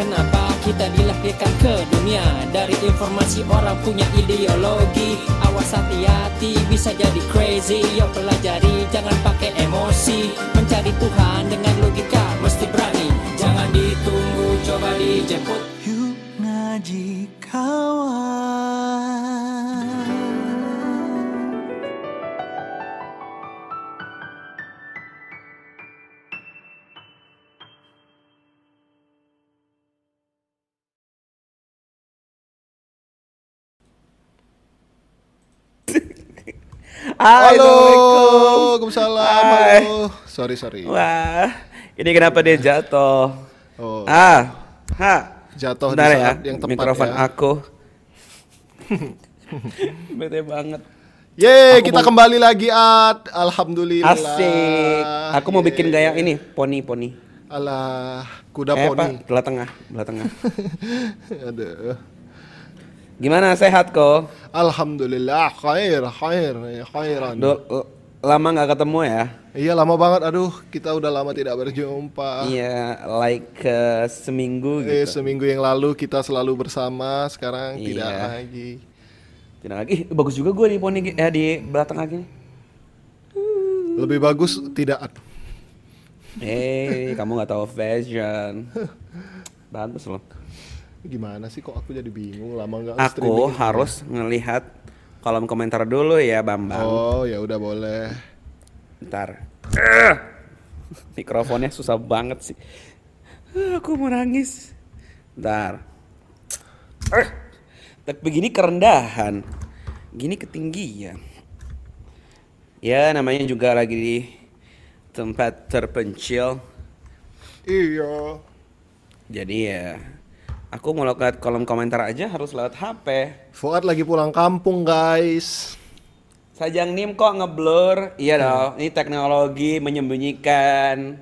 Kenapa kita dilahirkan ke dunia? Dari informasi orang punya ideologi. Awas hati-hati bisa jadi crazy. Yo pelajari jangan pakai emosi. Mencari Tuhan dengan logika mesti berani. Jangan ditunggu coba dijemput. Yuk ngaji kawan. Halo, Waalaikumsalam. Sorry. Wah, ini kenapa dia jatuh? Oh. Jatuh di saat ya, yang tepat mikrofon ya. Aku. Bete banget. Yeay, kita kembali lagi Ad. Alhamdulillah. Asik. Aku mau bikin gaya ini, poni. Alah, kuda poni. Belah tengah. Aduh. Gimana, sehat kok? Alhamdulillah, khairan. Lama gak ketemu ya? Iya, lama banget. Aduh, kita udah lama tidak berjumpa. Iya, like seminggu gitu. Seminggu yang lalu kita selalu bersama, sekarang iya. Tidak lagi. Bagus juga gue di poni ya, di belah tengah gini. Lebih bagus tidak. Kamu gak tahu fashion. Bagus loh. Gimana sih kok aku jadi bingung, lama nggak streaming. Aku harus ngelihat kolom komentar dulu ya, Bambang. Oh ya udah boleh. Ntar. Mikrofonnya susah banget sih. Aku mau nangis. Ntar. Begini kerendahan, gini ketinggian. Ya namanya juga lagi di tempat terpencil. Iya. Jadi ya. Aku mau lihat kolom komentar aja harus lewat HP. Fuad lagi pulang kampung guys. Sajang Nim kok ngeblur? Iya dong, ini teknologi menyembunyikan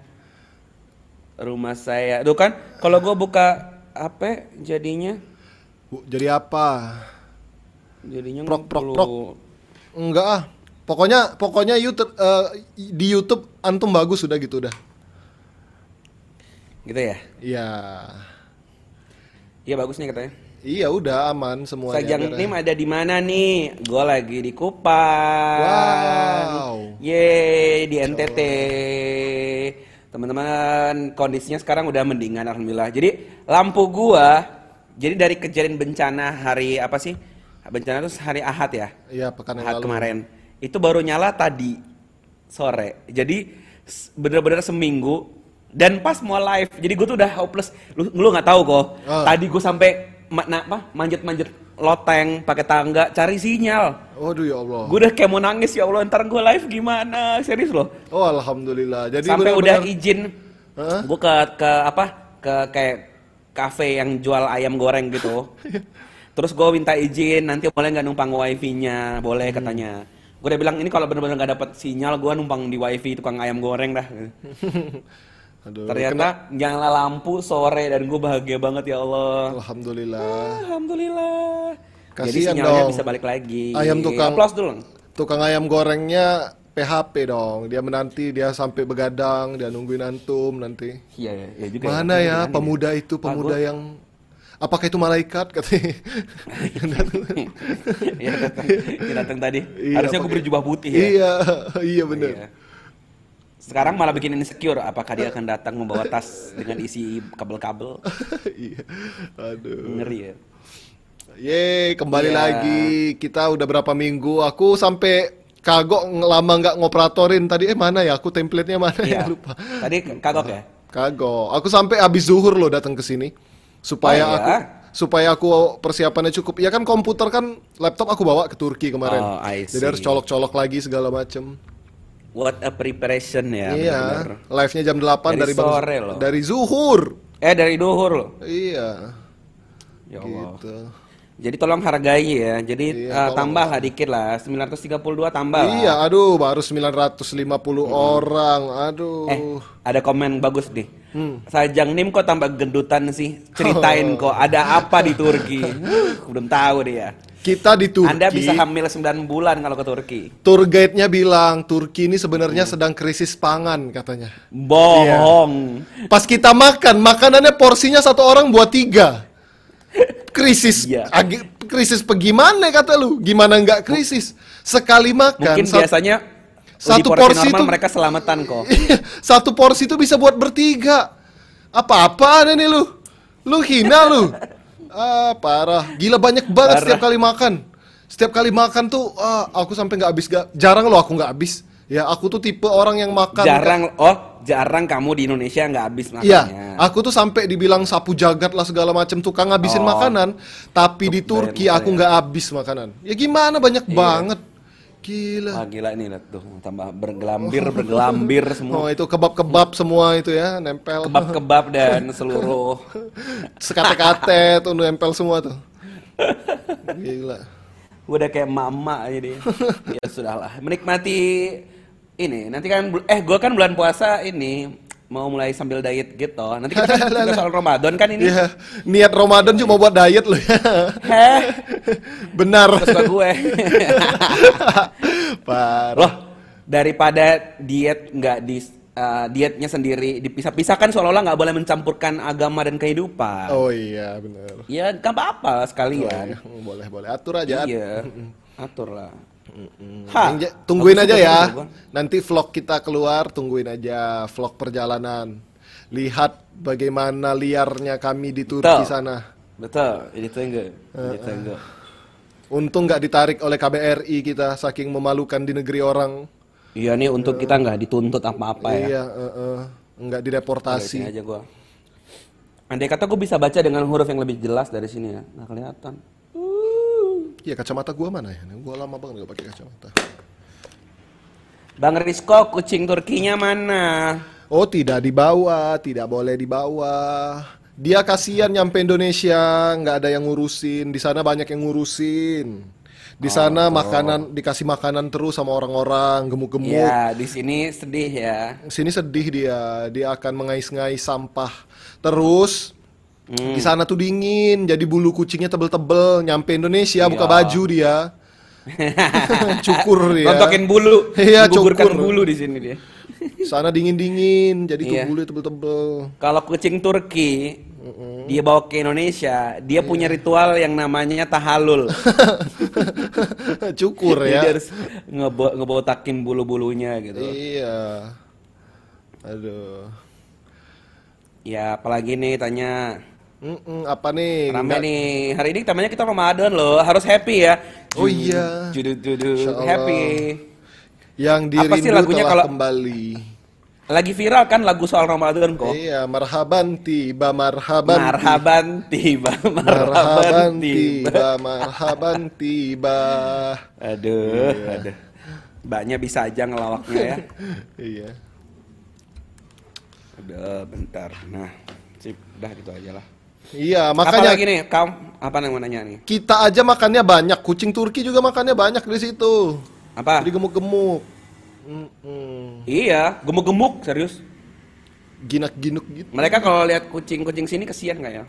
rumah saya. Duh kan, kalau gue buka HP jadinya. Jadi apa? Jadinya prok. Enggak ah, pokoknya YouTube, di YouTube antum bagus sudah gitu udah. Gitu ya? Iya. Iya bagus nih katanya. Iya udah aman semuanya. Sajang Nim ada di mana nih? Gue lagi di Kupang. Wow. Yeay di NTT. Teman-teman kondisinya sekarang udah mendingan alhamdulillah. Jadi lampu gua. Jadi dari kejadian bencana hari apa sih? Bencana itu hari Ahad ya? Iya pekan yang lalu. Ahad kemarin. Itu baru nyala tadi sore. Jadi bener-bener seminggu. Dan pas mau live, jadi gue tuh udah hopeless. Lu nggak tahu kok. Tadi gue sampai manjat-manjat loteng, pakai tangga, cari sinyal. Waduh ya Allah. Gue udah kayak mau nangis ya Allah. Ntar gue live gimana? Serius loh. Oh alhamdulillah. Jadi sampai udah izin. Gue ke kafe yang jual ayam goreng gitu. Terus gue minta izin. Nanti boleh nggak numpang wifi-nya? Boleh katanya. Gue udah bilang ini kalau bener-bener nggak dapet sinyal, gue numpang di wifi tukang ayam goreng dah. Aduh, ternyata nyala lampu sore dan gue bahagia banget ya Allah. Alhamdulillah. Kasian jadi sinyalnya dong. Bisa balik lagi. Ayam tukang ayam gorengnya PHP dong. Dia menanti, dia sampai begadang, dia nungguin antum nanti. Iya juga. Mana ya pemuda ya. Pemuda yang apakah itu malaikat katanya? Iya datang tadi. Iya, harusnya aku berjubah putih ya. Iya benar. Iya. Sekarang malah bikin insecure, apakah dia akan datang membawa tas dengan isi kabel-kabel? Iya, aduh. Ngeri ya. Yeay, kembali lagi. Kita udah berapa minggu, aku sampai kagok lama nggak ngoperatorin. Tadi mana ya, aku template-nya mana ya, lupa. Tadi kagok ya? Kagok. Aku sampai abis zuhur loh datang ke sini. Supaya aku persiapannya cukup. Ya kan komputer kan, laptop aku bawa ke Turki kemarin. Oh, jadi harus colok-colok lagi segala macem. What a preparation ya. Iya. Live-nya jam 8 dari sore loh. Dari zuhur. Dari duhur loh. Iya. Ya Allah. Gitu. Jadi tolong hargai ya. Jadi tambah lah dikit lah. 932 tambah. Iya, aduh baru 950 orang. Aduh. Ada komen bagus nih. Sajang Nim kok tambah gendutan sih. Ceritain kok ada apa di Turki. Belum tahu deh ya. Kita di Turki. Anda bisa hamil 9 bulan kalau ke Turki. Tour guide-nya bilang Turki ini sebenarnya sedang krisis pangan katanya. Bohong. Iya. Pas kita makan, makanannya porsinya satu orang buat 3. Krisis. Iya. Krisis gimana kata lu? Gimana nggak krisis? Sekali makan. Mungkin biasanya satu porsi itu mereka selamatan kok. Satu porsi itu bisa buat bertiga. Apa-apaan ini lu? Lu hina lu. Ah, parah, gila banyak banget parah. Setiap kali makan tuh aku sampai nggak habis, jarang loh aku nggak habis. Ya aku tuh tipe orang yang makan. Jarang, jarang kamu di Indonesia nggak habis makannya. Ya, aku tuh sampai dibilang sapu jagat lah segala macam tukang ngabisin makanan. Tapi di Turki aku nggak habis makanan. Ya gimana banyak banget. Gila. Wah, gila ini lihat tuh tambah bergelambir semua. Oh, itu kebab-kebab semua itu ya, nempel. Kebab-kebab dan seluruh sekate-kate tuh nempel semua tuh. Gila. Udah kayak mama jadi. Ya sudahlah, menikmati ini. Nanti kan gua kan bulan puasa ini mau mulai sambil diet gitu. Nanti kita kan soal Ramadan kan ini. Ya, niat Ramadan cuma buat diet loh ya. Benar. Terus gue. Parah. Loh, daripada diet nggak dietnya sendiri dipisah-pisah kan seolah-olah nggak boleh mencampurkan agama dan kehidupan. Oh iya benar. Ya nggak apa-apa sekalian. Oh, iya. Boleh atur aja. Iya, atur lah. Tungguin aja ya. Nanti vlog kita keluar, tungguin aja vlog perjalanan. Lihat bagaimana liarnya kami di Turki sana. Betul, ditunggu. Untung nggak ditarik oleh KBRI kita, saking memalukan di negeri orang. Iya nih, untuk kita nggak dituntut apa-apa ya. Iya, nggak dideportasi. Aja gua. Andai kata gue bisa baca dengan huruf yang lebih jelas dari sini ya, nggak kelihatan. Ya kacamata gua mana ya? Gua lama banget nggak pakai kacamata. Bang Rizko, kucing Turkinya mana? Oh tidak dibawa, tidak boleh dibawa. Dia kasihan nyampe Indonesia, nggak ada yang ngurusin. Di sana banyak yang ngurusin. Di sana makanan dikasih makanan terus sama orang-orang gemuk-gemuk. Ya, di sini sedih ya. Di sini sedih dia akan mengais-ngais sampah terus. Di sana tuh dingin, jadi bulu kucingnya tebel-tebel. Nyampe Indonesia, buka baju dia. Cukur dia. Rontokin bulu. Iya, cukurkan bulu di sini dia. Sana dingin-dingin, jadi tuh bulu tebel-tebel. Kalau kucing Turki, dia bawa ke Indonesia, dia punya ritual yang namanya tahallul. Cukur ya. Dia harus ngebotakin bulu-bulunya gitu. Iya. Aduh. Ya, apalagi nih tanya. Apa nih? Rame nih. Hari ini temanya kita Ramadan loh, harus happy ya. Oh iya. Judul happy. Yang dirindu lagunya telah kembali. Lagi viral kan lagu soal Ramadan kok. Iya, marhaban tiba marhaban. Marhaban tiba marhaban tiba marhaban tiba. Aduh, iya. Aduh. Mbaknya bisa aja ngelawaknya ya. Iya. Udah bentar. Nah, sip, udah gitu aja lah. Iya, makanya apalagi nih, kamu apa yang mau nanya nih? Kita aja makannya banyak, kucing Turki juga makannya banyak di situ. Apa? Jadi gemuk-gemuk. Iya, gemuk-gemuk serius. Ginak-ginuk gitu. Mereka kalau lihat kucing-kucing sini kesian nggak ya?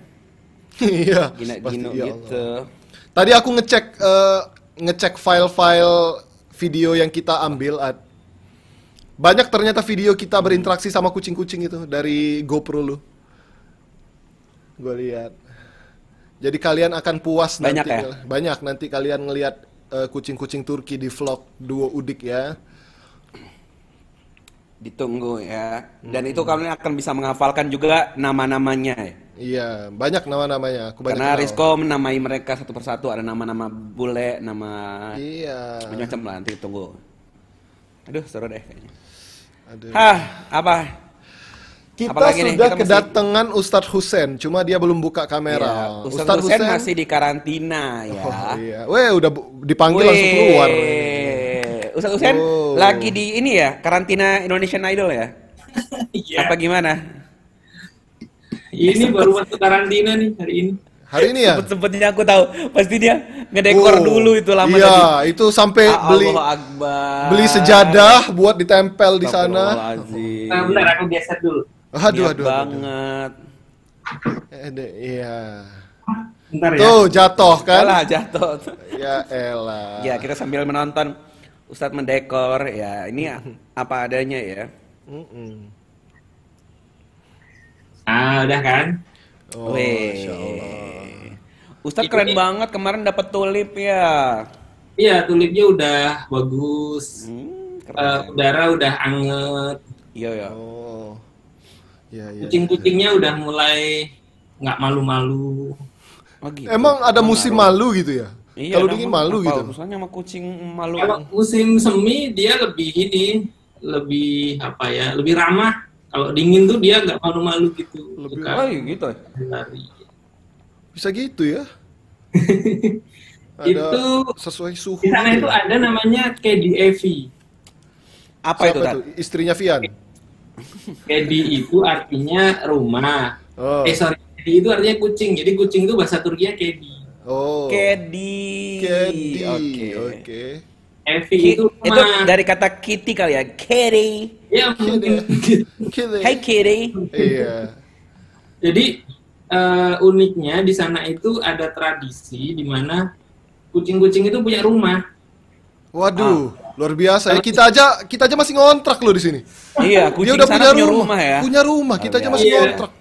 Iya. Ginak-ginuk gitu. Tadi aku ngecek file-file video yang kita ambil. Banyak ternyata video kita berinteraksi sama kucing-kucing itu dari GoPro lu. Gue lihat. Jadi kalian akan puas banyak nanti. Ya? Banyak nanti kalian ngelihat kucing-kucing Turki di vlog Duo Udik ya. Ditunggu ya. Dan itu kalian akan bisa menghafalkan juga nama-namanya ya. Iya, banyak nama-namanya. Karena Rizko menamai mereka satu persatu. Ada nama-nama bule, nama... Iya. Macam-macam lah, nanti tunggu. Aduh, seru deh kayaknya. Aduh. Hah, apa? Kita apalagi sudah kita kedatangan Ustadz Husein, cuma dia belum buka kamera. Iya, Ustadz Husein masih di karantina ya. Oh, iya. Weh, udah dipanggil langsung keluar. Ustadz Husein lagi di ini ya, karantina Indonesian Idol ya? Apa gimana? Ini baru masuk karantina nih hari ini. Hari ini ya? Sempetnya aku tahu, pasti dia ngedekor dulu itu lama tadi. Iya, itu sampai beli sejadah buat ditempel di sana. Bentar, aku geser dulu. Aduh, banget. Iya. Bentar ya. Tuh, jatuh kan? Elah, jatuh. Ya elah. Ya, kita sambil menonton Ustadz mendekor. Ya, ini apa adanya ya. Ah, udah kan? Oh, Masya Allah. Ustadz keren banget, kemarin dapat tulip ya. Iya, tulipnya udah bagus. Udara udah anget. Iya, ya. Oh. Ya, ya. Kucing-kucingnya udah mulai nggak malu-malu. Oh, gitu. Emang ada musim malu gitu ya? Iya, kalau dingin malu gitu. Misalnya sama kucing malu. Kalau musim semi dia lebih ini, lebih apa ya? Lebih ramah. Kalau dingin tuh dia nggak malu-malu gitu. Lebih lari gitu. Lari. Bisa gitu ya? Ada itu sesuai suhu. Di sana itu ya? Ada namanya KDAV. Apa itu? Itu? Istrinya Vian. KDI itu artinya rumah. Oh. Kedi itu artinya kucing, jadi kucing itu bahasa Turkinya kedi. Oh. Kedi. Kedi. Oke. Oke. Evi itu rumah. Itu dari kata kitty kali ya, kitty. Ya mungkin. Hey kitty. Iya. Jadi uniknya di sana itu ada tradisi di mana kucing-kucing itu punya rumah. Waduh, luar biasa ya. Kita aja masih ngontrak loh di sini. Iya, kucing dia udah punya rumah ya. Punya rumah, kita aja masih ngontrak.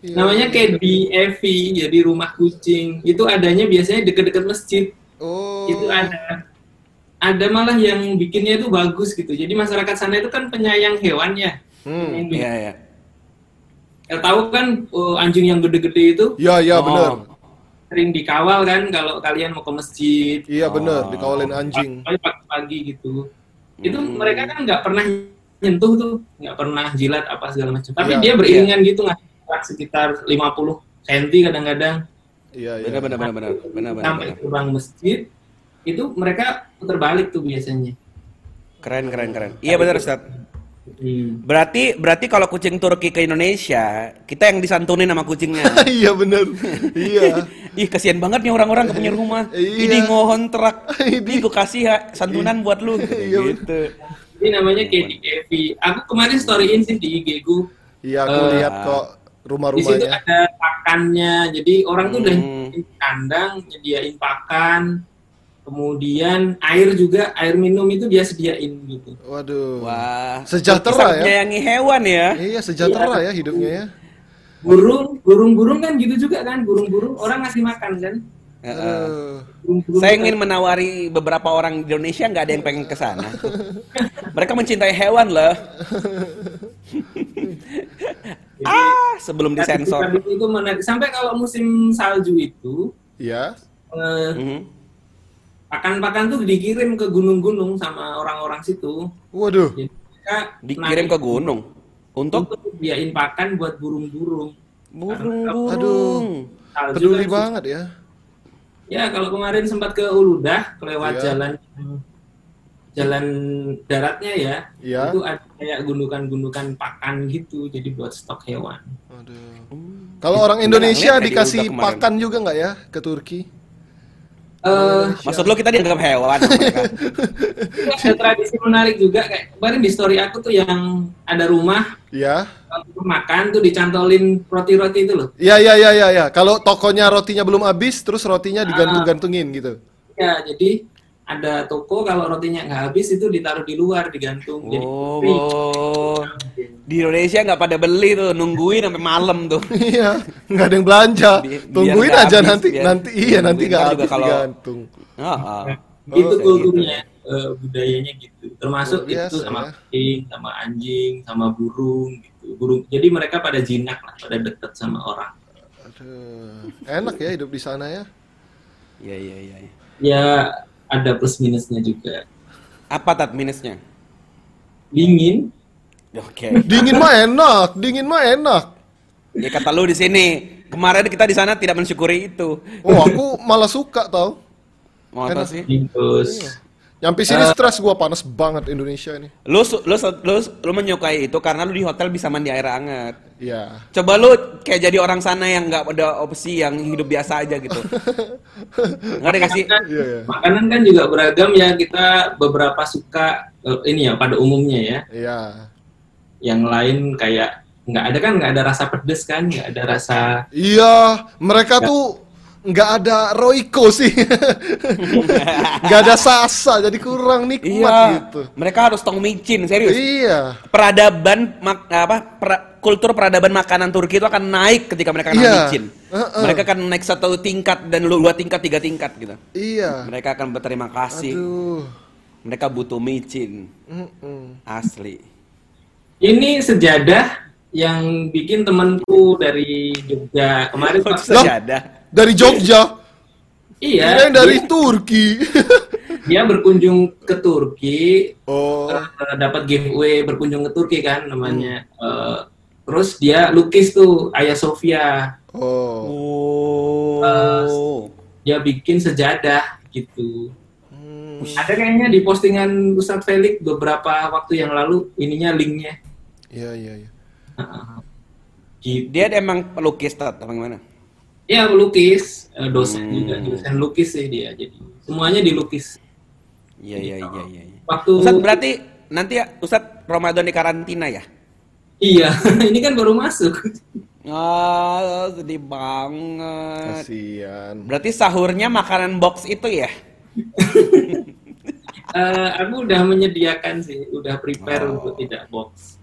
Ya, namanya KDAV, jadi rumah kucing. Itu adanya biasanya dekat-dekat masjid. Oh. Itu ada. Ada malah yang bikinnya itu bagus gitu. Jadi masyarakat sana itu kan penyayang hewan ya. Iya, ya. Tahu kan anjing yang gede-gede itu? Iya, iya, benar. Sering dikawal kan kalau kalian mau ke masjid. Iya, benar, dikawalin anjing. Pagi-pagi gitu. Itu mereka kan nggak pernah nyentuh tuh, nggak pernah jilat apa segala macam. Tapi dia beriringan gitu nggak? Sekitar 50 cm kadang-kadang. Iya, iya. Benar. Sampai gerbang masjid itu mereka terbalik tuh biasanya. Keren. Iya benar, Ustaz. Berarti kalau kucing Turki ke Indonesia, kita yang disantunin sama kucingnya. Iya benar. Iya. Ih, kasihan banget nih orang-orang enggak punya rumah. Ini ngontrak. Ini gue kasih santunan buat lu gitu. Ini namanya KDAV. Aku kemarin storyin sih di IG ku. Iya, aku lihat kok rumah-rumahnya. Di situ ada pakannya, jadi orang tuh udah nyediain kandang, nyediain pakan, kemudian air juga, air minum itu dia sediain gitu. Waduh. Wah. Sejahtera ya. Menyayangi hewan ya. Iya, sejahtera ya hidupnya ya. Burung-burung kan gitu juga kan, burung-burung orang ngasih makan kan. Saya ingin menawari beberapa orang di Indonesia, nggak ada yang pengen ke sana. Mereka mencintai hewan loh. Sebelum disensor. Itu sampai kalau musim salju itu, ya. Pakan-pakan tuh dikirim ke gunung-gunung sama orang-orang situ. Waduh. Jadi, dikirim ke gunung untuk biain pakan buat burung-burung. Aduh. Peduli banget ya. Ya, kalau kemarin sempat ke Uludah, lewat jalan daratnya ya, itu ada kayak gundukan-gundukan pakan gitu, jadi buat stok hewan. Kalau orang Indonesia dikasih pakan juga nggak ya ke Turki? Maksud lo kita dianggap hewan? Ada tradisi menarik juga, kayak kemarin di story aku tuh yang ada rumah, makan tuh dicantolin roti-roti itu loh. Iya. Kalau tokonya rotinya belum habis, terus rotinya digantung-gantungin gitu. Ya, jadi ada toko kalau rotinya nggak habis itu ditaruh di luar, digantung. Oh. Di Indonesia nggak pada beli tuh, nungguin sampai malam tuh. Iya, nggak ada yang belanja. Tungguin aja habis, nanti nggak habis kalau digantung. Itu kulturnya. Budayanya gitu, termasuk itu sama kucing, sama anjing, sama burung gitu. Jadi mereka pada jinak lah, pada dekat sama orang. Aduh, enak ya hidup di sana ya. Iya. Ya ada plus minusnya juga. Apa tat minusnya? Dingin. Oke. Dingin mah enak. Ya kata lu di sini. Kemarin kita di sana tidak mensyukuri itu. Oh, aku malah suka tau. Mau apa sih? Nyampe sini stres gua, panas banget Indonesia ini. Lu menyukai itu karena lu di hotel bisa mandi air hangat. Iya. Coba lu kayak jadi orang sana yang nggak ada opsi, yang hidup biasa aja gitu. Nggak dikasih. Makanan kan juga beragam ya, kita beberapa suka ini ya pada umumnya ya. Iya. Yang lain kayak nggak ada rasa pedes kan, nggak ada rasa. Iya, mereka tuh nggak ada Royco sih, nggak ada Sasa, jadi kurang nikmat iya, gitu. Mereka harus tong micin, serius. Iya. Peradaban kultur peradaban makanan Turki itu akan naik ketika mereka akan micin. Mereka akan naik satu tingkat dan dua tingkat, tiga tingkat gitu. Iya. Mereka akan berterima kasih. Aduh. Mereka butuh micin. Asli. Ini sejadah yang bikin temanku dari Jogja kemarin. Sejadah. Dari Jogja? Iya. Yang dari Turki. Dia berkunjung ke Turki. Oh. Dapat giveaway berkunjung ke Turki kan namanya. Terus dia lukis tuh Ayah Sofia. Oh. Dia bikin sejadah gitu. Ada kayaknya di postingan Ustadz Felix beberapa waktu yang lalu ininya linknya. Iya iya iya. Gitu. Dia emang pelukis atau gimana? Iya, melukis, dosen juga, dosen lukis sih dia, jadi semuanya dilukis. Iya, iya, iya, iya. Waktu... Ustadz berarti nanti ya, Ustadz Ramadan di karantina ya? Iya, ini kan baru masuk. Ah, oh, sedih banget. Kasian. Berarti sahurnya makanan box itu ya? Aku udah menyediakan sih, udah prepare untuk tidak box.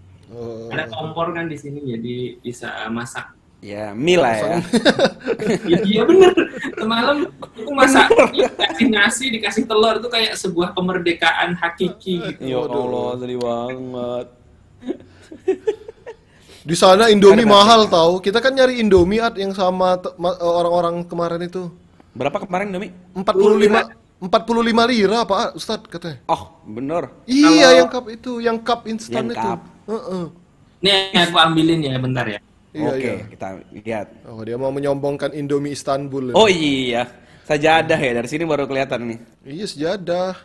Ada kompor kan di sini, jadi bisa masak. Ya, mie lah ya. Iya bener, semalam aku masak dikasih nasi, dikasih telur, itu kayak sebuah kemerdekaan hakiki gitu. Ya Allah, sedih banget. Di sana Indomie mahal tau, kita kan nyari Indomie yang sama orang-orang kemarin itu. Berapa kemarin Indomie? 45 lira Pak Ustadz katanya. Oh bener. Iya, yang cup itu, yang cup instan itu. Nih aku ambilin ya, bentar ya. Oke, kita lihat. Oh, dia mau menyombongkan Indomie Istanbul. Oh iya, sejadah ya, dari sini baru kelihatan nih. Iya, sejadah.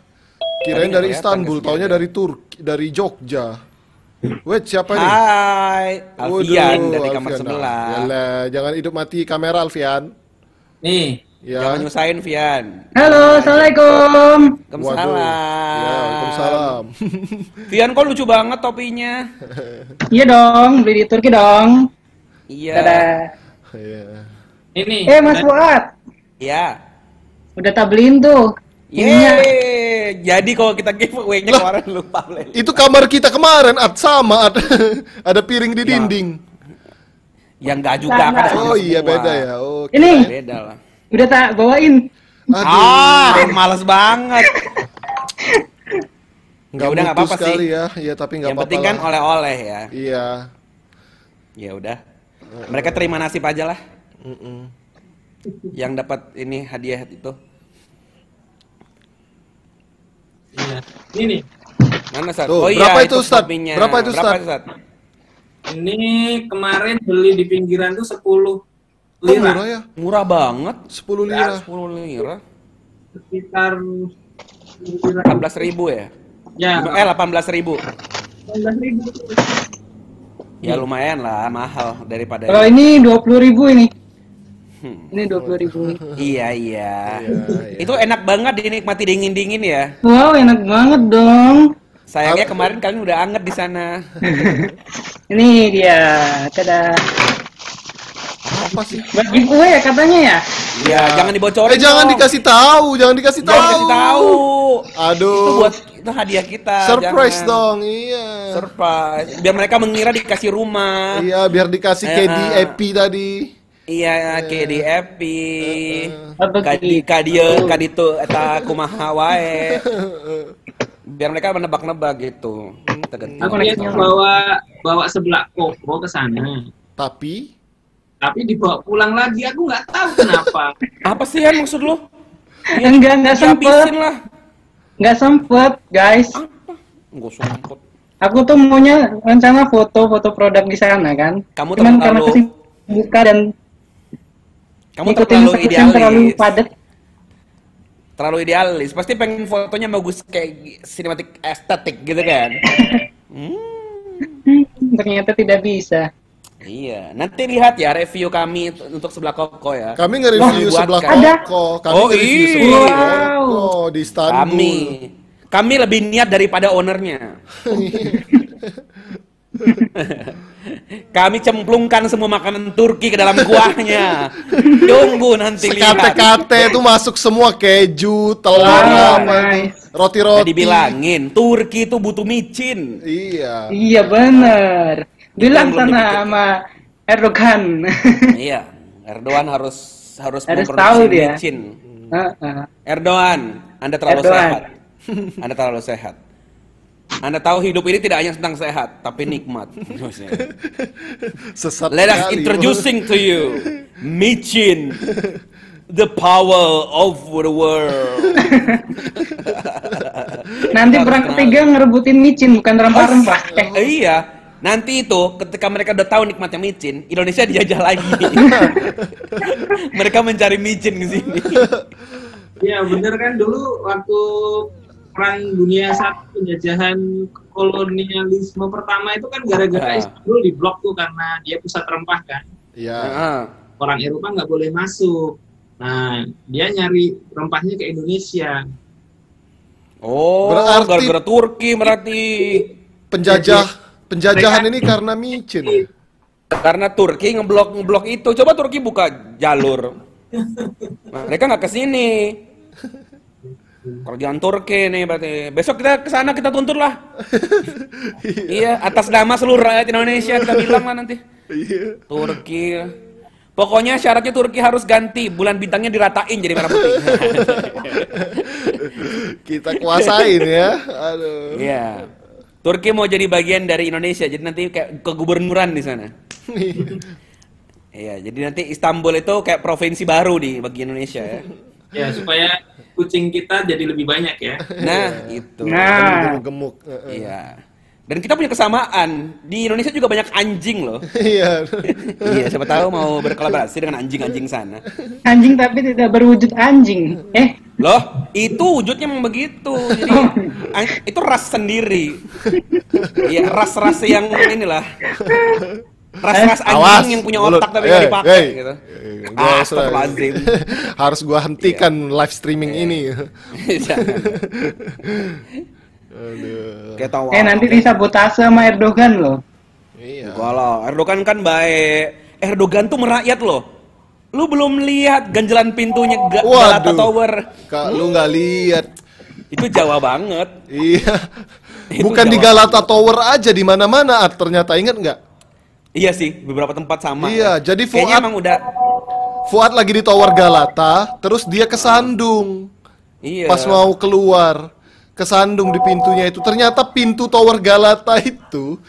Kirain dari Istanbul, taunya dari Turki, dari Jogja. Wait, siapa nih? Hai, Alfian dari kamar sebelah. Yalah, jangan hidup mati kamera Alfian. Nih, jangan nyusahin Fian. Halo, assalamualaikum. Waalaikumsalam. Fian, kok lucu banget topinya? Iya dong, beli di Turki dong. Iya. Ini. Mas Fuad. Iya. Udah tabelin tuh. Yeay. Jadi kalau kita giveaway-nya kemarin lupa. Itu kamar kita kemarin, sama. Ada piring di dinding. Yang enggak juga kan. Oh iya, beda ya. Oke. Ini beda lah. Udah tak bawain. Ah, males banget. Enggak udah enggak apa-apa sih. Iya, tapi enggak apa-apa. Yang penting kan oleh-oleh ya. Iya. Ya udah. Mereka terima nasib aja lah. Yang dapat ini hadiah itu. Iya. Ini nih. Mana Ustaz? Oh, berapa itu Ustaz? Berapa itu Ustaz? Ini kemarin beli di pinggiran tuh 10 lira. Murah ya? Murah banget. 10 lira. 10 lira. Sekitar 18.000 ya? Ya. 18.000. 18.000. Ya lumayan lah, mahal daripada. Kalau ini 20.000 ini. Ini 20.000. Iya. Itu enak banget dinikmati dingin-dingin ya. Wow, enak banget dong. Sayangnya kemarin kalian udah anget di sana. Ini dia, tada. Apa sih? Bagi kue ya katanya ya. Iya, jangan dibocorin. Jangan dikasih tahu, jangan dikasih tahu. Jangan tahu. Aduh. Itu buat itu hadiah kita. Surprise dong, iya. Surprise. Biar mereka mengira dikasih rumah. Iya, biar dikasih KDAP tadi. Iya, KDAP. Kadieu eta kumaha wae. Biar mereka menebak-nebak gitu. Aku lihatnya bawa seblak koko ke sana. Tapi dibawa pulang lagi, aku nggak tahu kenapa. Apa sih yang maksud lo? Ya, enggak sempet lah. Nggak sempet, guys. Apa? Nggak sempet. Aku tuh maunya rencana foto-foto produk di sana kan. Kamu cuman karena buka dan kamu terlalu padat. Terlalu idealis. Pasti pengen fotonya bagus kayak sinematik estetik gitu kan. Ternyata tidak bisa. Iya, nanti lihat ya review kami untuk sebelah koko ya. Kami nge-review sebelah koko. Kami nge-review sebelah koko di Istanbul. Kami lebih niat daripada ownernya. Kami cemplungkan semua makanan Turki ke dalam kuahnya. Tunggu nanti lihat. Sekate-kate itu masuk semua, keju, telur, roti-roti. Dibilangin Turki itu butuh micin. Iya. Iya bener. Bilang sana sama Erdogan. Iya, Erdogan harus tahu dia. Micin. Erdogan, Anda terlalu sehat. Anda terlalu sehat. Anda tahu hidup ini tidak hanya tentang sehat, tapi nikmat. Let us introducing to you, micin, the power of the world. Nanti perang ketiga ngerebutin micin, bukan rempah-rempah. Iya, nanti itu ketika mereka udah tahu nikmatnya micin, Indonesia dijajah lagi. Mereka mencari micin ke sini. Iya bener kan, dulu waktu Perang Dunia I, penjajahan kolonialisme pertama itu kan gara-gara Istanbul diblok tuh karena dia pusat rempah kan. Iya. Nah, orang Eropa nggak boleh masuk. Nah, dia nyari rempahnya ke Indonesia. Oh, gara-gara Turki berarti. Penjajahan ini karena micin. Karena Turki ngeblok itu. Coba Turki buka jalur. Mereka nggak kesini. Kerjaan Turki nih berarti. Besok kita kesana, kita tuntut lah. Iya, atas nama seluruh rakyat Indonesia kita bilang lah nanti. Turki. Pokoknya syaratnya Turki harus ganti bulan bintangnya, diratain jadi merah putih. Kita kuasain ya. Aduh. Iya. Turki mau jadi bagian dari Indonesia, jadi nanti kayak kegubernuran di sana. Iya, jadi nanti Istanbul itu kayak provinsi baru di bagi Indonesia ya. Ya, supaya kucing kita jadi lebih banyak ya. Nah, itu. Nah, gemuk-gemuk. Iya. Dan kita punya kesamaan. Di Indonesia juga banyak anjing loh. Iya. Iya, siapa tahu mau berkolaborasi dengan anjing-anjing sana. Anjing tapi tidak berwujud anjing. Loh, itu wujudnya memang begitu. Jadi itu ras sendiri. Iya, ras-ras yang inilah. Ras-ras anjing yang punya otak tapi gak dipakai gitu. Astagfirullahaladzim. Harus gua hentikan live streaming ini. Aduh. Nanti disabotase sama Erdogan loh. Iya. Walau Erdogan kan baik. Erdogan tuh merakyat loh. Lu belum lihat ganjalan pintunya Galata Tower. Kak, lu gak lihat. Itu Jawa banget. Iya. Bukan di Galata Tower aja, di mana-mana ternyata, inget nggak? Iya sih, beberapa tempat sama. Iya, kan? Jadi Fuad emang udah. Fuad lagi di Tower Galata, terus dia kesandung. Iya. Pas mau keluar, kesandung di pintunya itu. Ternyata pintu Tower Galata itu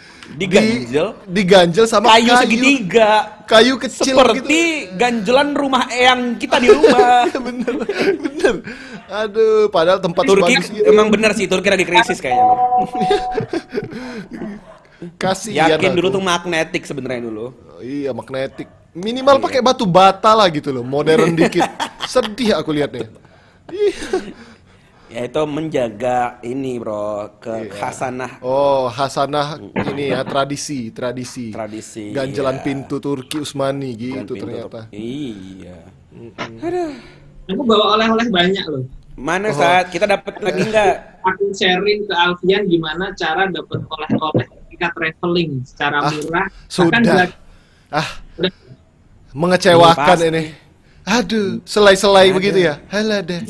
diganjel sama kayu segitiga. Kayu kecil seperti gitu. Ganjelan rumah eyang kita di rumah. Bener, bener. Aduh, padahal tempat Turki emang bener sih, Turki lagi krisis kayaknya. Kasihan. Yakin dulu tuh magnetik sebenarnya dulu. Oh, iya, magnetik. Minimal pakai batu bata lah gitu loh, modern dikit. Sedih aku lihatnya. Ya itu menjaga ini, Bro, ke khasanah. Oh, khasanah ini ya, tradisi. Tradisi. Ganjelan pintu Turki Utsmani gitu ternyata. Iya. Aduh. Aku bawa oleh-oleh banyak loh. Mana saat kita dapat lagi enggak? Aku sharing ke Alfian gimana cara dapat oleh-oleh ketika traveling secara murah. Sudah. Mengecewakan ini. Aduh, selai-selai begitu ya. Halah deh.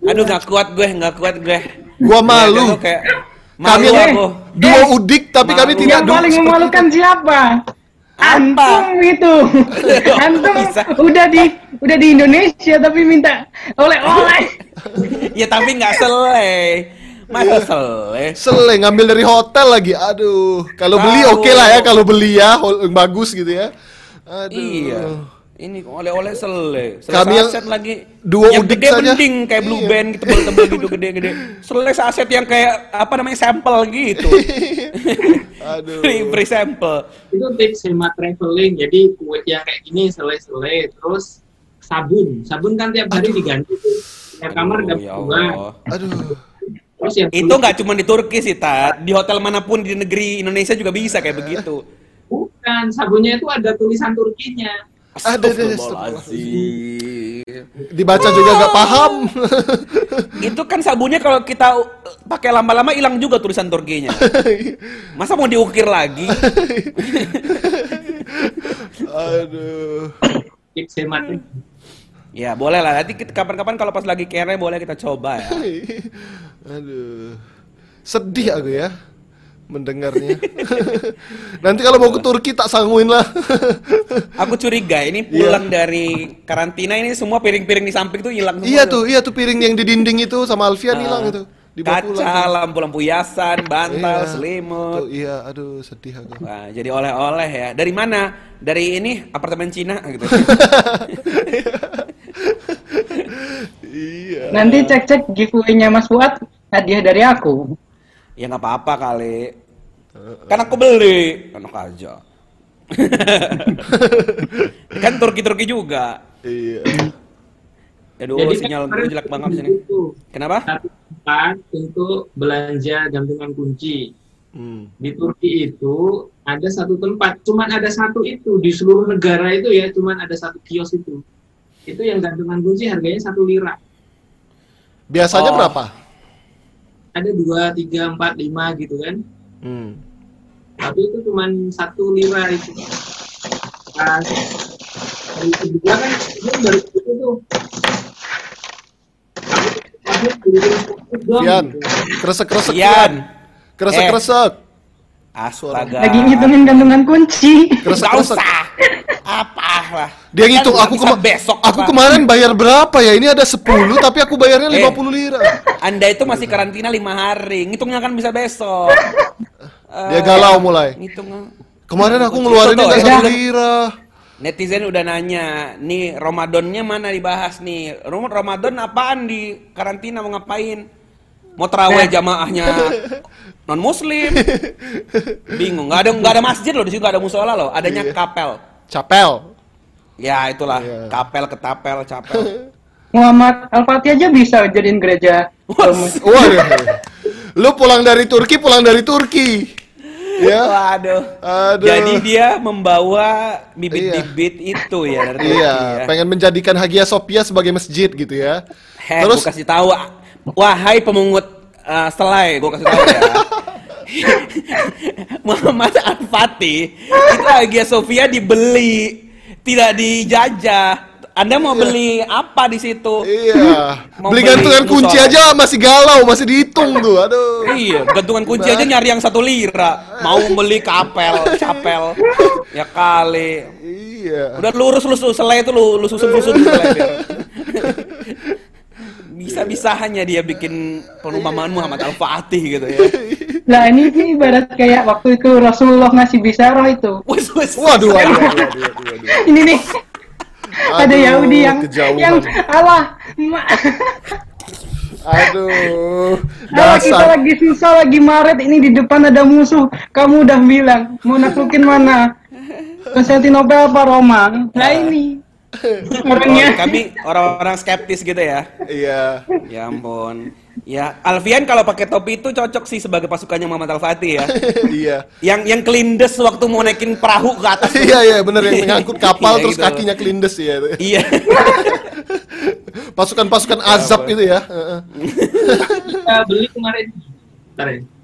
Aduh, nggak kuat gue. Gua malu. Kami duo udik tapi kami tidak. Yang paling memalukan siapa? Antum itu. Antum udah di Indonesia tapi minta oleh-oleh. Ya tapi nggak selai. Masa selai ngambil dari hotel lagi. Aduh, kalau beli oke lah ya, kalau beli ya bagus gitu ya. Aduh. Iya. Ini oleh-oleh selai. Kami yang duo udik saja. Mending kayak Blue Band gitu, tebel-tebel gitu, gede-gede. Selai saset yang kayak apa namanya, sampel gitu. Aduh. Free sample. Itu tips hemat traveling. Jadi kue yang kayak gini selai-selai, terus sabun kan tiap hari diganti tuh. Di kamar ada bunga. Aduh. Terus yang itu nggak cuma di Turki sih, Tat. Di hotel manapun di negeri Indonesia juga bisa kayak begitu. Bukan, sabunnya itu ada tulisan Turkinya. Ada. Dibaca juga gak paham. Itu kan sabunnya kalau kita pakai lama-lama hilang juga tulisan Turkinya. Masa mau diukir lagi? Aduh. Ya boleh lah, nanti kapan-kapan kalau pas lagi kere boleh kita coba ya. Aduh. Sedih aku ya mendengarnya. Nanti kalau mau ke Turki tak sangguin lah. Aku curiga ini pulang dari karantina ini semua piring-piring di samping tuh hilang semua. Iya tuh piring yang di dinding itu sama Alfian hilang itu. Kaca, lampu-lampu hiasan, bantal, selimut. Tuh, iya, aduh sedih aku. Nah, jadi oleh-oleh ya. Dari mana? Dari ini apartemen Cina gitu. Iya. Nanti cek-cek giveaway-nya Mas Fuad hadiah dari aku. Ya nggak apa-apa kali, kan aku beli, enak aja. Kan Turki-Turki juga. Iya. Aduh, jadi sinyal gue jelek banget sini. Kenapa? Kan untuk belanja gantungan kunci. Di Turki itu ada satu tempat, cuman ada satu itu di seluruh negara itu ya, cuman ada satu kios itu. Itu yang gantungan kunci harganya 1 lira. Biasanya berapa? Ada 2, 3, 4, 5 gitu kan, tapi itu cuma 1 lira itu. Nah, dari kedua kan itu baru itu tuh. Fian, kresek-kresek Fian, kresek-kresek. Astaga. Lagi ngitungin gantungan kunci. Kresek-kresek. Apa lah? Dia ngitung aku besok. Aku kemarin bayar berapa ya? Ini ada 10 tapi aku bayarnya 50 lira. Anda itu masih karantina 5 hari. Ngitungnya kan bisa besok. Dia galau mulai. Ngitung. Kemarin aku ngeluarin yang 1 lira. Netizen udah nanya, nih Ramadannya mana dibahas nih? Ramadan apaan di karantina mau ngapain? Mau terawih jamaahnya non muslim. Bingung. Nggak ada masjid loh di situ, nggak ada musola loh. Adanya kapel. Capel. Ya itulah, kapel, ketapel, capel. Muhammad Al-Fatih aja bisa jadiin gereja. Waduh. Lu pulang dari Turki. Ya. Waduh. Aduh. Jadi dia membawa bibit-bibit itu ya. Pengen menjadikan Hagia Sophia sebagai masjid gitu ya. Terus gua kasih tahu, wahai pemungut selai, gua kasih tahu ya. Muhammad Al-Fatih itu Hagia Sophia dibeli, tidak dijajah. Anda mau beli apa di situ? Iya. Beli gantungan kunci aja masih galau, masih dihitung tuh. Aduh. Iya, gantungan kunci aja nyari yang 1 lira. Mau beli kapel, capel. Ya kali. Iya. Udah lurus selai itu lu susun-susun selai. Bisa-bisa hanya dia bikin perumpamaan Muhammad Al-Fatih gitu ya. Nah ini ibarat kayak waktu itu Rasulullah ngasih bisyarah itu. Waduh. Ini nih. Aduh, ada Yahudi yang Allah. Aduh. Kalau kita lagi susah, lagi maret, ini di depan ada musuh. Kamu udah bilang mau naklukin mana? Konstantinopel apa Roma? Nah ini. Orangnya. Kami orang-orang skeptis gitu ya. Iya. Ya ampun. Ya, Alfian kalau pakai topi itu cocok sih sebagai pasukannya Muhammad Al-Fatih ya. Iya. Yang kelindes waktu mau naikin perahu ke atas. Iya, bener yang mengangkut kapal terus gitu. Kakinya kelindes ya. Iya. Pasukan-pasukan azab itu ya. Beli kemarin.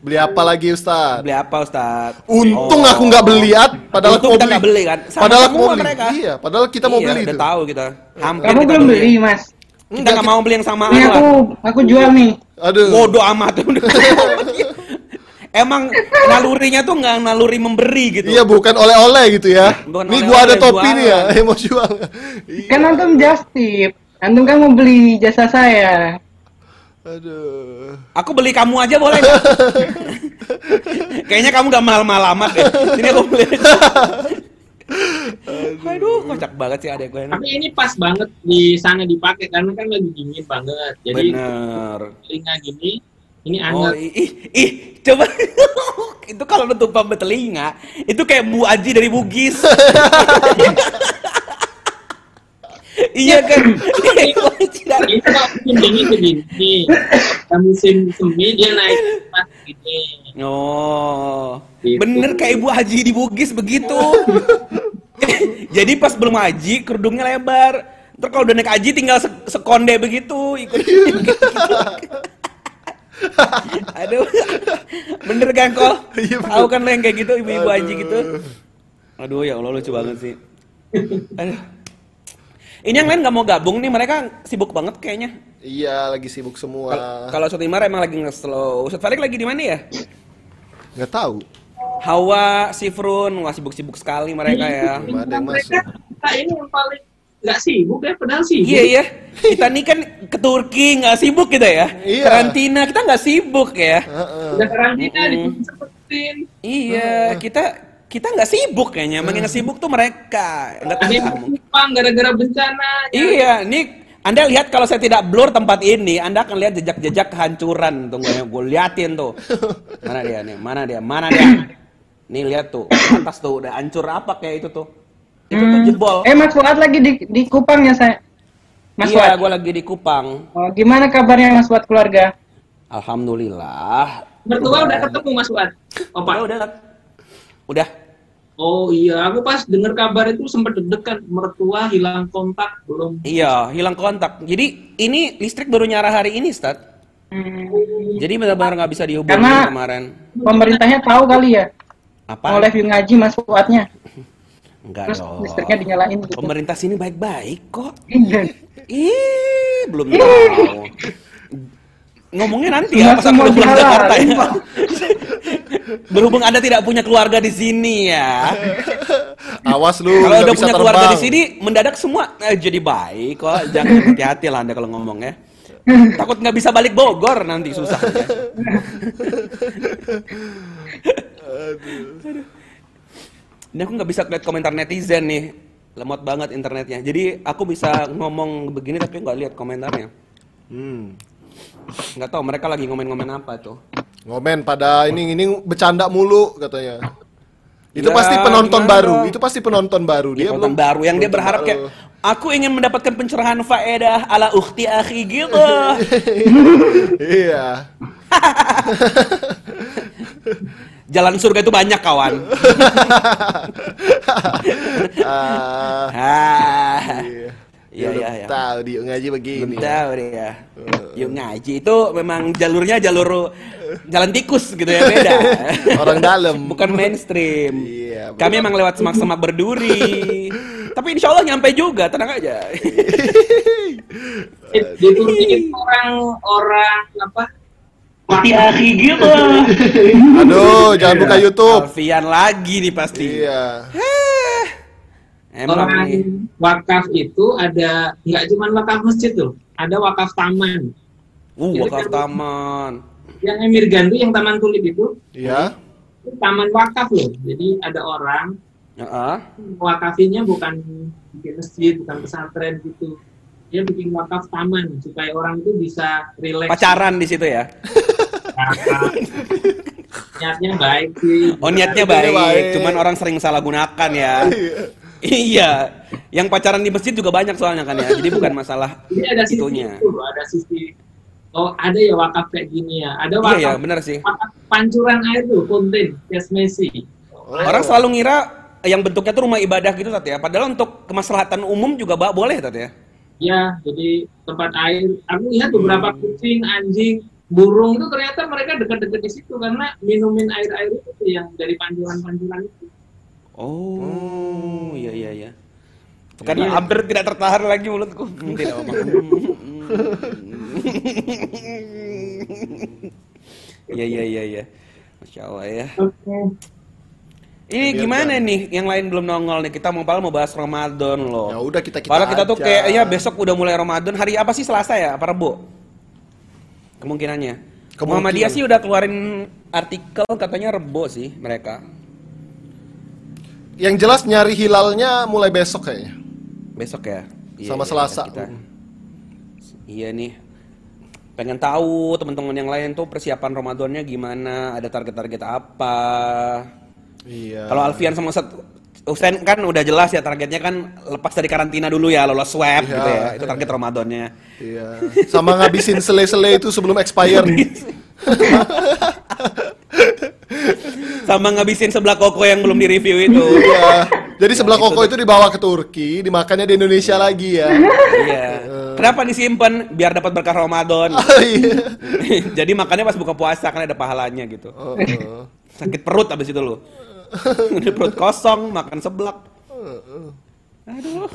Beli apa lagi Ustaz? Beli apa Ustaz? Untung aku nggak beli, padahal aku mau beli kan. Padahal aku mau beli. Iya, padahal kita mau beli itu. Iya, tahu kita. Hampir kamu belum beli, Mas. Enggak mau beli yang sama aja. Aku jual nih. Aduh. Bodoh amat. Emang nalurinya tuh nggak naluri memberi gitu. Iya, bukan oleh-oleh gitu ya. Nih gua ada topi nih ya, mau jual. Kan antum just tip. Antum kan mau beli jasa saya. Aduh. Aku beli kamu aja boleh nggak? Kayaknya kamu nggak mahal-mahal amat deh. Sini aku beli. Aduh, kocak banget sih adek gue. Tapi ini pas banget di sana dipakai karena kan lagi dingin banget. Jadi telinga gini, ini anget. Ih, coba. Itu kalau nutup pambet telinga, itu kayak Bu Aji dari Bugis. Iya kan. Itu kalau musim dingin begini. Musim semi dia naik gini. Oh. Bener kayak Ibu Haji di Bugis begitu. Jadi pas belum haji kerudungnya lebar, Ntar kalau udah naik haji tinggal sekonde begitu ikut. Aduh, bener kan kok? Tahu kan lo yang kayak gitu, ibu-ibu haji gitu. Aduh ya Allah, lucu banget sih. Aduh. Ini yang lain nggak mau gabung nih, mereka sibuk banget kayaknya. Iya, lagi sibuk semua. Kalau Ustadz Imar emang lagi ngeslow. Ustadz Farid lagi di mana ya? Nggak tahu. Hawa, Sifrun, wah sibuk-sibuk sekali mereka ya. Nggak ada yang masuk. Mereka ini yang paling nggak sibuk ya, padahal sibuk. Iya, iya. Kita nih kan ke Turki nggak sibuk kita ya. Iya. Karantina, kita nggak sibuk ya. Udah karantina, disebutin. Iya, kita nggak sibuk kayaknya, yang sibuk tuh mereka. Nggak tahu. Gara-gara bencana. Iya, nih Anda lihat kalau saya tidak blur tempat ini, Anda akan lihat jejak-jejak kehancuran. Tunggu yang gue liatin tuh. Mana dia nih? Mana dia? Mana dia? Nih lihat tuh, atas tuh udah hancur apa kayak itu tuh. Itu tuh jebol. Mas Fuad lagi di Kupang ya, saya? Mas Fuad? Iya, gue lagi di Kupang. Oh, gimana kabarnya Mas Fuad keluarga? Alhamdulillah. Mertua udah ketemu Mas Fuad? Opa? Udah, udah. Oh iya, aku pas dengar kabar itu sempat deg-degan, mertua hilang kontak belum. Iya, hilang kontak. Jadi ini listrik baru nyala hari ini, Stad. Jadi benar-benar nggak bisa dihubungi kemarin. Pemerintahnya tahu kali ya. Apa? Mau live ngaji Mas Fuadnya. Enggak dong. Listriknya dinyalain gitu. Pemerintah sini baik-baik kok. Ih, belum tahu. Ngomongnya nanti ya, pas aku udah pulang Jakarta ya. Berhubung Anda tidak punya keluarga di sini ya. Awas lu, kalau udah punya keluarga di sini, mendadak semua jadi baik kok. Jangan, hati-hati lah Anda kalau ngomong ya. Takut nggak bisa balik Bogor nanti, susah. Ya. Aduh. Ini aku nggak bisa lihat komentar netizen nih. Lemot banget internetnya. Jadi aku bisa ngomong begini tapi nggak lihat komentarnya. Nggak tahu mereka lagi komen-komen apa tuh. Ngomen pada ini bercanda mulu katanya. Itu ya, pasti penonton baru. Itu pasti penonton baru. Dia penonton baru yang dia berharap kayak aku ingin mendapatkan pencerahan faedah ala ukhti akhi gitu. Iya. Jalan surga itu banyak kawan. Iya, iya. Tahu dia ngaji begini. Tahu dia. Yuk ngaji itu memang jalurnya jalur jalan tikus gitu ya, beda. Orang dalam. Bukan mainstream. Iya. Kami emang lewat semak-semak berduri. Tapi insya Allah nyampe juga, tenang aja. Di Turki orang apa? Mati akhi gitu. Aduh, jangan buka YouTube. Alfian lagi nih pasti. Iya. Orang wakaf itu ada, nggak cuma wakaf masjid tuh, ada wakaf taman. Wakaf taman. Yang Emir Gandu, yang Taman Tulip itu, ya. Itu taman wakaf loh. Jadi ada orang, wakafinya bukan bikin masjid, bukan pesantren gitu. Dia bikin wakaf taman supaya orang itu bisa rileks. Pacaran di situ ya. Niatnya baik sih. Oh niatnya baik, cuman orang sering salah gunakan ya. Iya, yang pacaran di masjid juga banyak soalnya kan ya. Jadi bukan masalah ada itunya. Sisi itu, ada sisi. Oh, ada ya wakaf kayak gini ya. Ada wakaf. Iya, ya, benar sih. Wakaf pancuran air tuh, fonten, Messi. Orang selalu ngira yang bentuknya tuh rumah ibadah gitu Tat ya. Padahal untuk kemaslahatan umum juga boleh Tat ya. Iya, jadi tempat air. Aku lihat beberapa kucing, anjing, burung itu ternyata mereka dekat-dekat di situ karena minumin air-air itu tuh yang dari pancuran-pancuran itu. Oh, iya, iya, iya. Karena hampir tidak tertahan lagi mulutku. Tidak apa-apa. Iya, iya, iya, iya. Masya Allah ya. Ini gimana nih? Yang lain belum nongol nih. Kita mau bahas Ramadan loh. Ya udah kita aja. Kita tuh kayaknya besok udah mulai Ramadan. Hari apa sih? Selasa ya? Apa Rebo? Kemungkinannya. Muhammadiyah sih udah keluarin artikel katanya Rebo sih mereka. Yang jelas nyari hilalnya mulai besok kayaknya. Besok ya? Sama Selasa. Iya nih. Pengen tahu teman-teman yang lain tuh persiapan Ramadannya gimana, ada target-target apa. Iya. Kalau Alfian sama Ustaz kan udah jelas ya targetnya kan lepas dari karantina dulu ya, lolos swab gitu ya. Itu target Ramadannya. Iya. Sama ngabisin sele-sele itu sebelum expire. Sama ngabisin sebelah koko yang belum direview itu. Iya. Jadi sebelah koko itu dibawa ke Turki, dimakannya di Indonesia lagi ya. Iya. Kenapa disimpan? Biar dapat berkah Ramadan. Oh, iya. Jadi makannya pas buka puasa kan ada pahalanya gitu. Sakit perut abis itu lu. Udah perut kosong, makan seblak. Aduh.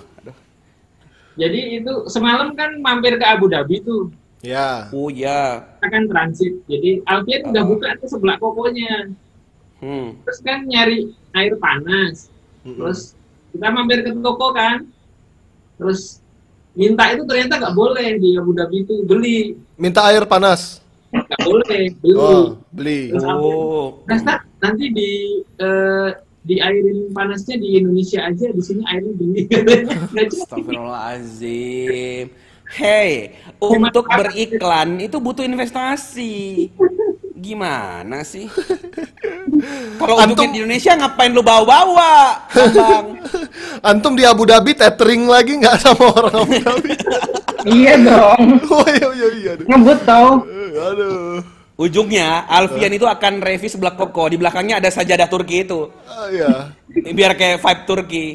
Jadi itu semalam kan mampir ke Abu Dhabi tuh. Ya. Oh ya. Kita kan transit. Jadi Alfian udah buka tuh sebelah kokonya. Terus kan nyari air panas. Terus kita mampir ke toko kan. Terus minta itu ternyata nggak boleh di Abu Dhabi itu beli. Minta air panas. Nggak boleh beli. Oh, beli. Terus Alfian, nanti di airin panasnya di Indonesia aja, di sini airnya beli. Astagfirullahaladzim. Hey, untuk beriklan itu butuh investasi. Gimana sih? Kalau untuk di Indonesia ngapain lu bawa-bawa, Bang? Antum di Abu Dhabi tethering lagi nggak sama orang Abu Dhabi? Iya dong. Oh iya. Ngebut tau. Aduh. Ujungnya Alfian itu akan review sebelah koko. Di belakangnya ada sajadah Turki itu. Iya. Biar kayak vibe Turki.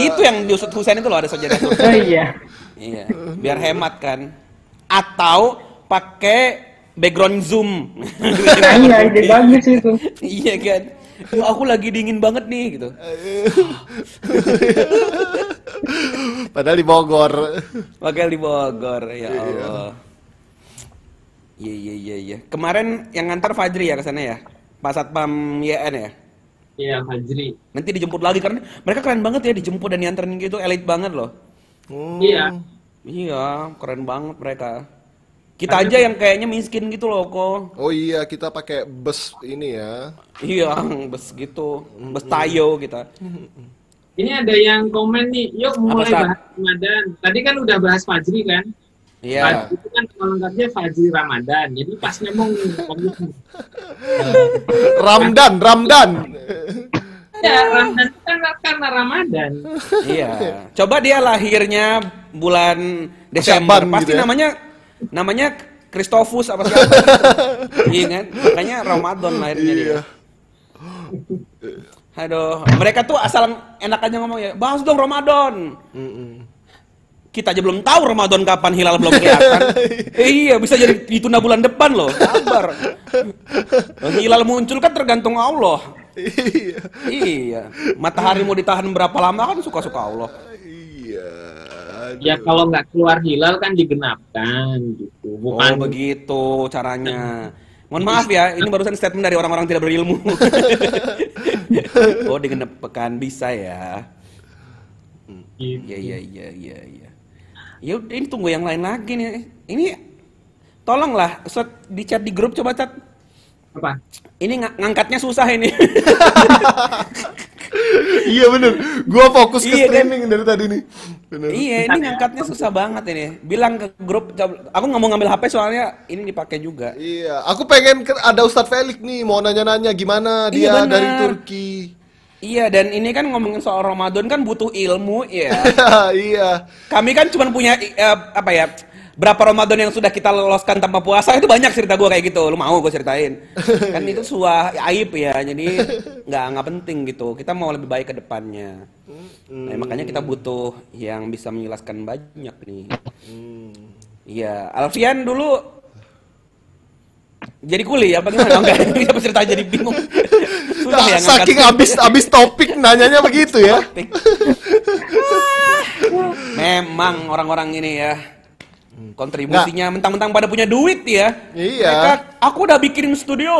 Itu yang di Ustadz Husain itu loh, ada sajadah Turki. Iya. Iya, biar hemat kan. Atau pakai background zoom. Iya, ide bagus itu. Iya kan. Aku lagi dingin banget nih gitu. Padahal di Bogor. Padahal di Bogor, ya Allah. Iya. Kemarin yang ngantar Fajri ya ke sana ya. Pak Satpam YN ya. Iya, Fajri. Nanti dijemput lagi karena mereka keren banget ya, dijemput dan dianterin gitu, elit banget loh. Iya, keren banget mereka. Kita aja yang kayaknya miskin gitu loh kok. Oh iya, kita pakai bus ini ya. Iya, bus gitu, bus tayo kita. Ini ada yang komen nih, yuk mulai bahas Ramadan. Tadi kan udah bahas Fajri kan? Iya. Itu kan lengkapnya Fajri Ramadan, jadi pas ngomong Ramdan. Ya, Ramadan kan karena Ramadan. Iya. Coba dia lahirnya bulan Desember, pasti gitu ya? namanya Kristofus apa segala. Iya kan? Makanya Ramadan lahirnya dia. Aduh, mereka tuh asal enak aja ngomong ya. Bahas dong Ramadan. Kita aja belum tahu Ramadan kapan, hilal belum kelihatan. Iya, bisa jadi ditunda bulan depan loh. Sabar. Hilal muncul kan tergantung Allah. Iya. Matahari mau ditahan berapa lama kan suka-suka Allah. Iya. Ya kalau nggak keluar hilal kan digenapkan gitu. Bukan begitu caranya. Mohon maaf ya, ini barusan statement dari orang-orang tidak berilmu. Oh, digenapkan bisa ya. Iya. Ya udah, ini tunggu yang lain lagi nih. Ini tolonglah di chat di grup, coba chat. Apa? Ini ngangkatnya susah ini. Iya bener, gua fokus ke streaming dari tadi nih. Bener. Iya, ini ngangkatnya susah banget ini. Bilang ke grup, aku nggak mau ngambil HP soalnya ini dipakai juga. Iya, aku pengen ada Ustadz Felix nih, mau nanya-nanya gimana dia dari Turki. Iya, dan ini kan ngomongin soal Ramadan kan butuh ilmu ya. Iya. Kami kan cuma punya apa ya? Berapa Ramadan yang sudah kita loloskan tanpa puasa, itu banyak cerita gue kayak gitu. Lu mau gue ceritain? Kan itu suah aib ya, jadi nggak penting gitu. Kita mau lebih baik ke depannya. Nah, makanya kita butuh yang bisa menjelaskan banyak nih. Iya, Alfian dulu jadi kuli apa gimana? Enggak, cerita jadi bingung. Sudah, saking abis topik nanyanya begitu ya. Memang orang-orang ini ya. Kontribusinya mentang-mentang pada punya duit ya. Iya. Mereka, aku udah bikin studio,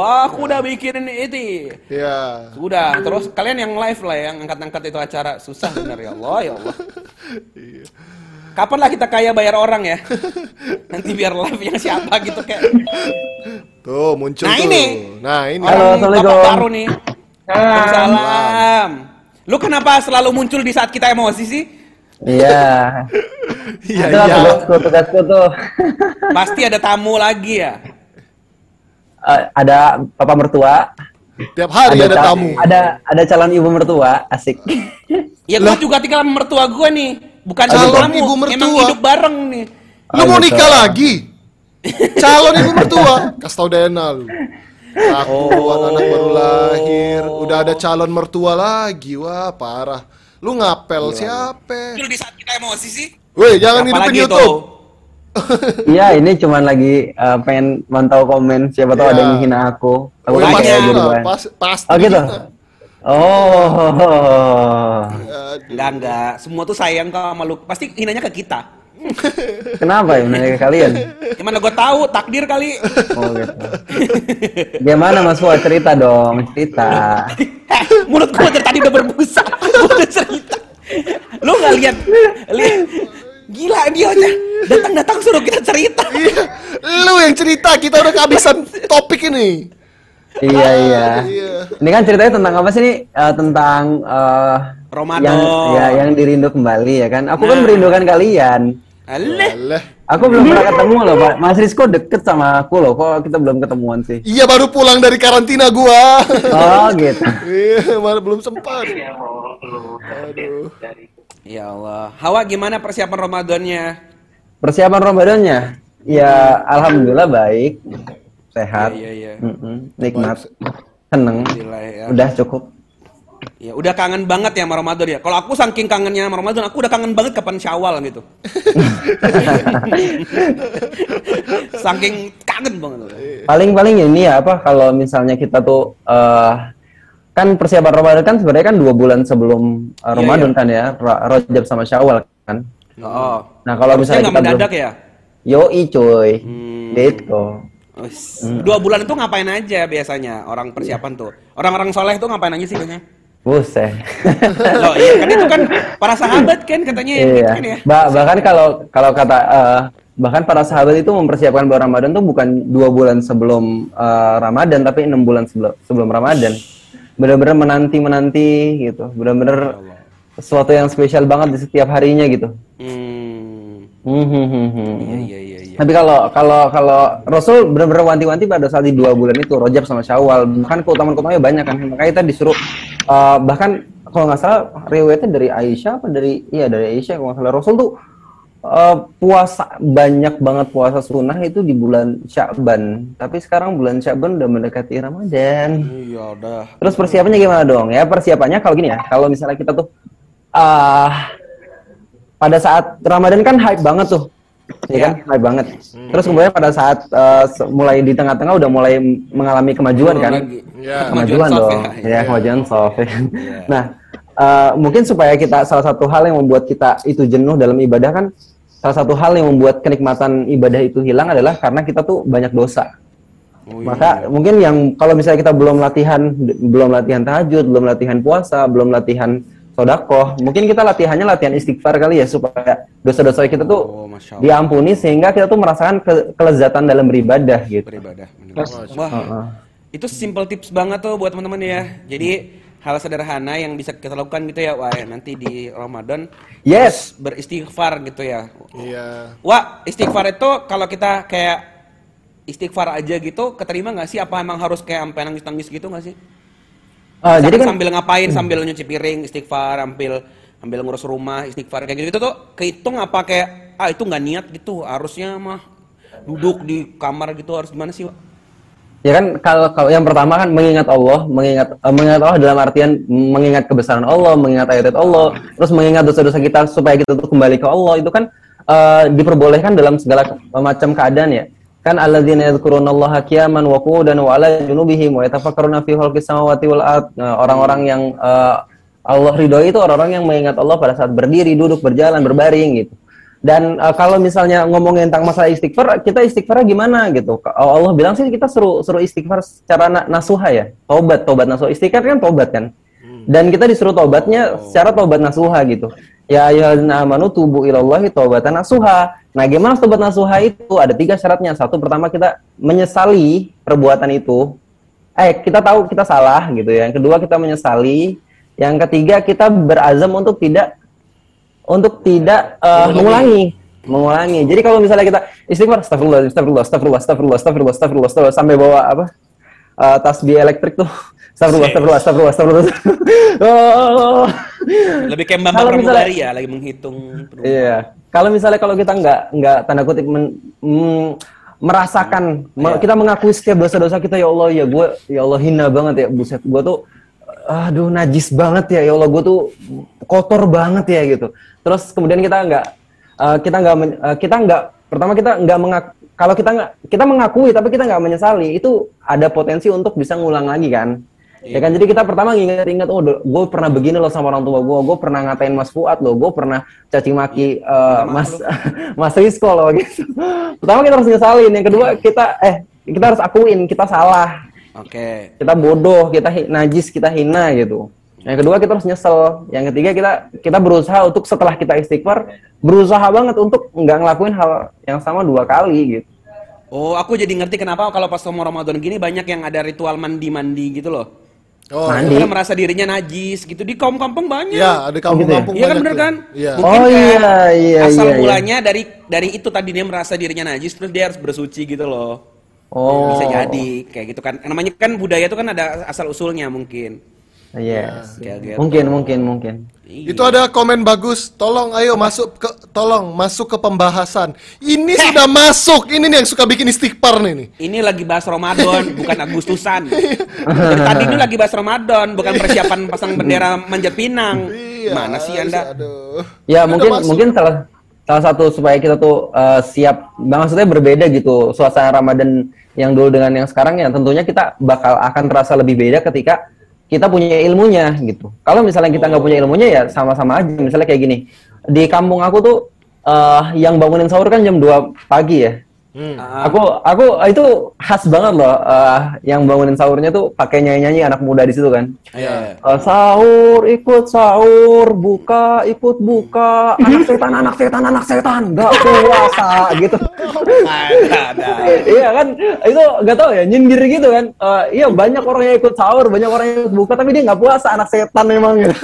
aku udah bikin itu. Iya. Sudah. Terus kalian yang live lah, yang angkat-angkat itu acara susah benar ya Allah, ya Allah. Iya. Kapan lah kita kaya bayar orang ya? Nanti biar live-nya siapa gitu kayak. Tuh muncul. Nah tuh. Ini. Nah ini. Halo, Assalamualaikum. Baru nih. Salam. Lu kenapa selalu muncul di saat kita emosi sih? Iya. Iya. Tugasku tuh. Pasti ada tamu lagi ya. Ada papa mertua. Tiap hari ada tamu. Ada calon ibu mertua, asik. Ya gue juga tinggal sama mertua gue nih. Bukan calon ibu mertua. Emang hidup bareng nih. Lu mau nikah lagi? Calon ibu mertua. Kasih tau Dena lu. Aku buat anak baru lahir, udah ada calon mertua lagi. Wah, parah. Lu ngapel siapa? Lu di saat kita emosi sih. Woi, jangan hidupin YouTube. Iya, ini cuman lagi pengen mantau komen, siapa tahu ada yang menghina aku. Aku pasti. Oh gitu. Oh. Enggak. Semua tuh sayang sama lu. Pasti hinanya ke kita. Kenapa ya menanya ke kalian? Gimana gue tahu, takdir kali. Oh gitu. Gimana Mas Fuad, cerita dong, cerita. Mulut gue dari tadi udah berbusa, udah cerita. Lu nggak lihat, gila dia aja. Datang-datang suruh kita cerita. Lu yang cerita, kita udah kehabisan topik ini. Iya iya. Ini kan ceritanya tentang apa sih nih? Tentang Ramadan. Yang dirindu kembali ya kan. Aku kan merindukan kalian. Alah. Aku belum pernah ketemu loh, Pak. Mas Rizko deket sama aku loh. Kok kita belum ketemuan sih? Iya, baru pulang dari karantina gua. Oh, gitu. Iya, malah belum sempat. Aduh. Ya Allah. Hawa, gimana persiapan Ramadannya? Persiapan Ramadannya? Ya, alhamdulillah baik. Sehat. Iya. Nikmat. Seneng. Udah cukup. Ya, udah kangen banget ya sama Ramadan ya. Kalau aku saking kangennya sama Ramadan, aku udah kangen banget kapan Syawal gitu. Saking kangen banget. Paling-paling ini ya apa kalau misalnya kita tuh kan persiapan Ramadan kan sebenarnya kan 2 bulan sebelum Ramadan kan ya Rajab sama Syawal kan. Oh. Nah, kalau misalnya kita mendadak ya? Yoi coy. Gitu. 2 bulan itu ngapain aja biasanya orang persiapan tuh? Orang-orang soleh tuh ngapain aja sih biasanya? Buset. Loh, iya kan itu kan para sahabat kan katanya kan ya. Bahkan kalau kata bahkan para sahabat itu mempersiapkan bulan Ramadan tuh bukan 2 bulan sebelum Ramadan tapi 6 bulan sebelum Ramadan. Benar-benar menanti-menanti gitu. Benar-benar sesuatu yang spesial banget di setiap harinya gitu. Iya. Tapi kalau Rasul benar-benar wanti-wanti pada saat di 2 bulan itu Rajab sama Syawal, bahkan keutamaan-keutamaannya banyak kan. Makanya kita disuruh bahkan kalau nggak salah riwayatnya dari Aisyah apa dari Aisyah kalau nggak salah, Rasul tuh puasa banyak banget, puasa sunnah itu di bulan Sya'ban. Tapi sekarang bulan Sya'ban udah mendekati Ramadan. Iya udah. Terus persiapannya gimana dong? Ya persiapannya kalau gini ya, kalau misalnya kita tuh pada saat Ramadan kan hype banget tuh, ya kan? Hype banget. Terus kemudian pada saat mulai di tengah-tengah udah mulai mengalami kemajuan kan? Yeah. Kemajuan dong. Ya, kemajuan soft. Nah, mungkin supaya kita salah satu hal yang membuat kita itu jenuh dalam ibadah kan, salah satu hal yang membuat kenikmatan ibadah itu hilang adalah karena kita tuh banyak dosa. Maka mungkin yang kalau misalnya kita belum latihan tahajud, belum latihan puasa, belum latihan sodakoh, mungkin kita latihan istighfar kali ya supaya dosa-dosa kita tuh diampuni sehingga kita tuh merasakan kelezatan dalam beribadah gitu. Itu simple tips banget tuh buat teman-teman ya. Jadi hal sederhana yang bisa kita lakukan gitu ya, wah nanti di Ramadan beristighfar gitu ya. Iya. Wah istighfar itu kalau kita kayak istighfar aja gitu, keterima nggak sih? Apa emang harus kayak sampai nangis-nangis gitu nggak sih? Jadi kan, sambil ngapain, sambil nyuci piring, istighfar, ambil ngurus rumah, istighfar, kayak gitu tuh kehitung apa kayak, itu nggak niat gitu, harusnya mah duduk di kamar gitu, harus gimana sih, Wak? Ya kan, kalau yang pertama kan mengingat Allah dalam artian mengingat kebesaran Allah, mengingat ayat Allah, terus mengingat dosa-dosa kita supaya kita tuh kembali ke Allah, itu kan diperbolehkan dalam segala macam keadaan ya. Kan alladzina yadhkurunallaha qiyaman wa qu'udan wa 'ala junubihim wa yatafakkaruna fi khalqis samawati wal ard. Orang-orang yang Allah ridhoi itu orang-orang yang mengingat Allah pada saat berdiri, duduk, berjalan, berbaring gitu. Dan kalau misalnya ngomongin tentang masalah istighfar, kita istighfarnya gimana gitu. Allah bilang sih kita suruh istighfar secara nasuha ya. Tobat nasuha. Istighfar kan tobat kan. Dan kita disuruh tobatnya secara tobat nasuha gitu. Ya ayyuhallazina amanu tubu ilallahi taubatan nasuha. Nah, gimana tobat nasuha itu? Ada 3 syaratnya. Satu, pertama kita menyesali perbuatan itu. Kita tahu kita salah gitu ya. Yang kedua, kita menyesali. Yang ketiga, kita berazam untuk tidak mengulangi. Jadi kalau misalnya kita istighfar astagfirullah sampai bawa apa? Tasbih elektrik tuh. Astagfirullah. Lebih kayak Mbak Pramugari ya lagi menghitung. Iya. Kalau misalnya kita nggak tanda kutip merasakan, kita mengakui setiap dosa-dosa kita. Ya Allah, ya gue, ya Allah hina banget ya, buset gue tuh, aduh najis banget ya, ya Allah gue tuh kotor banget ya gitu. Terus kemudian kita mengakui tapi kita nggak menyesali, itu ada potensi untuk bisa ngulang lagi kan. Ya kan, jadi kita pertama ingat-ingat, oh gue pernah begini loh sama orang tua gue pernah ngatain Mas Fuad loh, gue pernah caci maki Mas Rizko loh gitu. Pertama kita harus ngesalin, yang kedua kita harus akuin kita salah, kita bodoh, kita najis, kita hina gitu. Yang kedua kita harus nyesel, yang ketiga kita berusaha untuk setelah kita istighfar berusaha banget untuk nggak ngelakuin hal yang sama dua kali gitu. Oh, aku jadi ngerti kenapa kalau pas sama Ramadan gini banyak yang ada ritual mandi-mandi gitu loh. Oh, karena merasa dirinya najis gitu, di kampung-kampung banyak. Iya, di kampung-kampung banyak. Iya kan, bener kan? Ya. Mungkin asal mulanya dari itu tadi, dia merasa dirinya najis terus dia harus bersuci gitu loh. Oh. Bisa jadi kayak gitu kan. Namanya kan budaya itu kan ada asal-usulnya mungkin. Yes. Mungkin. Itu ada komen bagus. Tolong ayo masuk ke pembahasan. Ini sudah masuk. Ini nih yang suka bikin istighfar nih. Ini lagi bahas Ramadan, bukan Agustusan. Dari tadi ini lagi bahas Ramadan, bukan persiapan pasang bendera manjat pinang. Mana sih Anda? Aduh. Ya mungkin salah satu supaya kita tuh siap. Maksudnya berbeda gitu. Suasana Ramadan yang dulu dengan yang sekarang ya tentunya kita akan terasa lebih beda ketika kita punya ilmunya gitu. Kalau misalnya kita nggak punya ilmunya ya sama-sama aja. Misalnya kayak gini, di kampung aku tuh yang bangunin sahur kan jam 2 pagi ya. Aku itu khas banget loh, yang bangunin sahurnya tuh pakai nyanyi-nyanyi anak muda di situ kan. Sahur ikut sahur, buka ikut buka, anak setan nggak puasa gitu. Iya kan, itu nggak tahu ya, nyindir gitu kan. Iya, banyak orang yang ikut sahur, banyak orang yang ikut buka, tapi dia nggak puasa, anak setan memang gitu.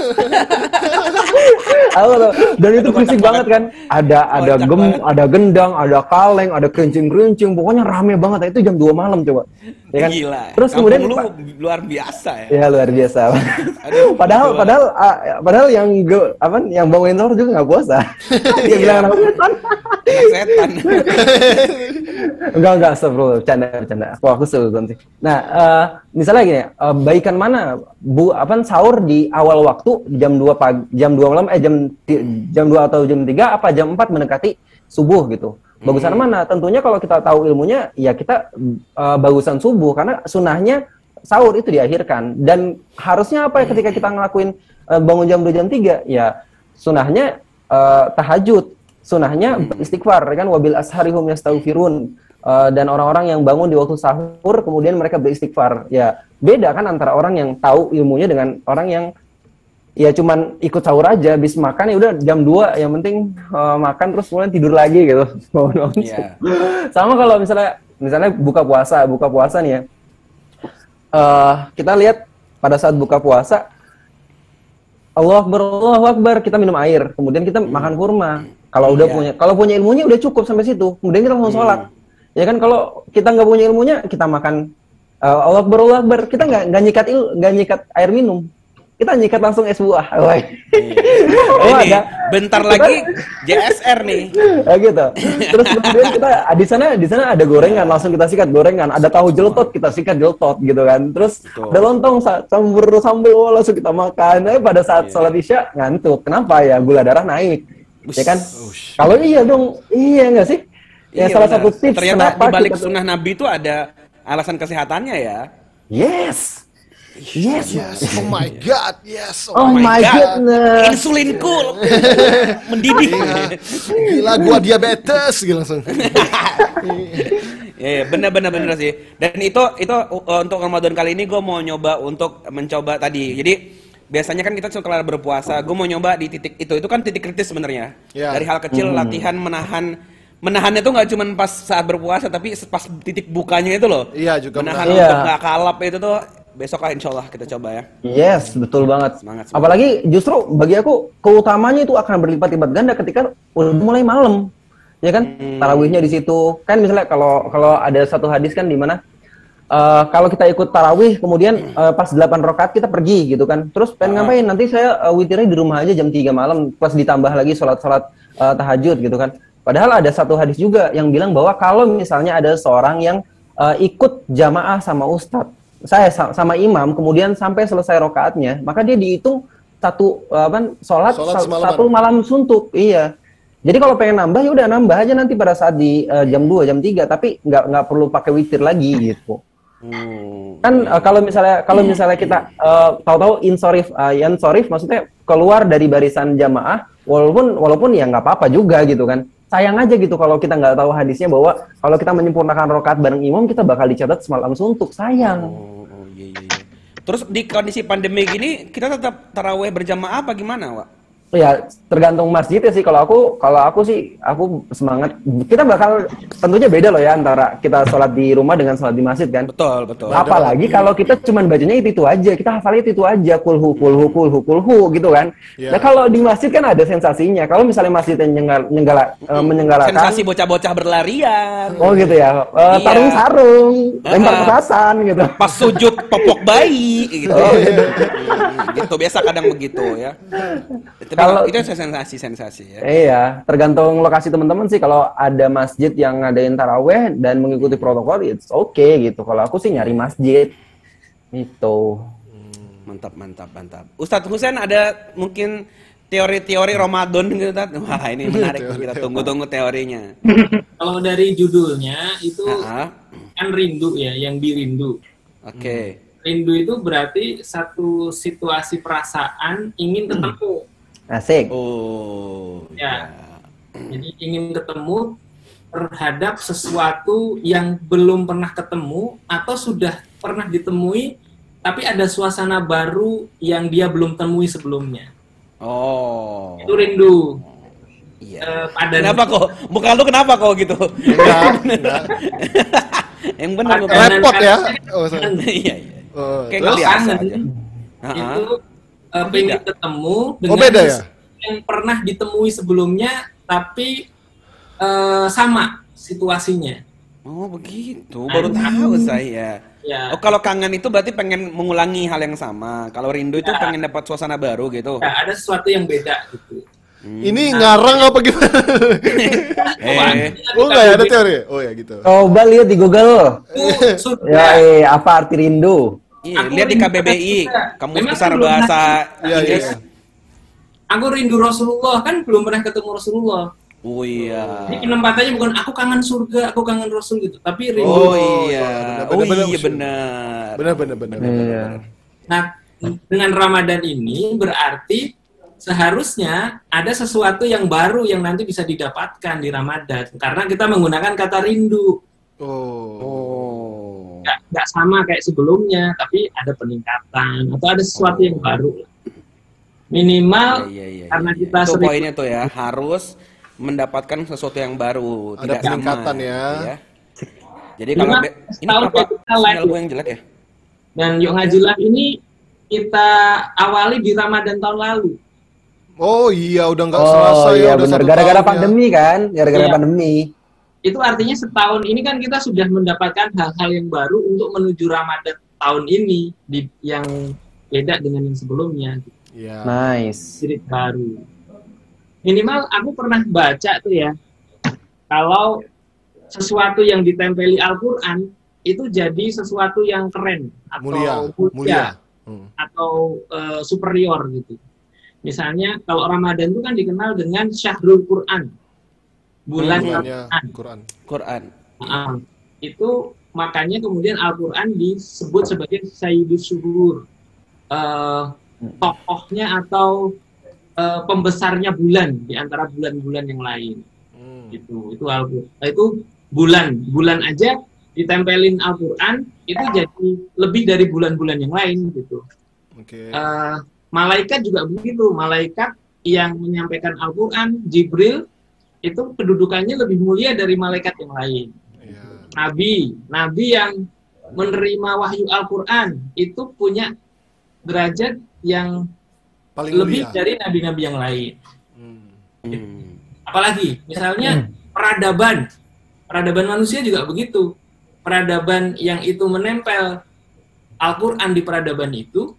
Dan itu berisik banget kan, ada gendang, ada kaleng, ada kerincing-kerincing, pokoknya rame banget. Itu jam 2 malam coba, ya kan? Gila. Terus kemudian lu luar biasa ya. Iya, luar biasa. Aduh, padahal yang bangunin sahur juga nggak puasa. Dia bilang anak setan. Enggak, astagfirullah, bercanda. Aku seuzon sih. Nah, misalnya gini, baikan mana sahur di awal waktu jam 2 pagi, jam 2 malam, jam 2 atau jam 3 apa jam 4 mendekati subuh gitu. Bagusan mana? Tentunya kalau kita tahu ilmunya ya kita bagusan subuh, karena sunahnya sahur itu diakhirkan, dan harusnya apa ya ketika kita ngelakuin bangun jam 2 jam 3 ya sunahnya tahajud, sunahnya istighfar kan, wabil asharihum yastaghfirun, dan orang-orang yang bangun di waktu sahur kemudian mereka beristighfar. Ya beda kan antara orang yang tahu ilmunya dengan orang yang ya cuman ikut sahur aja, habis makan ya udah jam 2 yang penting makan terus kemudian tidur lagi gitu. Sama kalau misalnya buka puasa nih ya, kita lihat pada saat buka puasa Allahu Akbar, kita minum air, kemudian kita makan kurma. Kalau udah punya ilmunya udah cukup sampai situ, kemudian kita langsung sholat. Ya kan, kalau kita nggak punya ilmunya kita makan Allahu Akbar, kita nggak nyikat air minum, kita nyikat langsung es buah. Ini bentar lagi JSR nih. Gitu. Terus kemudian kita di sana ada gorengan, langsung kita sikat gorengan, ada tahu jeletot, kita sikat jeletot gitu kan. Terus ada lontong campur sambal, langsung kita makan. Tapi pada saat sholat Isya ngantuk. Kenapa ya? Gula darah naik. Ya kan? Kalau iya dong. Iya enggak sih? Ya salah satu tips ternyata di balik sunnah Nabi itu ada alasan kesehatannya ya. Yes. Oh my god. Insulinku mendidih. Gila, gua diabetes gitu langsung. Ya, benar sih. Dan itu untuk Ramadan kali ini gua mau nyoba untuk mencoba tadi. Jadi biasanya kan kita setelah berpuasa, gua mau nyoba di titik itu. Itu kan titik kritis sebenarnya. Yeah. Dari hal kecil, latihan menahannya tuh nggak cuma pas saat berpuasa, tapi pas titik bukanya itu loh. Iya, juga menahan untuk nggak kalap itu tuh. Besok lah insyaallah kita coba ya. Yes, betul banget. Semangat. Apalagi justru bagi aku keutamanya itu akan berlipat-lipat ganda ketika udah mulai malam. Ya kan? Tarawihnya di situ. Kan misalnya kalau ada satu hadis kan di mana kalau kita ikut tarawih kemudian pas 8 rakaat kita pergi gitu kan. Terus pengen ngapain? Nanti saya witirnya di rumah aja jam 3 malam, plus ditambah lagi salat tahajud gitu kan. Padahal ada satu hadis juga yang bilang bahwa kalau misalnya ada seorang yang ikut jamaah sama ustadz, saya sama imam, kemudian sampai selesai rokaatnya, maka dia dihitung satu satu malam suntuk. Iya. Jadi kalau pengen nambah ya udah nambah aja nanti pada saat di jam 2, jam 3, tapi nggak perlu pakai witir lagi gitu. Kan kalau misalnya kita tahu-tahu insorif maksudnya keluar dari barisan jamaah, walaupun ya nggak apa-apa juga gitu kan. Sayang aja gitu kalau kita nggak tahu hadisnya bahwa kalau kita menyempurnakan rokaat bareng imam kita bakal dicatat semalam suntuk. Sayang. Oh, iya. Terus di kondisi pandemi gini kita tetap taraweh berjamaah apa gimana, Wak? Ya tergantung masjidnya sih. Kalau aku semangat. Kita bakal tentunya beda loh ya antara kita sholat di rumah dengan sholat di masjid kan. Betul. Apalagi kalau kita cuman bacanya itu aja, kita hafalnya itu aja, kulhu gitu kan. Yeah. Nah kalau di masjid kan ada sensasinya. Kalau misalnya masjidnya menyenggalakan sensasi bocah-bocah berlarian. Oh gitu ya. Tarung-sarung, lempar petasan gitu. Pas sujud popok bayi gitu. Oh, iya. Gitu biasa kadang begitu ya. Kalau itu sensasi ya. Iya, tergantung lokasi teman-teman sih. Kalau ada masjid yang ngadain taraweh dan mengikuti protokol, it's okay gitu. Kalau aku sih nyari masjid itu. Mantap. Ustadz Husein ada mungkin teori-teori Ramadan gitu, Ustadz? Wah, ini menarik. Kita tunggu-tunggu teorinya. Kalau dari judulnya itu kan rindu ya, yang dirindu. Oke. Rindu itu berarti satu situasi perasaan ingin ketemu. Asik. Oh. Ya. Jadi ingin ketemu terhadap sesuatu yang belum pernah ketemu atau sudah pernah ditemui tapi ada suasana baru yang dia belum temui sebelumnya. Oh. Itu rindu. Iya. Kenapa kok? Muka lu kenapa kok gitu? Enggak. Yang benar repot ya. Oh, iya. Kayak biasa aja. Itu pengen ketemu dengan yang pernah ditemui sebelumnya tapi sama situasinya. Oh begitu, baru tahu saya. Ya. Oh kalau kangen itu berarti pengen mengulangi hal yang sama. Kalau rindu itu pengen dapat suasana baru gitu. Ya, ada sesuatu yang beda gitu. Ini ngarang apa gimana? Oh nggak ada teori? Oh ya gitu. Coba lihat di Google. Apa arti rindu? Iya, lihat di KBBI, Kamus Besar Bahasa Inggris. Iya. Aku rindu Rasulullah, kan belum pernah ketemu Rasulullah. Oh iya. Ini penempatannya bukan aku kangen surga, aku kangen Rasul gitu, tapi rindu. Oh iya, benar. Nah, dengan Ramadan ini berarti seharusnya ada sesuatu yang baru yang nanti bisa didapatkan di Ramadan karena kita menggunakan kata rindu. Nggak sama kayak sebelumnya, tapi ada peningkatan atau ada sesuatu yang baru. Minimal karena kita sering. Poinnya tuh ya, harus mendapatkan sesuatu yang baru. Ada tidak peningkatan sama, ya. Jadi kalau ini apa? Sinyal gue yang jelek ya. Dan Yuk Ngaji Live ini kita awali di Ramadan tahun lalu. Oh iya, udah nggak selasa ya. Benar. Gara-gara pandemi kan, pandemi. Itu artinya setahun ini kan kita sudah mendapatkan hal-hal yang baru untuk menuju Ramadan tahun ini yang beda dengan yang sebelumnya. Yeah. Nice. Jadi baru. Minimal aku pernah baca tuh ya, kalau sesuatu yang ditempeli Al-Quran itu jadi sesuatu yang keren atau mulia. Atau superior gitu. Misalnya kalau Ramadan itu kan dikenal dengan Syahrul Quran. Bulan Al-Quran. Itu makanya kemudian Al-Quran disebut sebagai Sayyidus Syuhur, tokohnya atau pembesarnya bulan di antara bulan-bulan yang lain. Itu Al-Quran. Itu bulan aja ditempelin Al-Quran itu jadi lebih dari bulan-bulan yang lain gitu. Okay. Malaikat juga begitu. Malaikat yang menyampaikan Al-Quran, Jibril, itu kedudukannya lebih mulia dari malaikat yang lain. Yeah. Nabi yang menerima wahyu Al-Quran itu punya derajat yang paling lebih mulia dari nabi-nabi yang lain. Apalagi misalnya peradaban manusia juga begitu. Peradaban yang itu menempel Al-Quran di peradaban itu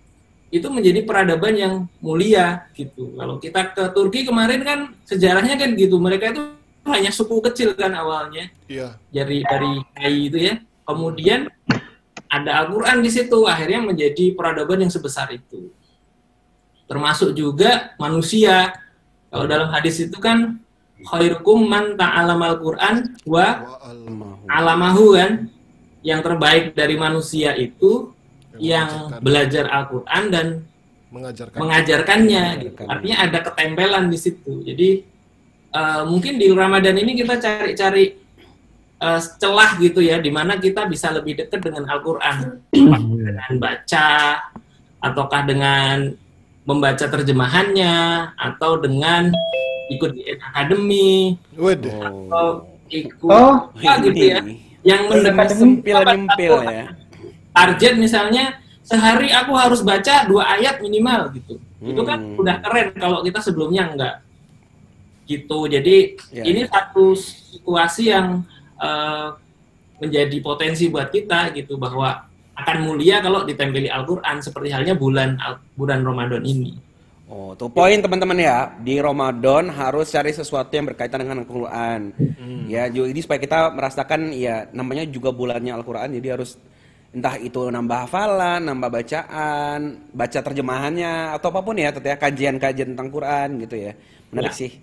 menjadi peradaban yang mulia gitu. Kalau kita ke Turki kemarin kan sejarahnya kan gitu, mereka itu hanya suku kecil kan awalnya. Iya. Dari Kiai itu ya. Kemudian ada Al-Qur'an di situ, akhirnya menjadi peradaban yang sebesar itu. Termasuk juga manusia. Kalau dalam hadis itu kan khairukum man ta'alamal Qur'an wa alamahu kan. Yang terbaik dari manusia itu yang belajar Al-Qur'an dan mengajarkannya. Gitu. Artinya ada ketempelan di situ. Jadi mungkin di Ramadan ini kita cari-cari celah gitu ya, di mana kita bisa lebih dekat dengan Al-Qur'an. Dengan baca, ataukah dengan membaca terjemahannya, atau dengan ikut di akademi, atau ikut gitu ya. Yang mendekati sempil-sempil ya. Target misalnya, sehari aku harus baca 2 ayat minimal gitu. Itu kan udah keren kalau kita sebelumnya enggak. Gitu, jadi ini satu situasi yang menjadi potensi buat kita gitu, bahwa akan mulia kalau ditempeli Al-Qur'an seperti halnya bulan Ramadan ini. Oh, tuh poin teman-teman ya. Di Ramadan harus cari sesuatu yang berkaitan dengan Al-Qur'an. Ya, jadi supaya kita merasakan ya namanya juga bulannya Al-Qur'an, jadi harus entah itu nambah hafalan, nambah bacaan, baca terjemahannya atau apapun ya, tentunya kajian-kajian tentang Qur'an gitu ya. Menarik sih.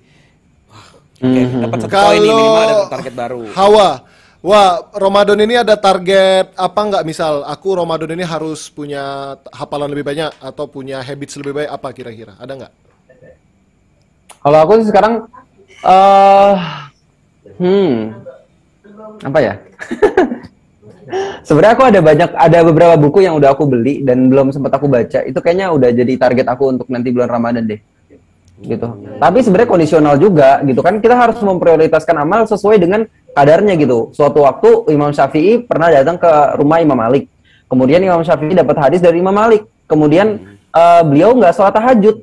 Okay, dapat 1 poin nih, minimal ada target baru. Wah, Ramadan ini ada target apa nggak? Misal, aku Ramadan ini harus punya hafalan lebih banyak atau punya habits lebih baik apa kira-kira? Ada nggak? Kalau aku sekarang, apa ya? Sebenarnya aku ada beberapa buku yang udah aku beli dan belum sempat aku baca. Itu kayaknya udah jadi target aku untuk nanti bulan Ramadan deh. Gitu. Tapi sebenarnya kondisional juga gitu kan, kita harus memprioritaskan amal sesuai dengan kadarnya gitu. Suatu waktu Imam Syafi'i pernah datang ke rumah Imam Malik. Kemudian Imam Syafi'i dapat hadis dari Imam Malik. Kemudian beliau nggak sholat tahajud.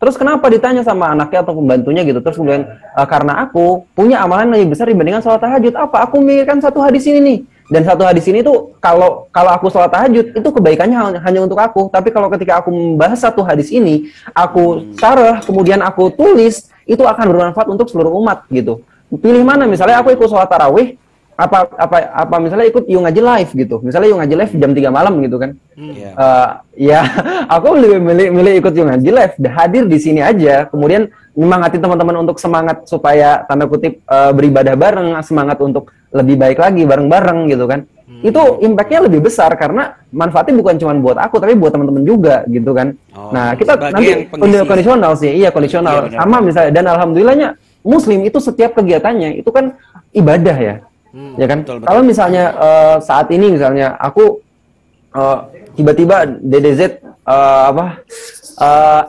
Terus kenapa ditanya sama anaknya atau pembantunya gitu? Terus kemudian karena aku punya amalan lebih besar dibandingkan sholat tahajud. Apa? Aku mikirkan 1 hadis ini nih. Dan 1 hadis ini tuh kalau aku sholat tahajud itu kebaikannya hanya untuk aku. Tapi kalau ketika aku membahas 1 hadis ini, aku syarah kemudian aku tulis, itu akan bermanfaat untuk seluruh umat gitu. Pilih mana? Misalnya aku ikut sholat tarawih, apa misalnya ikut Yung Ngaji Live gitu. Misalnya Yung Ngaji Live jam 3 malam gitu kan. Ya aku lebih milih ikut Yung Ngaji Live, hadir di sini aja. Kemudian nyemangati teman-teman untuk semangat supaya tanda kutip beribadah bareng, semangat untuk lebih baik lagi bareng-bareng gitu kan. Itu impact-nya lebih besar karena manfaatnya bukan cuma buat aku tapi buat teman-teman juga gitu kan. Nah, kita nanti kondisional sih. Iya, kondisional. Iya, sama misalnya, dan alhamdulillahnya muslim itu setiap kegiatannya itu kan ibadah ya. Ya kan? Betul, betul. Kalau misalnya saat ini misalnya aku tiba-tiba DDZ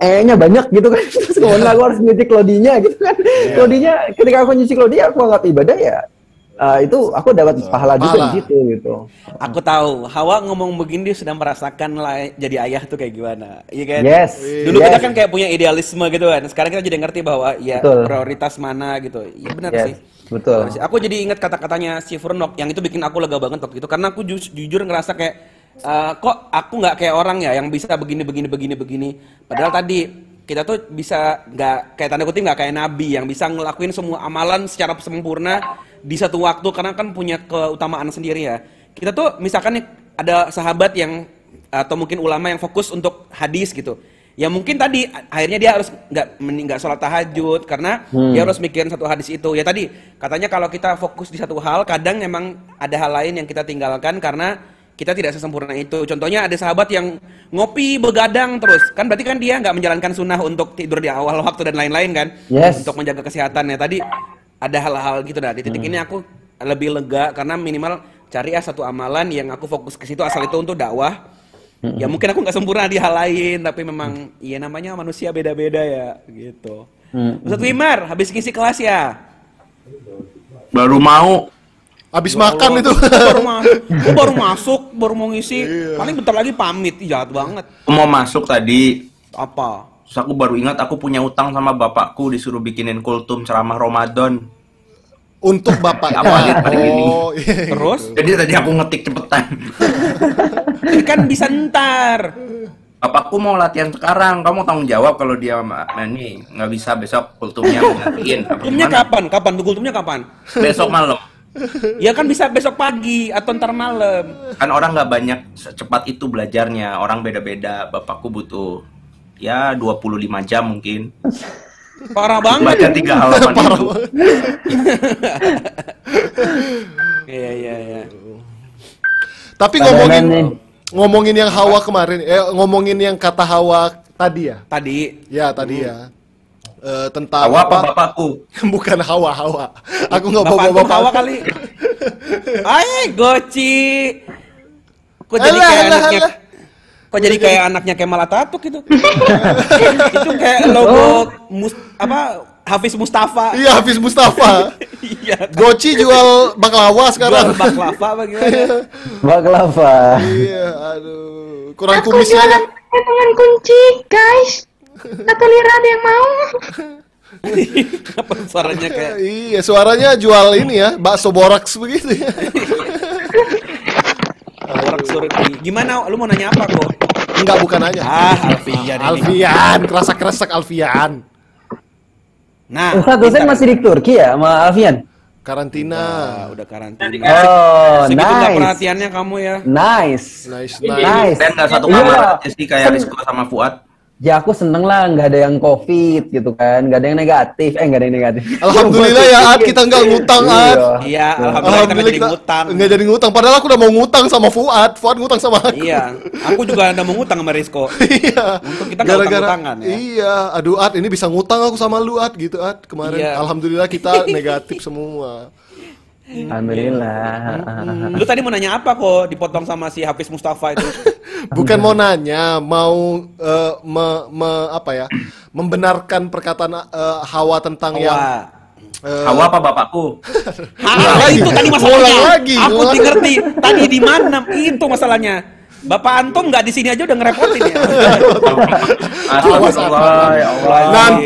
E-nya banyak gitu kan, terus kemudian aku harus nyuci klodinya gitu kan. Klodinya, ketika aku nyuci klodinya aku anggap ibadah ya. Itu aku dapat pahala juga di situ gitu. Aku tahu Hawa ngomong begini dia sudah merasakan jadi ayah tuh kayak gimana. Iya kan? Yes. Dulu kita kan kayak punya idealisme gitu kan. Sekarang kita jadi ngerti bahwa ya prioritas mana gitu. Iya benar sih. Betul. Aku jadi ingat kata-katanya si Furnok yang itu bikin aku lega banget waktu itu karena aku jujur ngerasa kayak kok aku nggak kayak orang ya yang bisa begini. Padahal tadi kita tuh bisa nggak kayak tanda kutip nggak kayak Nabi yang bisa ngelakuin semua amalan secara sempurna di satu waktu karena kan punya keutamaan sendiri ya. Kita tuh misalkan nih ada sahabat yang atau mungkin ulama yang fokus untuk hadis gitu. Ya mungkin tadi akhirnya dia harus nggak sholat tahajud karena dia harus mikirin 1 hadis itu. Ya tadi katanya kalau kita fokus di 1 hal kadang memang ada hal lain yang kita tinggalkan karena kita tidak sesempurna itu. Contohnya ada sahabat yang ngopi begadang terus. Kan berarti kan dia nggak menjalankan sunnah untuk tidur di awal waktu dan lain-lain kan. Untuk menjaga kesehatannya. Tadi ada hal-hal gitu. Nah, di titik ini aku lebih lega karena minimal cari 1 amalan yang aku fokus ke situ asal itu untuk dakwah. Ya mungkin aku nggak sempurna di hal lain. Tapi memang ya namanya manusia beda-beda ya gitu. Ustaz Wimar, habis ngisi kelas ya? Baru mau. Habis makan itu. Baru masuk, baru mau ngisi. Paling bentar lagi pamit, jahat banget. Mau masuk tadi. Apa? Terus aku baru ingat aku punya utang sama bapakku disuruh bikinin kultum ceramah Ramadan. Untuk bapak. Apa hari ini? Terus? Jadi tadi aku ngetik cepetan. Kan bisa ntar. bapakku mau latihan sekarang, kamu tanggung jawab kalau dia ini nggak bisa besok kultumnya ngatiin. Kultumnya kapan? Kapan tuh kultumnya kapan? Besok malam. Ya kan bisa besok pagi atau ntar malam. Kan orang nggak banyak secepat itu belajarnya, orang beda-beda. Bapakku butuh ya 25 jam mungkin. Parah banget. Baca 3 halaman itu. Iya iya iya. Tapi ngomongin yang Hawa kemarin, ngomongin yang kata Hawa tadi ya. Tadi ya. Tentang Hawa apa bapakku? Bukan Hawa. Aku nggak bawa bapak Hawa kali. Ay, goci. Kok jadi kayak anaknya Kemal Atatürk gitu. Itu kayak logo Hafiz Mustafa. Iya, Hafiz Mustafa. Iya. Goci jual baklava sekarang. Jual baklava bagaimana? Baklava. Iya, aduh. Kurang kumisnya. Aku jualan potongan kunci, guys. Atau lira ada yang mau? Apa suaranya kayak? Iya, suaranya jual ini ya, bakso boraks begitu ya. Boraks surti. Gimana? Lu mau nanya apa kok? Enggak, bukan nanya. Alfian, kerasa-kerasa Alfian. Nah, Ustaz Hussein masih di Turki ya sama Alfian? Karantina. Nah, udah karantina. Oh, segitu nice. Perhatiannya kamu ya. Nice. Dan nggak satu kamar, jadi kayak Rizko sama Fuad. Ya aku seneng lah, nggak ada yang covid gitu kan, nggak ada yang negatif, nggak ada yang negatif. Alhamdulillah ya, Ad, kita nggak ngutang, Ad. Iya, alhamdulillah kita nggak jadi ngutang. Padahal aku udah mau ngutang sama Fuad ngutang sama aku. Iya, aku juga udah mau ngutang sama Rizko. Iya. Untuk kita nggak ngutang-ngutangan ya. Iya, aduh Ad, ini bisa ngutang aku sama lu Ad gitu Ad kemarin. Iya. Alhamdulillah kita negatif semua. Alhamdulillah. Lu tadi mau nanya apa kok dipotong sama si Hafiz Mustafa itu? Bukan mau nanya, mau membenarkan perkataan Hawa tentang yang Hawa apa bapakku? Hawa itu tadi masalahnya. Aku ngerti. Tadi di mana itu masalahnya? Bapak Anton nggak di sini aja udah ngerepotin ya. Astagfirullah, ya Allah.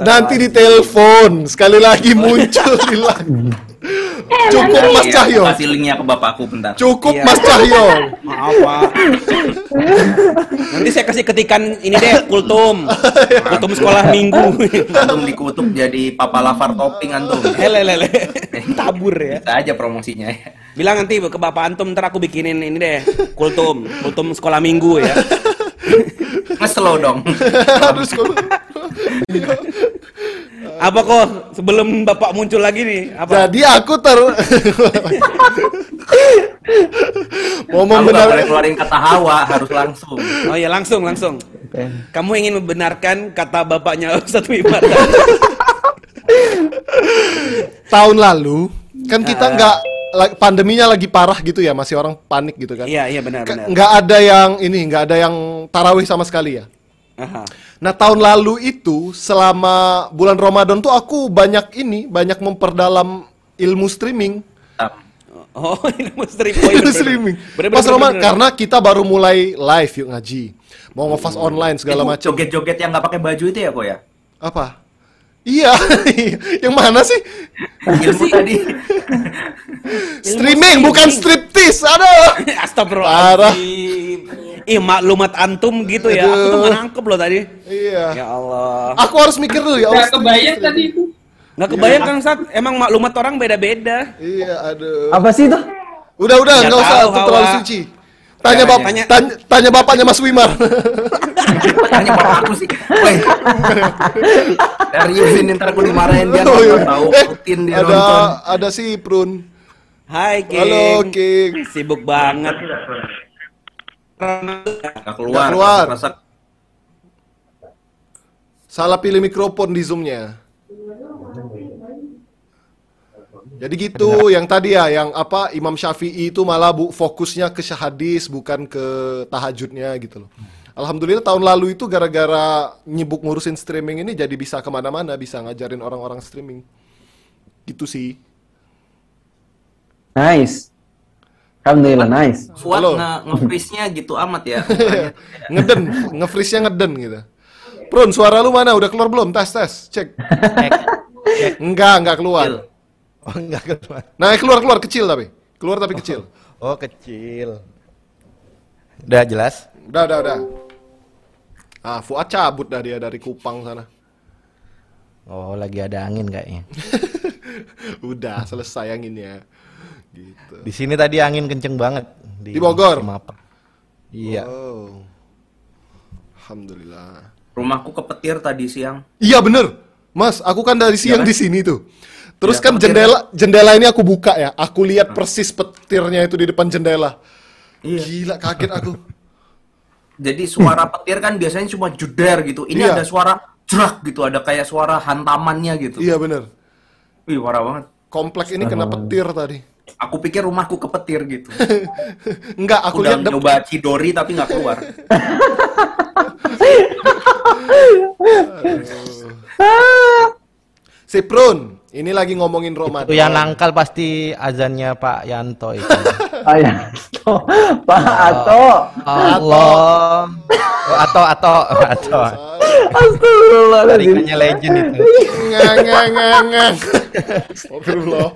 Nanti ditelepon sekali lagi muncul di line. Cukup Mas Cahyo. Kasih linknya ke bapakku bentar. Cukup Mas Cahyo. Maaf Pak. Nanti saya kasih ketikan ini deh, kultum. Kultum sekolah minggu. Kultum dikutuk jadi papa lavar topping antum. Lelelele. Tabur ya. Bisa aja promosinya ya. Bilang nanti ke bapak antum, ntar aku bikinin ini deh, kultum sekolah minggu ya. Ngeslow dong. Harus sekolah. Apa kok sebelum bapak muncul lagi nih? Apa? Jadi aku mau membenarkan keluarin kata Hawa, harus langsung. Oh ya langsung. Okay. Kamu ingin membenarkan kata bapaknya Ustaz Wimar. Tahun lalu kan kita nggak pandeminya lagi parah gitu ya, masih orang panik gitu kan? Iya benar. Nggak ada yang ini, nggak ada yang tarawih sama sekali ya. Aha. Nah tahun lalu itu selama bulan Ramadan tuh aku banyak memperdalam ilmu streaming. Oh ilmu streaming. Pas Ramadan karena kita baru mulai live yuk ngaji, mau ngefast online segala macam. Joget-joget yang nggak pakai baju itu ya kok ya? Apa? Iya, yang mana sih? Ilmu tadi. Streaming bukan striptease, aduh. Astagfirullahaladzim. Ih, maklumat antum gitu ya. Aduh. Aku tuh nangkep loh tadi. Iya. Ya Allah. Aku harus mikir dulu ya. Nggak kebayang tadi itu. Nggak kebayang Kang Sat. Emang maklumat orang beda-beda. Iya, aduh. Apa sih itu? Udah, nggak usah. Aku terlalu suci. Tanya bapaknya Mas Wimar. Tanya bapakku sih. Weh. Serius ini ntar aku dimarahin dia. Oh, iya. Tahu rutin dia nonton. Ada si Prun. Hai, King. Halo, King. Sibuk banget. Nggak keluar. Salah pilih mikrofon di zoomnya. Jadi gitu, yang tadi ya, yang apa Imam Syafi'i itu malah fokusnya ke hadis bukan ke tahajudnya gitu loh. Alhamdulillah tahun lalu itu gara-gara nyibuk ngurusin streaming ini jadi bisa kemana-mana, bisa ngajarin orang-orang streaming. Gitu sih. Nice. Alhamdulillah, nice. Fuad nge-freeze-nya gitu amat ya. Ngeden, nge-freeze-nya ngeden gitu. Prun, suara lu mana? Udah keluar belum? Tes, cek. Enggak keluar. Oh, enggak keluar. Nah, keluar kecil tapi. Keluar tapi kecil. Oh, kecil. Udah jelas? Udah. Ah, Fuad cabut dah dia dari Kupang sana. Oh, lagi ada angin kayaknya. Udah selesai anginnya. Gitu. Di sini tadi angin kenceng banget di Bogor. Iya. Wow. Alhamdulillah. Rumahku kepetir tadi siang. Iya bener, Mas. Aku kan dari siang di sini tuh. Terus ya, kan jendela ini aku buka ya. Aku lihat persis petirnya itu di depan jendela. Iya. Gila, kaget aku. Jadi suara petir kan biasanya cuma jeder gitu. Ini iya, ada suara jerak gitu, ada kayak suara hantamannya gitu. Iya bener. Wih, parah banget. Komplek ini kena petir tadi. Aku pikir rumahku kepetir gitu. Enggak, aku lihat nyoba Cidori tapi nggak keluar. Si Prun. Ini lagi ngomongin Ramadan. Itu yang nangkal pasti azannya Pak Yanto itu. Pak Yanto. Pak Ato. Allah. Ato. Astagfirullahaladzim. Tarikannya legend itu. Ngang. Astagfirullah.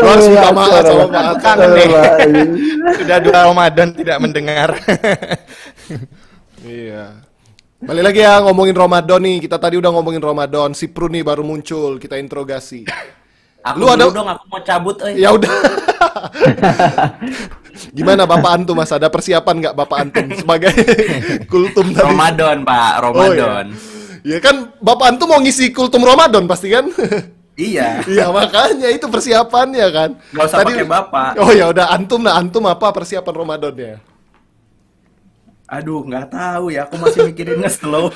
Luar suka maaf sama Pak Ato. Sudah 2 Ramadan tidak mendengar. Iya. Balik lagi ya ngomongin Ramadan nih. Kita tadi udah ngomongin Ramadan. Si Prun nih baru muncul, kita interogasi. Aku lu ada dong, aku mau cabut. Ya udah. Gimana Bapak Antum, Mas? Ada persiapan nggak Bapak Antum sebagai kultum tadi? Ramadan, Pak. Ramadan. Oh, ya kan Bapak Antum mau ngisi kultum Ramadan pasti kan? Iya. Iya, makanya itu persiapannya kan. Gak usah tadi pakai Bapak. Oh ya udah, Antum lah. Antum apa persiapan Ramadannya? Aduh, nggak tahu ya. Aku masih mikirin nge-slow.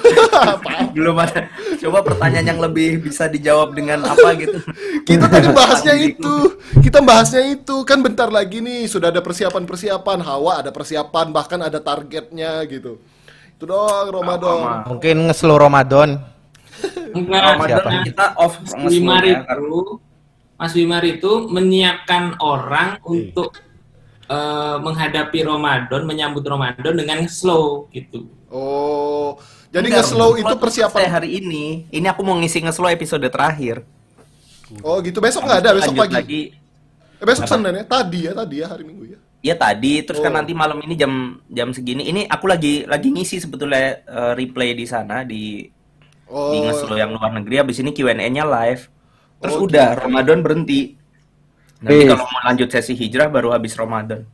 Belum ada. Coba pertanyaan yang lebih bisa dijawab dengan apa gitu. Kita tadi bahasnya itu. Kita bahasnya itu. Kan bentar lagi nih, sudah ada persiapan-persiapan. Hawa ada persiapan, bahkan ada targetnya gitu. Itu dong, Ramadan. Mungkin nge-slow Ramadan. Ramadan kita off. Mas Wimar itu menyiapkan orang untuk menghadapi Ramadan, menyambut Ramadan dengan slow gitu. Oh, jadi nge-slow itu persiapan hari ini. Ini aku mau ngisi nge-slow episode terakhir. Oh, gitu. Besok nggak ada, besok pagi. Lagi. Besok Senin ya? Tadi ya hari Minggu ya. Iya, tadi. Terus kan nanti malam ini jam segini. Ini aku lagi ngisi sebetulnya replay di sana di nge-slow yang luar negeri. Habis ini Q&A-nya live. Terus udah gitu. Ramadan berhenti. Nanti kalau mau lanjut sesi hijrah baru habis Ramadan.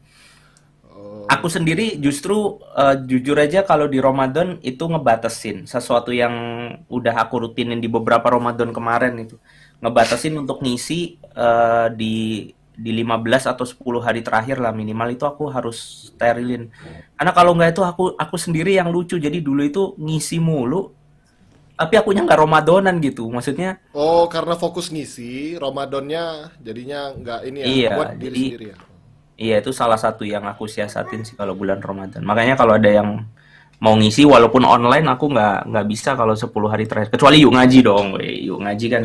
Aku sendiri justru jujur aja kalau di Ramadan itu ngebatasin sesuatu yang udah aku rutinin di beberapa Ramadan kemarin itu. Ngebatasin untuk ngisi di 15 atau 10 hari terakhir lah minimal itu aku harus sterilin. Karena kalau nggak itu aku sendiri yang lucu. Jadi dulu itu ngisi mulu. Tapi akunya nggak Romadanan gitu, maksudnya. Oh, karena fokus ngisi, Romadonnya jadinya nggak ini ya, iya, buat diri sendiri ya. Iya, itu salah satu yang aku siasatin sih kalau bulan Ramadan. Makanya kalau ada yang mau ngisi, walaupun online, aku nggak bisa kalau 10 hari terakhir. Kecuali yuk ngaji dong, yuk ngaji kan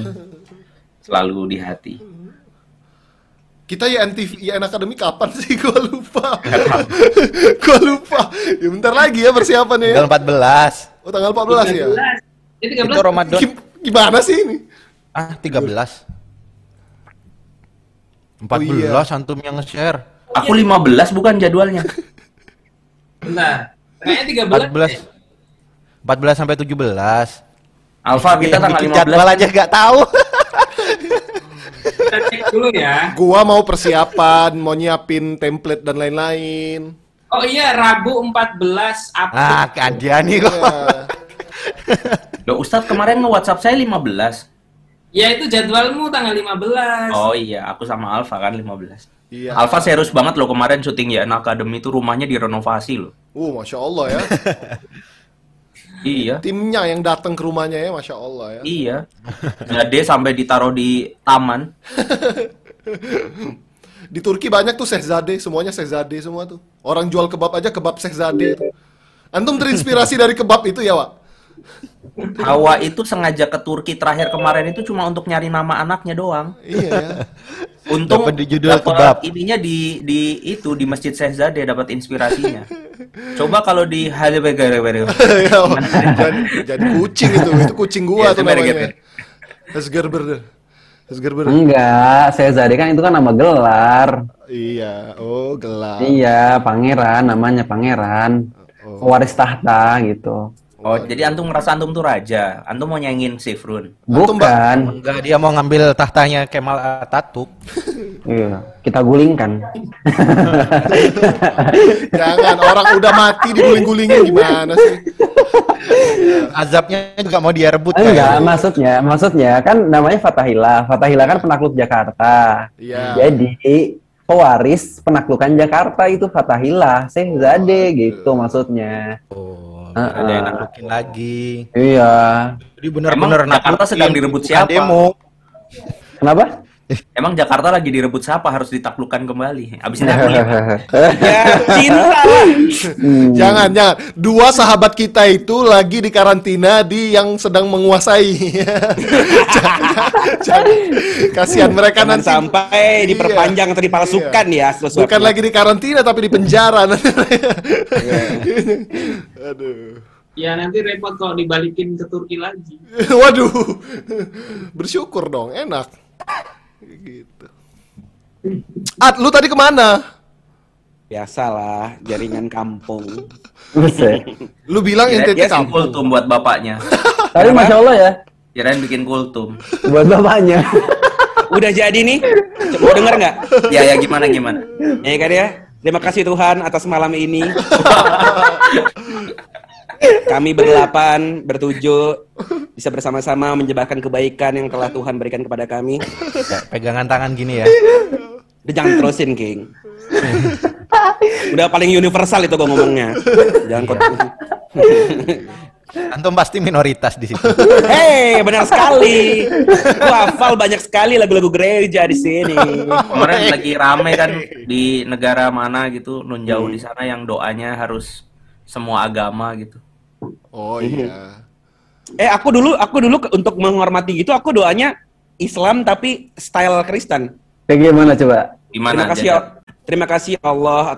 selalu di hati. Kita YN Academy kapan sih? Gua lupa. Gua lupa. Ya, bentar lagi ya persiapannya. Tanggal 14. Oh, tanggal 14 ya? 14. Itu Ramadan. Gimana sih ini? 13. 14 antum yang nge-share. Aku 15 bukan jadwalnya. Benar. Kayaknya 14 sampai 17. Alfa kita tanggal 15. Jadwal aja nggak tahu. Kita cek dulu ya. Gua mau persiapan, mau nyiapin template dan lain-lain. Oh iya, Rabu 14 April. Ah, kajian nih kok. Loh, Ustadz kemarin nge-WhatsApp saya 15. Ya itu jadwalmu tanggal 15. Oh iya, aku sama Alfa kan 15. Iya. Alfa serius banget loh kemarin syuting YN Academy itu rumahnya direnovasi loh. Masya Allah ya. Iya. Timnya yang datang ke rumahnya ya, Masya Allah ya. Iya. Gede sampai ditaruh di taman. Di Turki banyak tuh Sehzade, semuanya Sehzade semua tuh. Orang jual kebab aja kebab Sehzade. Antum terinspirasi dari kebab itu ya, Wak? Hawa itu sengaja ke Turki terakhir kemarin itu cuma untuk nyari nama anaknya doang. Iya. Untung dapat ininya di itu di Masjid Sehzade dapat inspirasinya. Coba kalau di Halebegarebereo. Jadi kucing itu kucing gua tuh namanya. Hesgerber. Enggak, Sehzade kan itu kan nama gelar. Iya, oh gelar. Iya, pangeran namanya pangeran. Pewaris tahta gitu. Oh, jadi antum merasa antum tuh raja. Antum mau nyanyiin Sifrun. Bukan. Enggak, dia mau ngambil tahtanya Kemal Atatürk. Iya, kita gulingkan. Jangan, orang udah mati diguling-gulingin gimana sih? Azabnya juga mau dia rebut. Enggak, kan? maksudnya kan namanya Fatahillah. Fatahillah kan penakluk Jakarta. Iya. Jadi pewaris penaklukan Jakarta itu Fatahillah, Sehzade gitu maksudnya. Oh. Ada yang naklukin lagi. Iya. Jadi benar-benar Jakarta sedang direbut siapa? Demo. Kenapa? Emang Jakarta lagi direbut siapa? Harus ditaklukkan kembali. Abis ini aku cinta. Jangan. Dua sahabat kita itu lagi di karantina di yang sedang menguasai. Kasihan mereka nanti sampai diperpanjang atau dipalsukan ya. Bukan lagi di karantina tapi di penjara. Aduh. Ya nanti repot kalau dibalikin ke Turki lagi. Waduh. Bersyukur dong, enak. Gitu. Ad, lu tadi kemana? Biasalah, jaringan kampung. Lu bilang NTT kampung tuh buat bapaknya. Tapi masya Allah ya. Kirain bikin kultum buat bapaknya. Udah jadi nih. Coba denger nggak? Ya gimana. Ya kan ya. Terima kasih Tuhan atas malam ini. Kami berdelapan, bertujuh, bisa bersama-sama menyebarkan kebaikan yang telah Tuhan berikan kepada kami. Pegangan tangan gini ya. Udah jangan terusin, King. Udah paling universal itu gue ngomongnya. Jangan kok. Antum pasti minoritas di situ. Hei, benar sekali. Gua hafal banyak sekali lagu-lagu gereja di sini. Kemarin lagi rame kan di negara mana gitu, nun jauh di sana yang doanya harus semua agama gitu. Oh iya. Aku dulu untuk menghormati gitu aku doanya Islam tapi style Kristen. Kayak gimana coba? Terima kasih Allah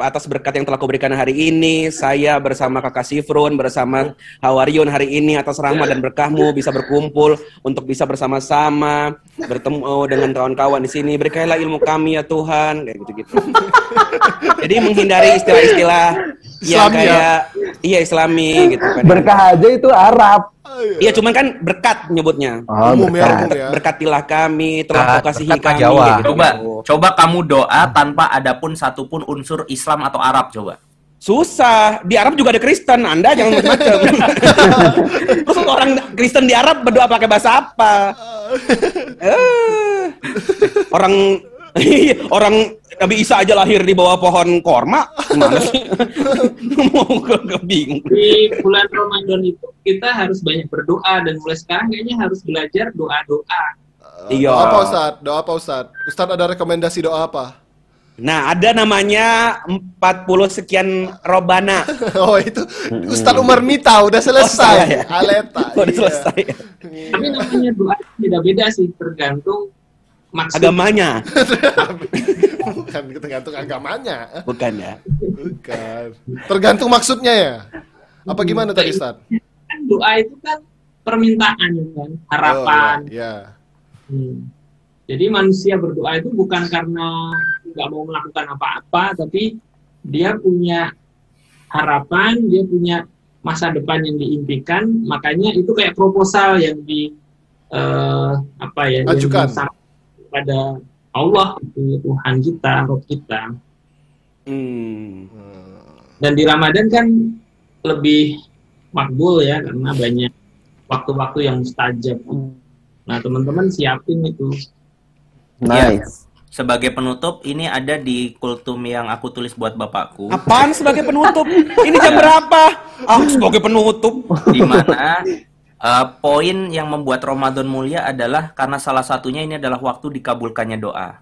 atas berkat yang telah Kau berikan hari ini. Saya bersama Kakak Sifrun, bersama Hawarion hari ini atas rahmat dan berkahmu bisa berkumpul untuk bisa bersama-sama bertemu dengan kawan-kawan di sini. Berkailah ilmu kami ya Tuhan, kayak gitu-gitu. Jadi menghindari istilah-istilah yang kayak iya Islami gitu kan. Berkah aja itu Arab. Iya, cuman kan berkat nyebutnya. Oh, berkatilah kami, telah Kau kasihi kami. Gitu. Coba kamu doa tanpa ada pun satupun unsur Islam atau Arab coba. Susah, di Arab juga ada Kristen, Anda jangan macam-macam. Terus orang Kristen di Arab berdoa pakai bahasa apa? Orang Nabi Isa aja lahir di bawah pohon korma. Gimana sih? Mau kebingung. Di bulan Ramadan itu kita harus banyak berdoa dan mulai sekarang kayaknya harus belajar doa-doa. Iya. Doa apa Ustaz? Doa apa Ustaz? Ustaz ada rekomendasi doa apa? Nah, ada namanya 40 sekian Robana. Oh, itu Ustaz Umar Mita udah selesai. Oh, ya. Aleta. Udah selesai. Tapi namanya doa tidak beda sih tergantung agamanya. Bukan, tergantung agamanya. Bukan ya? Bukan. Tergantung maksudnya ya? Apa gimana tadi, Ustaz? Doa itu kan permintaan, kan? Harapan. Oh, ya. Jadi manusia berdoa itu bukan karena nggak mau melakukan apa-apa, tapi dia punya harapan, dia punya masa depan yang diimpikan, makanya itu kayak proposal yang ajukan. Pada Allah, Tuhan kita, Rob kita. Dan di Ramadan kan lebih makbul ya, karena banyak waktu-waktu yang mustajab. Nah, teman-teman siapin itu. Nice. Ya, sebagai penutup, ini ada di kultum yang aku tulis buat bapakku. Apaan sebagai penutup? Ini jam berapa? Sebagai penutup. Di mana? Poin yang membuat Ramadan mulia adalah karena salah satunya ini adalah waktu dikabulkannya doa.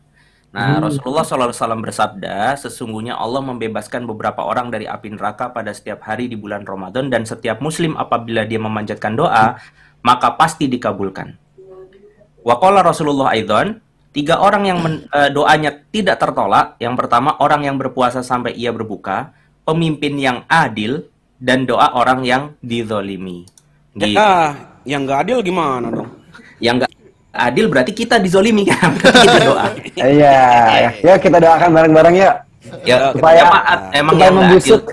Nah, Rasulullah SAW bersabda, sesungguhnya Allah membebaskan beberapa orang dari api neraka pada setiap hari di bulan Ramadan, dan setiap muslim apabila dia memanjatkan doa, maka pasti dikabulkan. Waqala Rasulullah Aidon, 3 orang yang doanya tidak tertolak, yang pertama orang yang berpuasa sampai ia berbuka, pemimpin yang adil, dan doa orang yang dizolimi. Gitu. Ah, yang nggak adil gimana dong? Yang nggak adil berarti kita dizolimi kan? Kita doa. Iya, ya kita doakan bareng-bareng ya. Ya supaya emang yang membusuk.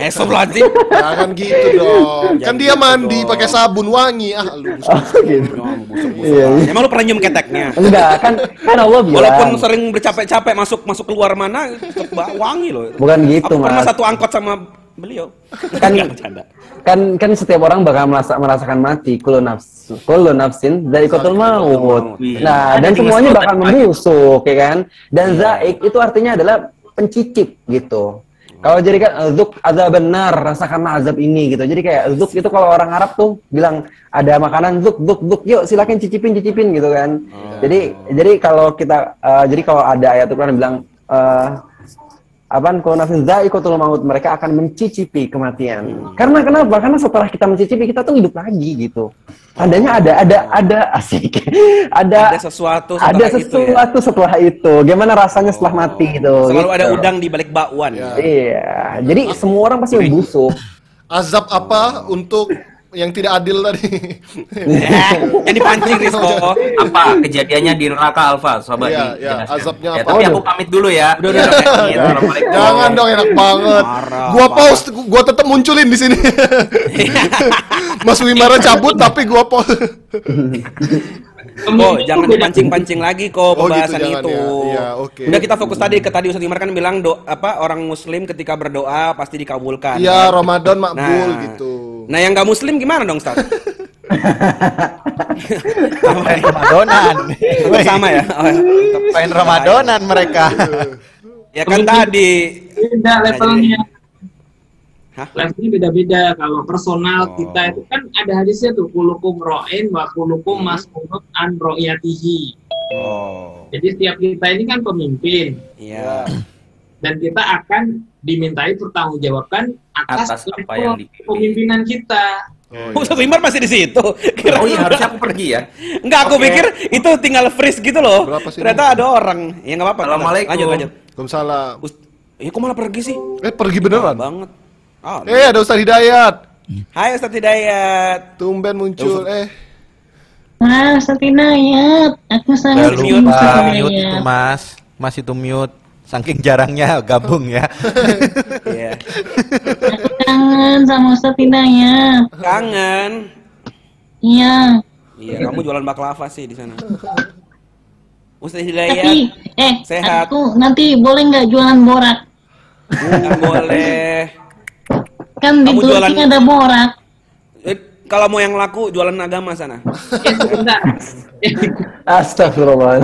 Esok lanjut. Jangan gitu dong. Kan dia mandi pakai sabun wangi. Ah lu gitu. Emang lu pernah nyium keteknya? Enggak, kan Allah bilang. Walaupun sering bercapek-capek masuk keluar mana tetap wangi loh. Bukan gitu, Mas. Pernah satu angkot sama beliau. Kan setiap orang bakal merasakan mati, kullu nafsin dha'iqatul maut. Nah, dan semuanya bakal membusuk, ya kan? Dan zaik itu artinya adalah pencicip gitu. Kalau jadi kan dzuk azab benar, rasakanlah azab ini gitu. Jadi kayak dzuk itu kalau orang Arab tuh bilang ada makanan dzuk, yuk silakan cicipin gitu kan. Jadi kalau kita jadi kalau ada ayat Al-Qur'an bilang apaan, nafsin dha'iqatul maut, mereka akan mencicipi kematian. Karena kenapa? Karena setelah kita mencicipi, kita tuh hidup lagi gitu. Tandanya ada asik. ada sesuatu ya? Setelah itu. Gimana rasanya setelah mati gitu. Selalu gitu. Ada udang di balik bakwan. Ya. Iya. Jadi semua orang pasti membusuk. Azab apa untuk yang tidak adil tadi? Yang dipancing Rizko. Apa kejadiannya di neraka Alfa, sobat? Iya, azabnya apa? Tapi aku pamit dulu ya. Udah. Jangan dong, enak banget. Gua post, gua tetap munculin di sini. Mas Wimara cabut tapi gua post. Kok jangan dipancing-pancing lagi kok pembahasan gitu, itu. Ya, okay. Udah kita fokus tadi Ustaz Imar kan bilang orang muslim ketika berdoa pasti dikabulkan. Iya, kan? Ramadan makbul gitu. Nah, yang nggak muslim gimana dong, Ustaz? Ramadonan. Sama ya. Main Ramadonan mereka. Ya kan tadi. Beda levelnya. Levelnya beda-beda. Kalau personal kita itu kan ada hadisnya tuh, kulukum ro'in wa kulukum mas'ulun an ro'yatihi. Jadi setiap kita ini kan pemimpin. Iya. Dan kita akan dimintai pertanggungjawaban atas apa yang kepemimpinan kita. Ustaz Imar masih di situ. Oh iya, harusnya aku pergi ya. Enggak, aku pikir itu tinggal freeze gitu loh. Ternyata ada orang. Ya enggak apa-apa. Assalamualaikum. Lanjut. Waalaikumsalam. Ya kok malah pergi sih? Pergi beneran. Banget. Ada Ustaz Hidayat. Hai Ustaz Hidayat. Tumben muncul. Ustaz Hidayat, aku sangat mute itu, Mas. Mas itu mute. Saking jarangnya gabung ya. Iya. Kangen sama Ustaz Hidayat. Kangen. Iya. Iya, kamu jualan baklava sih di sana. Ustaz Hidayat. Tapi, sehat. Aku nanti boleh nggak jualan borak? Nggak boleh. Kan di Tulung ada borak. Kalau mau yang laku, jualan agama sana. Astagfirullah.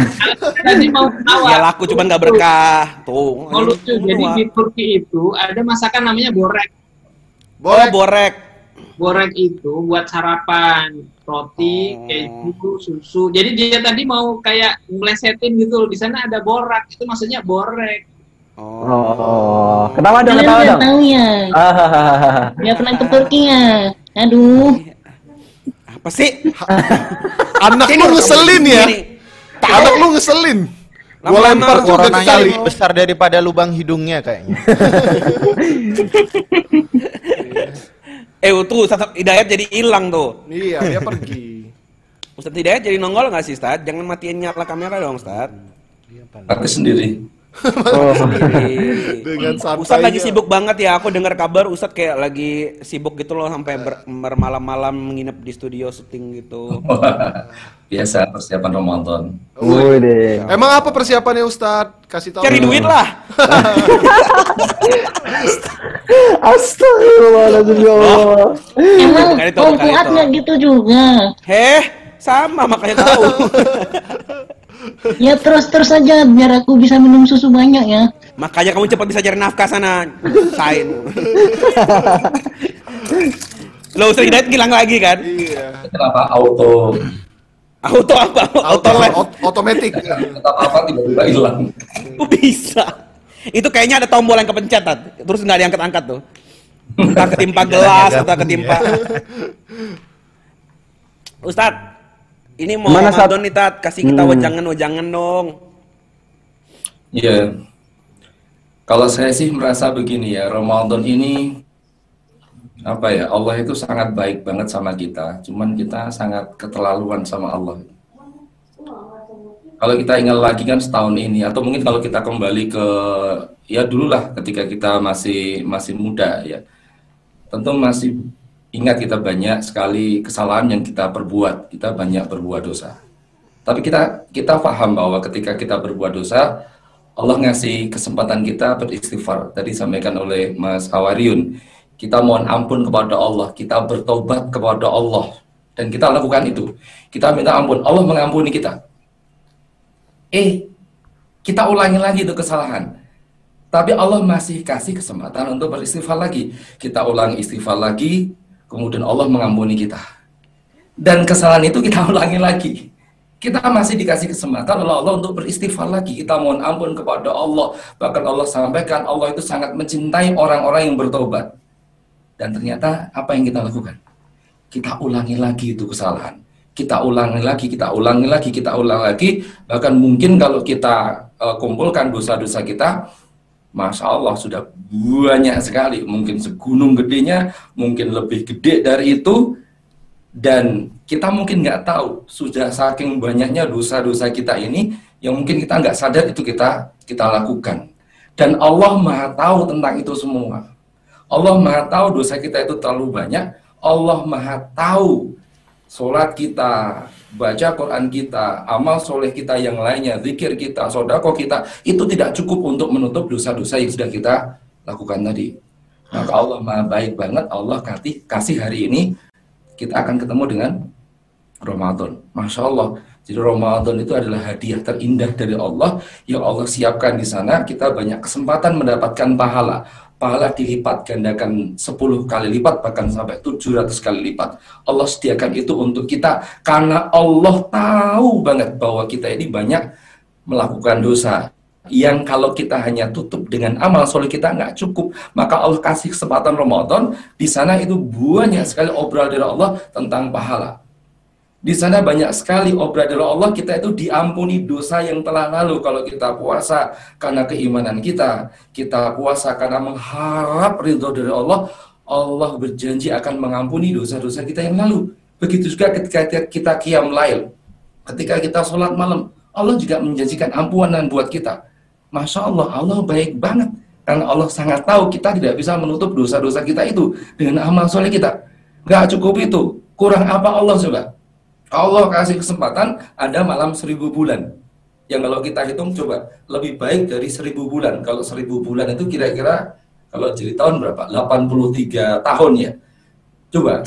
Ya laku, cuman nggak berkah. Tuh. Oh, lucu. Jadi di Turki itu ada masakan namanya borek. Borek. Borek itu buat sarapan, roti, keju, susu. Jadi dia tadi mau kayak melesetin gitu. Di sana ada borak. Itu maksudnya borek. Kenapa dong? Kalian nggak tahu ya? Nggak pernah ke Turki ya? Aduh. Apa sih? Anak lu ngeselin ya? Anak lu ngeselin. Gua lempar coronanya lebih besar daripada lubang hidungnya kayaknya. Tuh Ustaz Hidayat jadi hilang tuh. Iya, dia pergi. Ustaz Hidayat jadi nongol nggak sih, Ustaz? Jangan matiin nyala kamera dong, Ustaz. Pakai sendiri. Ustadz lagi sibuk banget ya, aku dengar kabar Ustadz kayak lagi sibuk gitu loh sampai bermalam-malam nginep di studio syuting gitu. Biasa persiapan Ramadan. Emang apa persiapannya Ustadz? Kasih tahu. Cari duit lah. Astagfirullahaladzim. Emang mau kuat nggak gitu juga? Sama makanya tahu. Ya terus aja biar aku bisa minum susu banyak ya. Makanya kamu cepat bisa cari nafkah sana. Sain. Lo Ustaz Hidayat hilang lagi kan? Iya. Kenapa auto? Auto apa? Auto otomatis. Apa tiba-tiba hilang. Bisa. Itu kayaknya ada tombol yang kepencet, terus nggak diangkat-angkat tuh. Entah ketimpa gelas, entah ketimpa. Ustadz, ini mau Ramadan nih, Tat. Kasih kita wajangan-wajangan dong. Iya. Kalau saya sih merasa begini ya, Ramadan ini, apa ya, Allah itu sangat baik banget sama kita. Cuman kita sangat keterlaluan sama Allah. Kalau kita ingat lagi kan setahun ini, atau mungkin kalau kita kembali ke, ya dululah ketika kita masih muda ya. tentu masih ingat kita banyak sekali kesalahan yang kita perbuat, kita banyak berbuat dosa. Tapi kita paham bahwa ketika kita berbuat dosa, Allah ngasih kesempatan kita beristighfar. Tadi disampaikan oleh Mas Hawariun, kita mohon ampun kepada Allah, kita bertobat kepada Allah, dan kita lakukan itu. Kita minta ampun, Allah mengampuni kita. Kita ulangi lagi itu kesalahan. Tapi Allah masih kasih kesempatan untuk beristighfar lagi. Kita ulangi istighfar lagi, kemudian Allah mengampuni kita. Dan kesalahan itu kita ulangi lagi. Kita masih dikasih kesempatan oleh Allah untuk beristighfar lagi. Kita mohon ampun kepada Allah. Bahkan Allah sampaikan, Allah itu sangat mencintai orang-orang yang bertobat. Dan ternyata apa yang kita lakukan? Kita ulangi lagi itu kesalahan. Kita ulangi lagi, kita ulangi lagi, kita ulangi lagi. Bahkan mungkin kalau kita kumpulkan dosa-dosa kita, Masya Allah sudah banyak sekali, mungkin segunung gedenya, mungkin lebih gede dari itu, dan kita mungkin nggak tahu sudah saking banyaknya dosa-dosa kita ini yang mungkin kita nggak sadar itu kita lakukan. Dan Allah Maha tahu tentang itu semua. Allah Maha tahu dosa kita itu terlalu banyak. Allah Maha tahu sholat kita, baca Quran kita, amal soleh kita yang lainnya, zikir kita, sodako kita, itu tidak cukup untuk menutup dosa-dosa yang sudah kita lakukan tadi. Maka Allah Maha baik banget, Allah kasih hari ini kita akan ketemu dengan Ramadan. Masya Allah, jadi Ramadan itu adalah hadiah terindah dari Allah yang Allah siapkan di sana. Kita banyak kesempatan mendapatkan pahala. Pahala dilipat gandakan 10 kali lipat, bahkan sampai 700 kali lipat. Allah sediakan itu untuk kita, karena Allah tahu banget bahwa kita ini banyak melakukan dosa. Yang kalau kita hanya tutup dengan amal soleh kita nggak cukup. Maka Allah kasih kesempatan Ramadan, di sana itu banyak sekali obral dari Allah tentang pahala. Di sana banyak sekali obral dari Allah, kita itu diampuni dosa yang telah lalu. Kalau kita puasa karena keimanan kita, kita puasa karena mengharap ridho dari Allah, Allah berjanji akan mengampuni dosa-dosa kita yang lalu. Begitu juga ketika kita qiyam lail, ketika kita sholat malam, Allah juga menjanjikan ampunan buat kita. Masya Allah, Allah baik banget. Karena Allah sangat tahu kita tidak bisa menutup dosa-dosa kita itu dengan amal soleh kita. Gak cukup itu, kurang apa Allah coba? Allah kasih kesempatan ada malam 1000 bulan. Yang kalau kita hitung coba, lebih baik dari 1000 bulan. Kalau 1000 bulan itu kira-kira, kalau jadi tahun berapa? 83 tahun ya. Coba,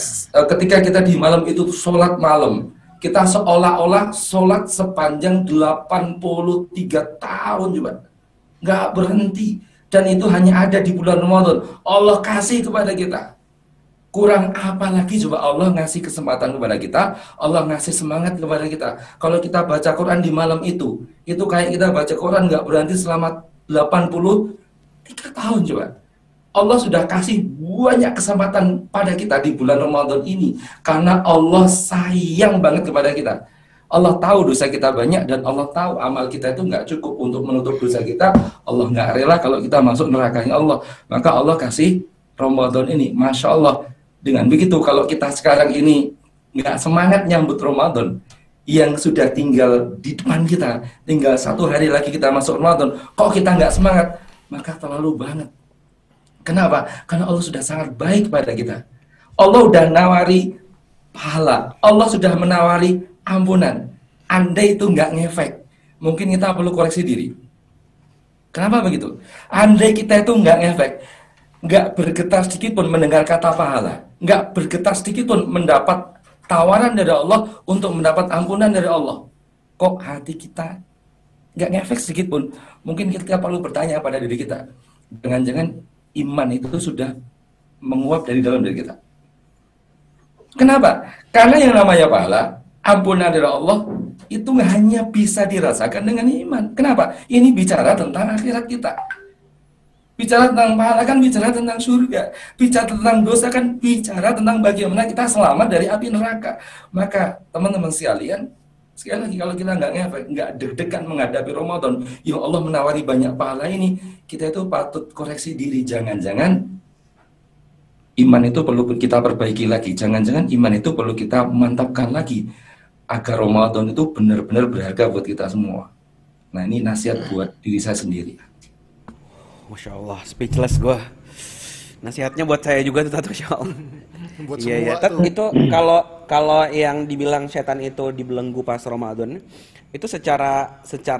ketika kita di malam itu sholat malam, kita seolah-olah sholat sepanjang 83 tahun coba. Nggak berhenti. Dan itu hanya ada di bulan Ramadan. Allah kasih kepada kita. Kurang apa lagi coba? Allah ngasih kesempatan kepada kita, Allah ngasih semangat kepada kita. Kalau kita baca Quran di malam itu kayak kita baca Quran nggak berhenti selama 83 tahun coba. Allah sudah kasih banyak kesempatan pada kita di bulan Ramadan ini, karena Allah sayang banget kepada kita. Allah tahu dosa kita banyak, dan Allah tahu amal kita itu nggak cukup untuk menutup dosa kita. Allah nggak rela kalau kita masuk nerakanya Allah. Maka Allah kasih Ramadan ini, Masya Allah. Dengan begitu, kalau kita sekarang ini nggak semangat nyambut Ramadan yang sudah tinggal di depan kita, tinggal 1 hari lagi kita masuk Ramadan, kok kita nggak semangat? Maka terlalu banget. Kenapa? Karena Allah sudah sangat baik pada kita. Allah sudah nawari pahala, Allah sudah menawari ampunan. Andai itu nggak ngefek, mungkin kita perlu koreksi diri. Kenapa begitu? Andai kita itu nggak ngefek, nggak bergetar sedikit pun mendengar kata pahala, nggak bergetar sedikit pun mendapat tawaran dari Allah untuk mendapat ampunan dari Allah, kok hati kita nggak ngefek sedikit pun? Mungkin kita perlu bertanya pada diri kita, jangan-jangan iman itu sudah menguap dari dalam diri kita. Kenapa? Karena yang namanya pahala, ampunan dari Allah, itu hanya bisa dirasakan dengan iman. Kenapa? Ini bicara tentang akhirat kita. Bicara tentang pahala kan bicara tentang surga. Bicara tentang dosa kan bicara tentang bagaimana kita selamat dari api neraka. Maka teman-teman sekalian, sekali lagi, kalau kita nggak deg-degan menghadapi Ramadan yang Allah menawari banyak pahala ini, kita itu patut koreksi diri. Jangan-jangan iman itu perlu kita perbaiki lagi. Jangan-jangan iman itu perlu kita mantapkan lagi, agar Ramadan itu benar-benar berharga buat kita semua. Nah, ini nasihat buat diri saya sendiri. Masya Allah, speechless gue Nasihatnya buat saya juga tuh Tato Shaw. Iya, tapi itu kalau yang dibilang setan itu dibelenggu pas Ramadan, itu secara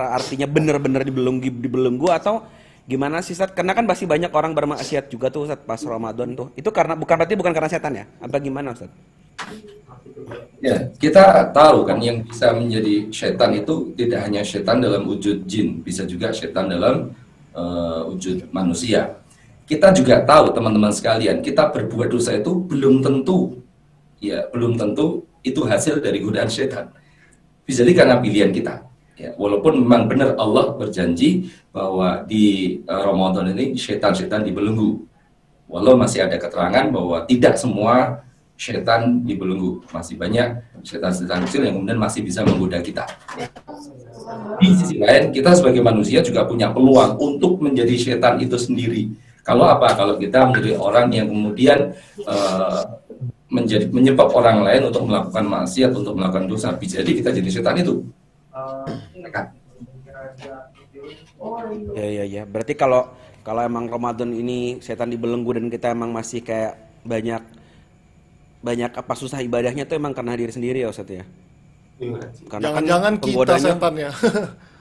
artinya bener-bener dibelenggu atau gimana sih Ustaz? Karena kan masih banyak orang bermaksiat juga tuh Ustaz pas Ramadan tuh. Itu karena bukan karena setan ya? Apa gimana Ustaz? Ya, kita tahu kan yang bisa menjadi setan itu tidak hanya setan dalam wujud jin, bisa juga setan dalam wujud manusia. Kita juga tahu teman-teman sekalian, kita berbuat dosa itu belum tentu itu hasil dari godaan setan. Bisa jadi karena pilihan kita. Ya, walaupun memang benar Allah berjanji bahwa di Ramadan ini setan-setan dibelenggu. Walau masih ada keterangan bahwa tidak semua setan dibelenggu, masih banyak setan-setan kecil yang kemudian masih bisa menggoda kita. Di sisi lain, kita sebagai manusia juga punya peluang untuk menjadi setan itu sendiri. Kalau apa? Kalau kita menjadi orang yang kemudian menyebab orang lain untuk melakukan maksiat, untuk melakukan dosa, jadi kita jadi setan itu. Ya. Berarti kalau emang Ramadan ini setan dibelenggu dan kita emang masih kayak banyak apa susah ibadahnya tuh emang karena diri sendiri ya Ustaz ya. Jangan-jangan kan kita setan ya.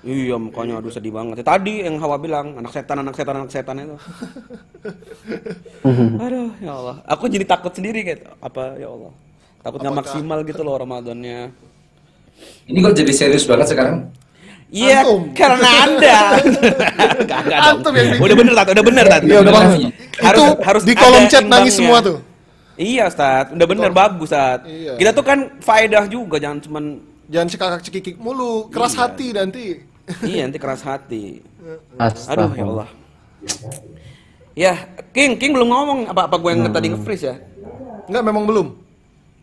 Iya, makanya aduh sedih banget. Tadi yang Hawa bilang, anak setan itu. Aduh, ya Allah. Aku jadi takut sendiri gitu. Apa ya Allah. Takut nggak maksimal gitu loh Ramadannya. Ini kok jadi serius banget sekarang? Iya, karena Anda. Antum. Udah bener, Tat. Harus di kolom chat nangis semua tuh. Iya, Ustaz. Udah bener, bagus, Ustaz. Kita tuh kan faedah juga, jangan cuman jangan cekikik mulu, keras hati nanti. Iya, nanti keras hati. Aduh ya Allah. Ya, King belum ngomong apa gue yang tadi nge-freeze ya? Enggak, memang belum.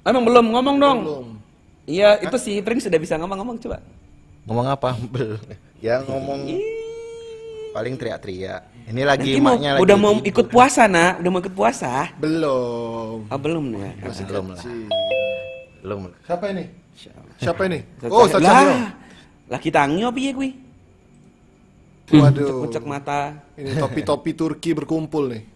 Memang belum ngomong dong. Belum. Iya, itu si Tring sudah bisa ngomong coba. Ngomong apa? Belum. Ya ngomong paling teriak-teriak. Ini lagi emaknya lagi. Udah mau ikut puasa, Nak? Udah mau ikut puasa? Belum. Ah, belum ya. Belum. Siapa ini? Oh, Ustaz Cahyo. Lah kita ngio piye kuwi? Waduh. Pucuk mata. Ini topi-topi Turki berkumpul nih.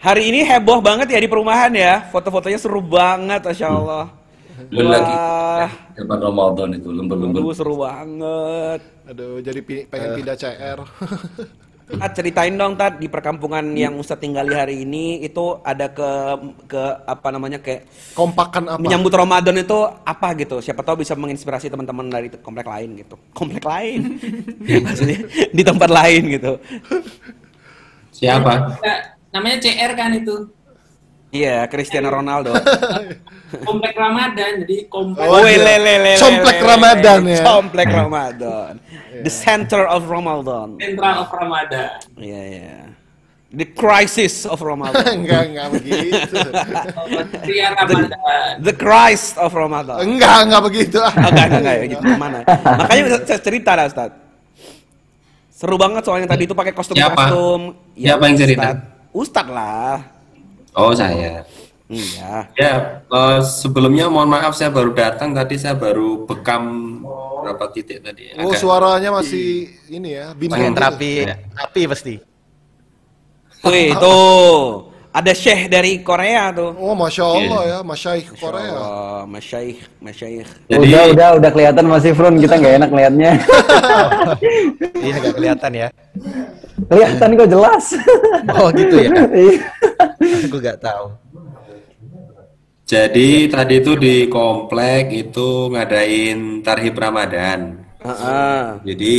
Hari ini heboh banget ya di perumahan ya. Foto-fotonya seru banget, masyaallah. Belum lagi. Lebaran Ramadan itu lembur-lembur. Seru banget. Aduh, jadi pengen pindah CR. Tat, ceritain dong Tat, di perkampungan yang Ustaz tinggali hari ini itu ada ke apa namanya kayak kompakan apa? Menyambut Ramadan itu apa gitu. Siapa tahu bisa menginspirasi teman-teman dari komplek lain gitu. Komplek lain. Maksudnya di tempat lain gitu. Siapa? Namanya CR kan itu. Iya, Cristiano Ronaldo. Komplek Ramadan, jadi komplek. Komplek Ramadan ya. Komplek Ramadan. The center of Ramadan. Central of Ramadan. Iya. The crisis of Ramadan. Enggak begitu. The Christ of Ramadan. Enggak begitu. Enggak gitu mana. Makanya saya cerita lah Ustaz. Seru banget soalnya tadi itu pakai kostum-kostum. Siapa yang cerita? Ustaz lah. Oh saya. Iya. Ya sebelumnya mohon maaf saya baru datang tadi, saya baru bekam berapa titik tadi. Oh suaranya masih ini ya. Pengen terapi pasti. Wih tuh ada syekh dari Korea tuh. Oh masya Allah ya, masyaikh Korea. Masyaikh. Udah kelihatan masih front kita nggak enak liatnya. Iya nggak kelihatan ya. Kelihatan kok jelas. Oh gitu ya. Aku nggak tahu. Jadi tadi itu di komplek itu ngadain tarhib Ramadan. Jadi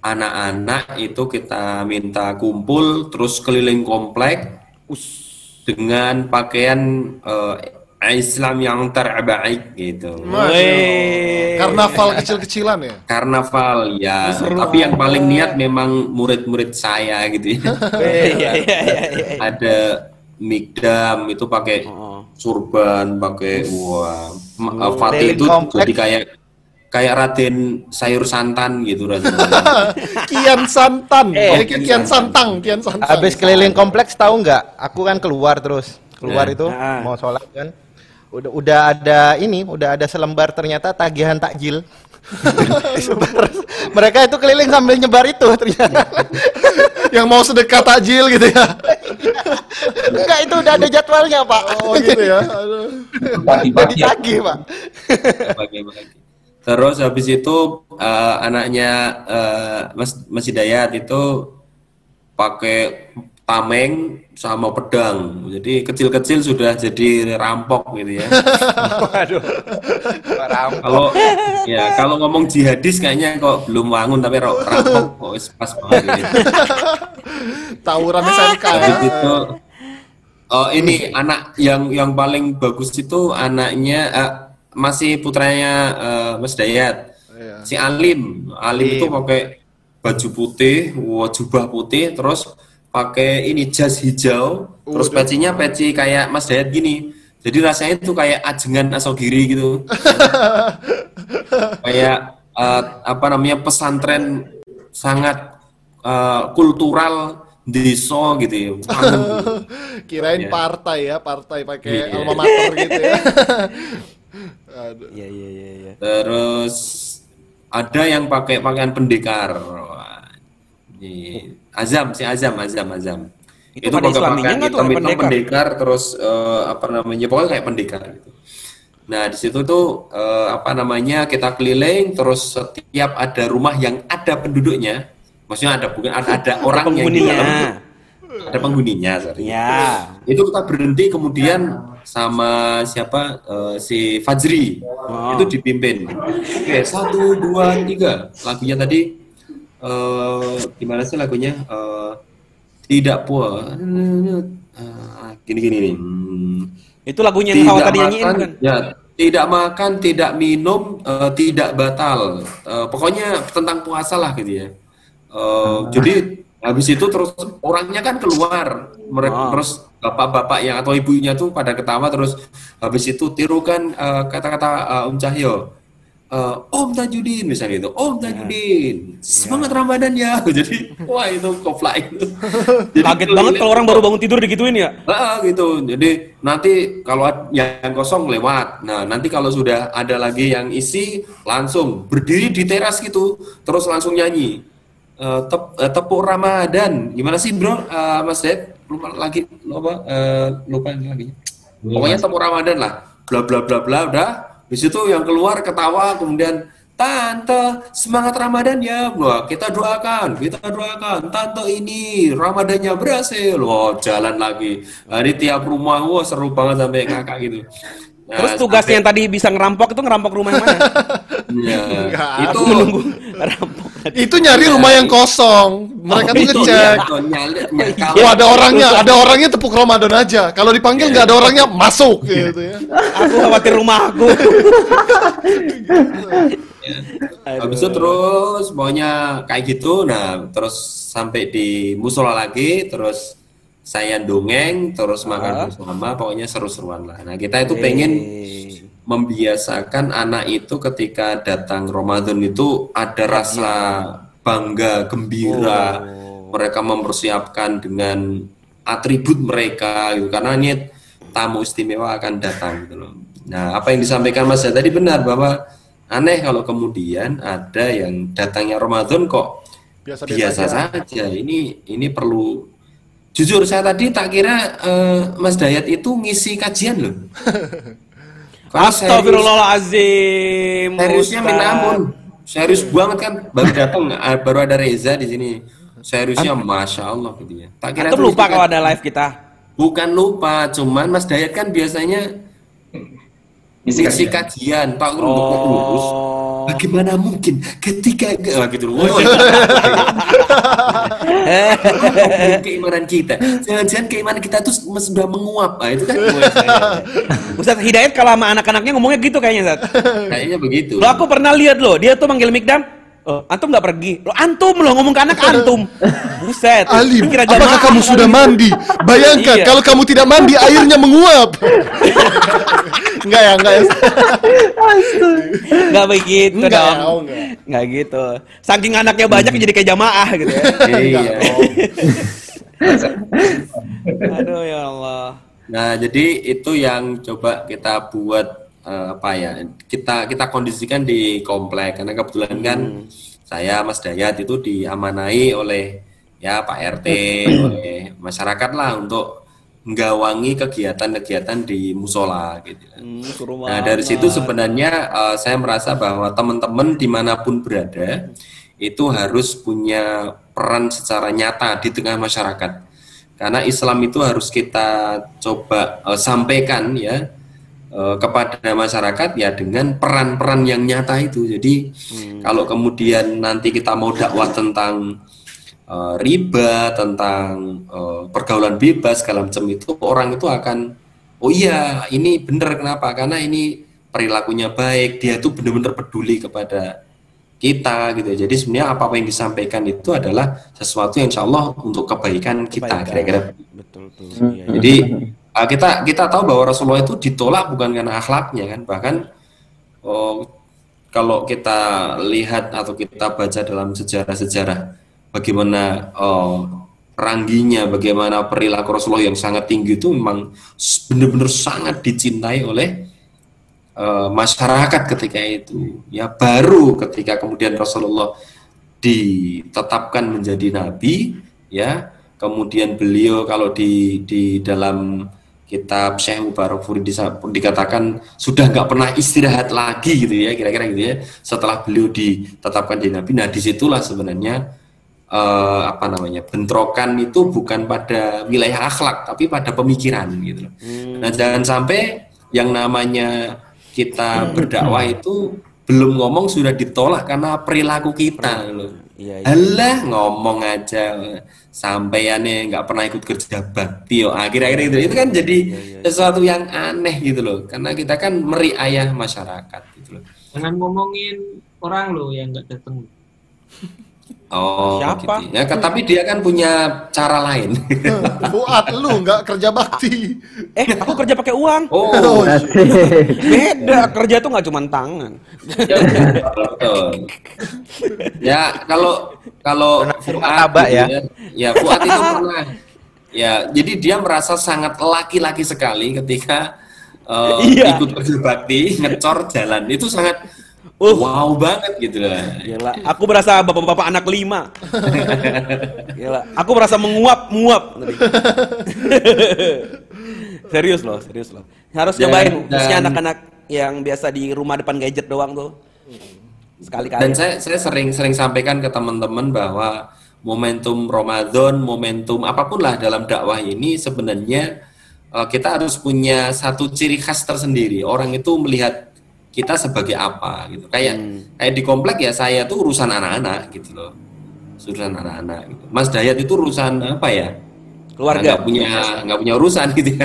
anak-anak itu kita minta kumpul terus keliling komplek dengan pakaian Islam yang terbaik gitu. Karnaval kecil-kecilan ya? Karnaval ya, tapi yang paling niat memang murid-murid saya gitu ya. Ada Mikdam itu pakai surban, pakai Fatih itu jadi kayak Raden Sayur Santan gitu rasanya. Kian Santan. Kian Santang. Habis keliling kompleks tahu nggak? Aku kan keluar terus. Itu mau sholat kan. Udah ada selembar ternyata tagihan takjil. Mereka itu keliling sambil nyebar itu ternyata. Yang mau sedekah takjil gitu ya. Enggak, itu udah ada jadwalnya, Pak. Oh, gitu ya. Pagi-pagi, Pak. Pagi-pagi. Terus habis itu anaknya Mas Hidayat itu pakai tameng sama pedang. Jadi kecil-kecil sudah jadi rampok gitu ya. Waduh. Rampok. Kalau ngomong jihadis kayaknya kok belum wangun, tapi rampok kok pas banget gitu. Tawurannya serikal. Habis itu ini anak yang paling bagus itu anaknya masih putranya Mas Dayat, iya. Si Alim itu pakai baju putih, jubah putih, terus pakai ini jas hijau, terus pecinya peci kayak Mas Dayat gini, jadi rasanya itu kayak ajengan Asogiri gitu, kayak pesantren sangat kultural deso gitu ya. Kirain partai pakai alma mater gitu ya. Iya. Terus ada yang pakai pakaian pendekar. Azam. Itu pakai pakaian hitam pendekar, terus pokoknya kayak pendekar gitu. Nah, di situ tuh kita keliling, terus setiap ada rumah yang ada penduduknya, maksudnya ada orangnya, ada penghuninya. Ya. Itu kita berhenti, kemudian sama siapa si Fajri itu dipimpin. Oke, 1, 2, 3 lagunya tadi gimana sih lagunya, tidak puas gini nih, itu lagunya yang kau tadi nyanyiin kan ya, tidak makan, tidak minum, tidak batal, pokoknya tentang puasa lah gitu ya. Jadi habis itu terus orangnya kan keluar, terus bapak-bapak yang atau ibunya tuh pada ketawa, terus habis itu tirukan kata-kata Om Cahyo, Om Tajudin misalnya itu, Om Tajudin semangat Ramadan ya. Jadi wah itu koplak itu. Kaget banget kalau orang baru bangun tidur digituin ya. Gitu. Jadi nanti kalau yang kosong lewat. Nah, nanti kalau sudah ada lagi yang isi langsung berdiri di teras gitu, terus langsung nyanyi. Tepuk Ramadan. Gimana sih, Bro? Mas Ded? lupa lagi. Pokoknya temu Ramadan lah, bla bla bla bla udah. Di situ yang keluar ketawa, kemudian tante semangat Ramadan ya, wah kita doakan tante ini Ramadannya berhasil, wah jalan lagi di tiap rumah, wah seru banget sampai kakak gitu. Nah, terus tugasnya yang tadi bisa ngerampok itu ngerampok rumah yang mana? Ya, itu menunggu rampok. Itu nyari rumah yang kosong. Mereka tuh ngecek. Kalau ada orangnya tepuk Ramadan aja. Kalau dipanggil nggak ada orangnya, masuk gitu ya. Aku khawatir rumah aku. Habis itu terus maunya kayak gitu. Nah, terus sampai di musola lagi, terus saya dongeng, terus makan bersama, pokoknya seru-seruan lah. Nah, kita itu pengen membiasakan anak itu ketika datang Ramadan itu ada rasa bangga, gembira. Mereka mempersiapkan dengan atribut mereka gitu, karena ini tamu istimewa akan datang gitu loh. Nah, apa yang disampaikan Mas tadi benar, bahwa aneh kalau kemudian ada yang datangnya Ramadan kok biasa saja. Ini perlu. Jujur saya tadi tak kira Mas Dayat itu ngisi kajian loh. Astagfirullahalazim. Seriusnya minta ampun. Serius banget kan, baru datang baru ada Reza di sini. Seriusnya masya Allah gitu ya. Tak kira tuh lupa kalau ada live kita. Bukan lupa, cuman Mas Dayat kan biasanya ngisi kajian. Pak Guru untuk ngurus. Bagaimana mungkin ketika gitu loh. Keimanan kita. Jangan-jangan keimanan kita tuh sudah menguap. Itu kan. Ustaz Hidayat kalau sama anak-anaknya ngomongnya gitu kayaknya, Ustaz. Kayaknya begitu. Loh, aku pernah lihat loh, dia tuh manggil Mikdam, antum nggak pergi. Loh, antum loh ngomong ke anak antum. Buset. Alim, apakah kamu sudah mandi? Bayangkan kalau kamu tidak mandi airnya menguap. Enggak ya. Enggak begitu dong. Enggak gitu. Saking anaknya banyak jadi kayak jamaah gitu ya. Iya. Aduh ya Allah. Nah, jadi itu yang coba kita buat kita kondisikan di komplek, karena kebetulan kan saya Mas Dayat itu diamanai oleh ya Pak RT, oleh masyarakat lah untuk menggawangi kegiatan-kegiatan di musola gitu. Nah dari situ sebenarnya saya merasa bahwa teman-teman dimanapun berada itu harus punya peran secara nyata di tengah masyarakat, karena Islam itu harus kita coba sampaikan ya kepada masyarakat ya dengan peran-peran yang nyata itu. Jadi kalau kemudian nanti kita mau dakwah tentang riba, tentang pergaulan bebas segala macam, itu orang itu akan oh iya ini benar, kenapa? Karena ini perilakunya baik, dia itu benar-benar peduli kepada kita gitu. Jadi sebenarnya apa yang disampaikan itu adalah sesuatu yang insya Allah untuk kebaikan kita kira-kira. Betul, betul. Ya, jadi kita tahu bahwa Rasulullah itu ditolak bukan karena akhlaknya kan, bahkan kalau kita lihat atau kita baca dalam sejarah-sejarah bagaimana rangginya, bagaimana perilaku Rasulullah yang sangat tinggi itu memang benar-benar sangat dicintai oleh masyarakat ketika itu. Ya baru ketika kemudian Rasulullah ditetapkan menjadi nabi, ya kemudian beliau kalau di dalam kitab Syekh Mubarak Furi dikatakan sudah nggak pernah istirahat lagi gitu ya, kira-kira gitu ya. Setelah beliau ditetapkan jadi nabi, nah disitulah sebenarnya bentrokan itu bukan pada wilayah akhlak tapi pada pemikiran gitu. Nah jangan sampai yang namanya kita berdakwah itu belum ngomong sudah ditolak karena perilaku kita loh. Iya. Alah ngomong aja sampeyannya nggak pernah ikut kerja bakti yo akhir-akhir gitu. Itu kan jadi sesuatu yang aneh gitu loh, karena kita kan meriayah masyarakat gitu loh. Jangan ngomongin orang loh yang nggak datang. Oh, siapa? Gitu. Ya, tapi dia kan punya cara lain. Buat lu nggak kerja bakti. Aku kerja pakai uang. Oh, beda. Kerja tuh nggak cuma tangan. Ya, kalau Fuad gitu, ya. Ya, Fuad itu pernah. Ya, jadi dia merasa sangat laki-laki sekali ketika ikut kerja bakti, ngecor jalan. Itu sangat wow banget gitu lah. Gila, aku merasa bapak-bapak anak 5. Gila, aku merasa menguap-nguap. serius loh. Harus nyobain khususnya anak-anak yang biasa di rumah depan gadget doang tuh. Sekali-kali. Dan saya sering sampaikan ke teman-teman bahwa momentum Ramadan, momentum apapun lah dalam dakwah ini sebenarnya kita harus punya satu ciri khas tersendiri. Orang itu melihat kita sebagai apa gitu, kayak di komplek ya saya tuh urusan anak-anak gitu loh, gitu. Mas Dayat itu urusan apa ya, keluarga, nggak punya urusan gitu ya.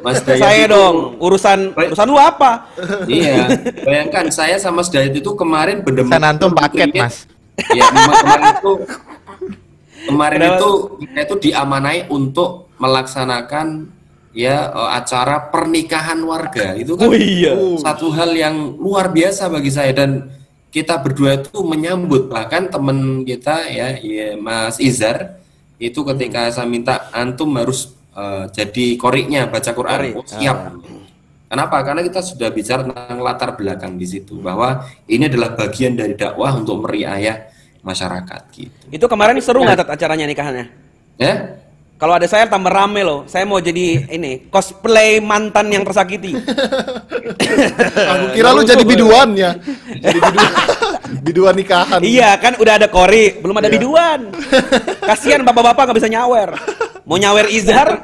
Mas Dayat saya itu, dong urusan lu apa? Iya, bayangkan saya sama Mas Dayat itu kemarin benar-benar antum paket mas ya, kemarin itu kita itu diamanai untuk melaksanakan ya acara pernikahan warga itu kan satu hal yang luar biasa bagi saya, dan kita berdua itu menyambut. Bahkan teman kita ya Mas Izar itu ketika saya minta antum harus jadi koriknya baca Quran, siap. Kenapa? Karena kita sudah bicara tentang latar belakang di situ bahwa ini adalah bagian dari dakwah untuk meriayah masyarakat gitu. Itu kemarin seru nggak acaranya nikahannya? Ya? Kalau ada saya tambah rame loh. Saya mau jadi ini cosplay mantan yang tersakiti. Aku kira lu jadi biduan ya. Jadi biduan nikahan. Iya kan udah ada kori, belum ada biduan. Kasihan bapak-bapak nggak bisa nyawer. Mau nyawer Izhar?